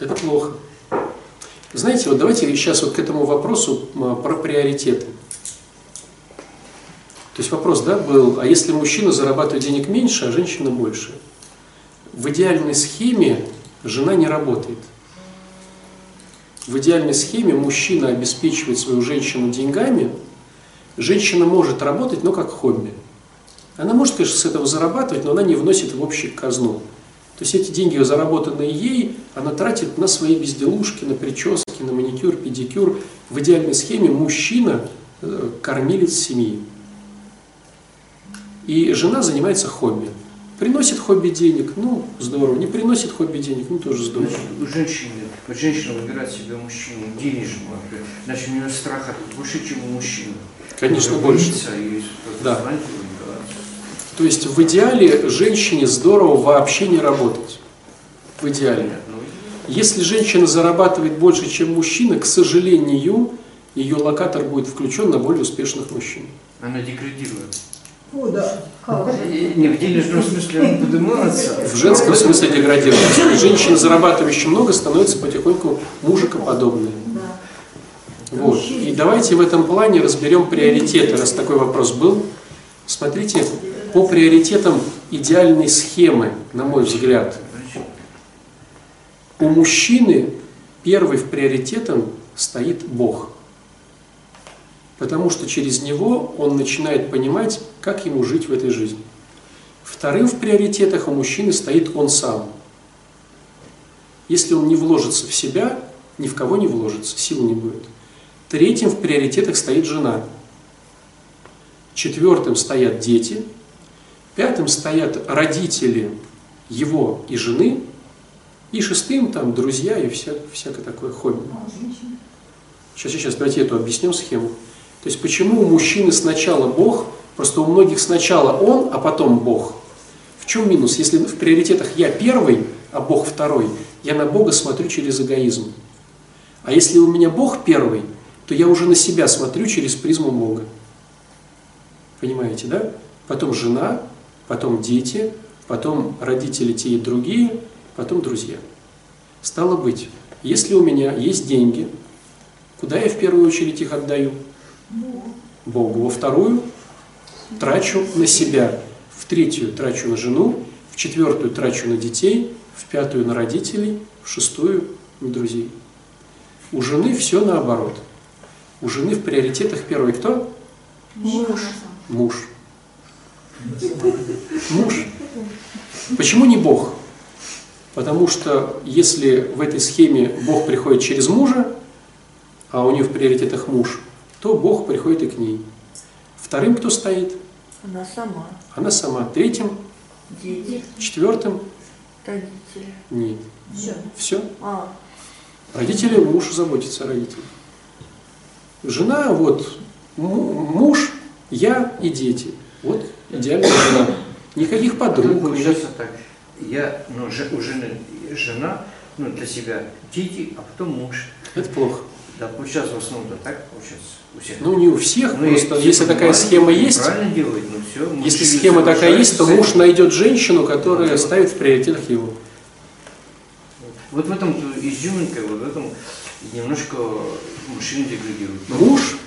Это плохо. Знаете, вот давайте сейчас вот к этому вопросу про приоритеты. То есть вопрос, да, был, а если мужчина зарабатывает денег меньше, а женщина больше? В идеальной схеме жена не работает. В идеальной схеме мужчина обеспечивает свою женщину деньгами, женщина может работать, но как хобби. Она может, конечно, с этого зарабатывать, но она не вносит в общую казну. То есть эти деньги, заработанные ей, она тратит на свои безделушки, на прически, на маникюр, педикюр. В идеальной схеме мужчина кормилец семьи. И жена занимается хобби. Приносит хобби денег, ну, здорово. Не приносит хобби денег, ну, тоже здорово. Значит, женщина, женщина выбирает себе мужчину денежного, значит, у нее страха больше, чем у мужчины. Конечно, больше. Да. То есть в идеале женщине здорово вообще не работать. В идеале. Если женщина зарабатывает больше, чем мужчина, к сожалению, ее локатор будет включен на более успешных мужчин. Она деградирует. О, да. Не в денежном смысле она поднимается. В женском смысле деградирует. Женщина, зарабатывающая много, становится потихоньку мужикоподобной. Да. Вот. И давайте в этом плане разберем приоритеты, раз такой вопрос был. Смотрите, по приоритетам идеальной схемы, на мой взгляд, у мужчины первый в приоритетом стоит Бог. Потому что через него он начинает понимать, как ему жить в этой жизни. Вторым в приоритетах у мужчины стоит он сам. Если он не вложится в себя, ни в кого не вложится, сил не будет. Третьим в приоритетах стоит жена. Четвертым стоят дети. Пятым стоят родители его и жены. И шестым там друзья и вся, всякое такое хобби. Сейчас, сейчас, давайте эту объясним схему. То есть, почему у мужчины сначала Бог, просто у многих сначала он, а потом Бог. В чем минус? Если в приоритетах я первый, а Бог второй, я на Бога смотрю через эгоизм. А если у меня Бог первый, то я уже на себя смотрю через призму Бога. Понимаете, да? Потом жена, потом дети, потом родители те и другие, потом друзья. Стало быть, если у меня есть деньги, куда я в первую очередь их отдаю? Богу. Во вторую трачу на себя. В третью трачу на жену. В четвертую трачу на детей. В пятую на родителей. В шестую на друзей. У жены все наоборот. У жены в приоритетах первый кто? Муж. Муж. Муж. Почему не Бог? Потому что если в этой схеме Бог приходит через мужа, а у нее в приоритетах муж, то Бог приходит и к ней. Вторым кто стоит? Она сама. Она сама. Третьим? Дети. Четвертым? Родители. Нет. Все. Все? А. Родители, муж заботится о родителях. Жена, вот, муж, я и дети. Вот идеальная жена. Никаких подруг. Получается так. Я, ну, у жены жена, ну, для себя дети, а потом муж. Это плохо. Да, получается, в основном, да, так получается у всех. Ну, не у всех, но просто если такая схема есть, делает, ну, все, если схема такая есть, то муж найдет женщину, которая вот ставит в приоритетах его. Вот в этом изюминка, вот в этом немножко мужчина деградирует. Муж,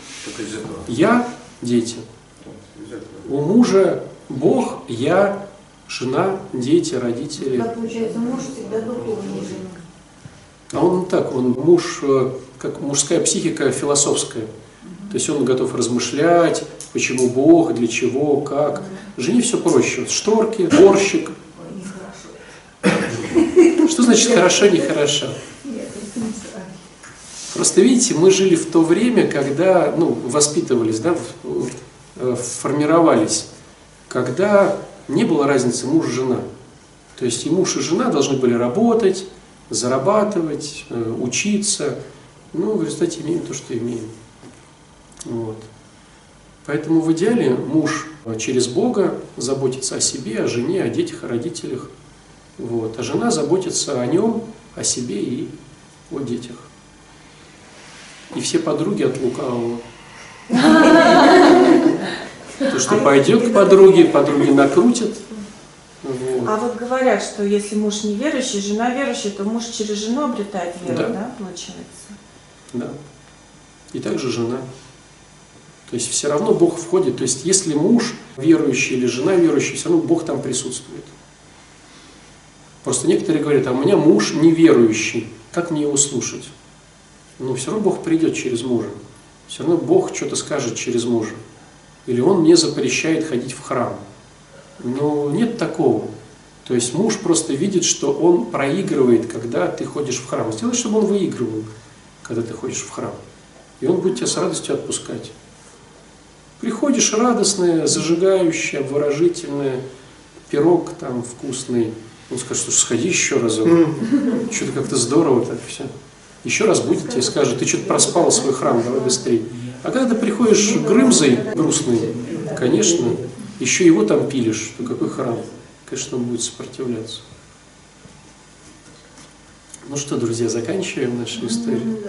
я, дети. У мужа Бог, я, жена, дети, родители. Да, получается, муж всегда духовный женщина. А он так, он муж, как мужская психика философская. То есть он готов размышлять, почему Бог, для чего, как. Жене все проще. Шторки, борщик. Что значит хорошо, нехорошо? Просто видите, мы жили в то время, когда, ну, воспитывались, да, формировались, когда не было разницы муж и жена. То есть и муж, и жена должны были работать, зарабатывать, учиться, ну, в результате имеем то, что имеем. Вот. Поэтому в идеале муж через Бога заботится о себе, о жене, о детях, о родителях, вот. А жена заботится о нем, о себе и о детях. И все подруги от лукавого. То, что пойдет к подруге, подруги накрутят. Вот. А вот говорят, что если муж неверующий, жена верующая, то муж через жену обретает веру, да, да, получается? Да. И также жена. То есть все равно Бог входит. То есть если муж верующий или жена верующая, все равно Бог там присутствует. Просто некоторые говорят, а у меня муж неверующий, как мне его слушать? Но все равно Бог придет через мужа. Все равно Бог что-то скажет через мужа. Или он мне запрещает ходить в храм. Но нет такого. То есть муж просто видит, что он проигрывает, когда ты ходишь в храм. Сделай, чтобы он выигрывал, когда ты ходишь в храм. И он будет тебя с радостью отпускать. Приходишь радостная, зажигающая, выражительная, пирог там вкусный. Он скажет, что сходи еще разок. Что-то как-то здорово так все. Еще раз будет тебе скажет, ты что-то проспал свой храм, давай быстрее. А когда ты приходишь грымзой грустный, конечно, еще его там пилишь, ну какой храм? Конечно, он будет сопротивляться. Ну что, друзья, заканчиваем нашу историю.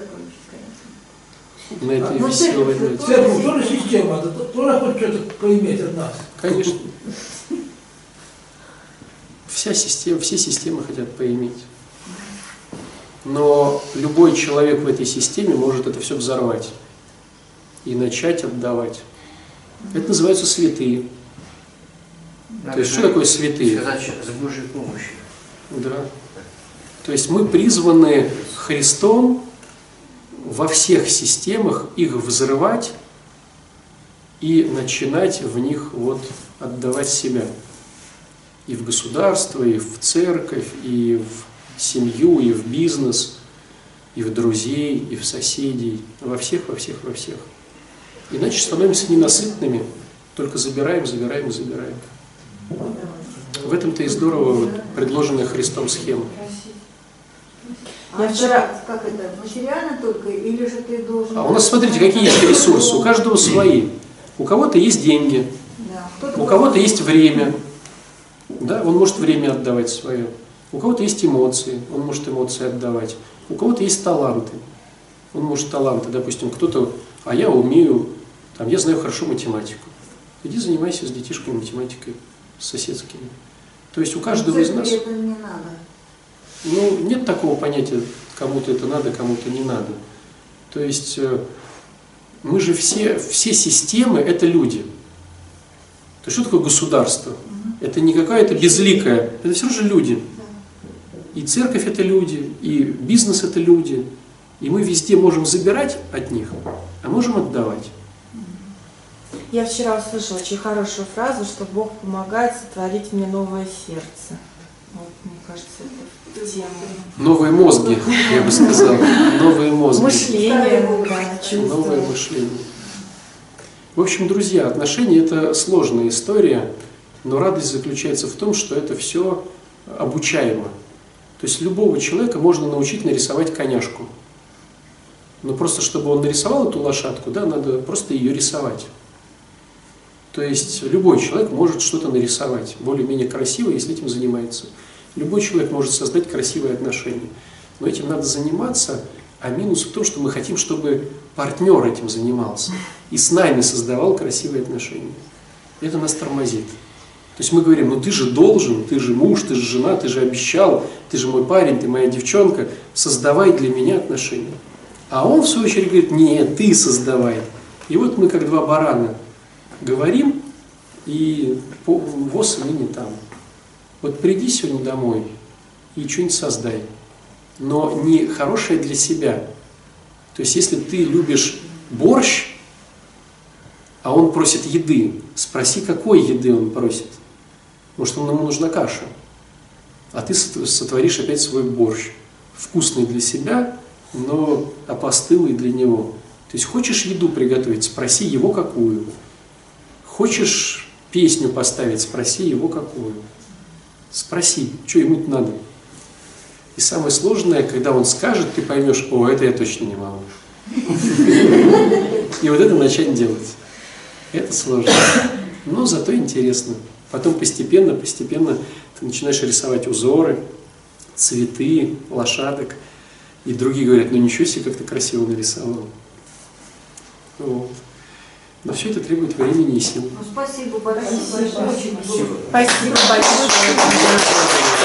На этой веселой ноте. Церковь тоже система, это тоже хоть что-то поиметь от нас. Конечно. Вся система, все системы хотят поиметь. Но любой человек в этой системе может это все взорвать и начать отдавать. Это называется святые. Надо. То есть что такое святые? Сказать, с Божьей помощью. Да. То есть мы призваны Христом во всех системах их взрывать и начинать в них вот отдавать себя. И в государство, и в церковь, и в семью, и в бизнес, и в друзей, и в соседей. Во всех, во всех, во всех. Иначе становимся ненасытными, только забираем, забираем, забираем. В этом-то и здорово вот, предложенная Христом схема. А вчера, как это, материально только, или же ты должен... А у нас, смотрите, какие есть ресурсы, у каждого свои. У кого-то есть деньги, да. У кого-то есть время, да, он может время отдавать свое. У кого-то есть эмоции, он может эмоции отдавать. У кого-то есть таланты, он может таланты, допустим, кто-то, а я умею, там, я знаю хорошо математику. Иди занимайся с детишками математикой, с соседскими. То есть у каждого из нас... Это не надо. Ну, нет такого понятия, кому-то это надо, кому-то не надо. То есть мы же все, все системы – это люди. То есть что такое государство? Это не какая-то безликая, это все же люди. И церковь – это люди, и бизнес – это люди. И мы везде можем забирать от них, а можем отдавать. Я вчера услышала очень хорошую фразу, что Бог помогает сотворить мне новое сердце. Вот, мне кажется, это... Тема. Новые мозги, я бы сказал. Новые мозги. Мышление. Новое мышление. В общем, друзья, отношения – это сложная история, но радость заключается в том, что это все обучаемо. То есть любого человека можно научить нарисовать коняшку. Но просто чтобы он нарисовал эту лошадку, да, надо просто ее рисовать. То есть любой человек может что-то нарисовать, более-менее красиво, если этим занимается. Любой человек может создать красивые отношения, но этим надо заниматься, а минус в том, что мы хотим, чтобы партнер этим занимался и с нами создавал красивые отношения. Это нас тормозит. То есть мы говорим, ну ты же должен, ты же муж, ты же жена, ты же обещал, ты же мой парень, ты моя девчонка, создавай для меня отношения. А он в свою очередь говорит, нет, ты создавай. И вот мы как два барана говорим, и воз и не там. Вот приди сегодня домой и что-нибудь создай, но не хорошее для себя. То есть, если ты любишь борщ, а он просит еды, спроси, какой еды он просит. Может, ему нужна каша, а ты сотворишь опять свой борщ. Вкусный для себя, но опостылый для него. То есть, хочешь еду приготовить, спроси его, какую. Хочешь песню поставить, спроси его, какую. Спроси, что ему-то надо. И самое сложное, когда он скажет, ты поймешь, о, это я точно не могу. И вот это начать делать. Это сложно. Но зато интересно. Потом постепенно, постепенно ты начинаешь рисовать узоры, цветы, лошадок. И другие говорят, ну ничего себе, как ты красиво нарисовал. Вот. Но все это требует времени и сил. Ну, спасибо большое. Спасибо большое. Спасибо большое.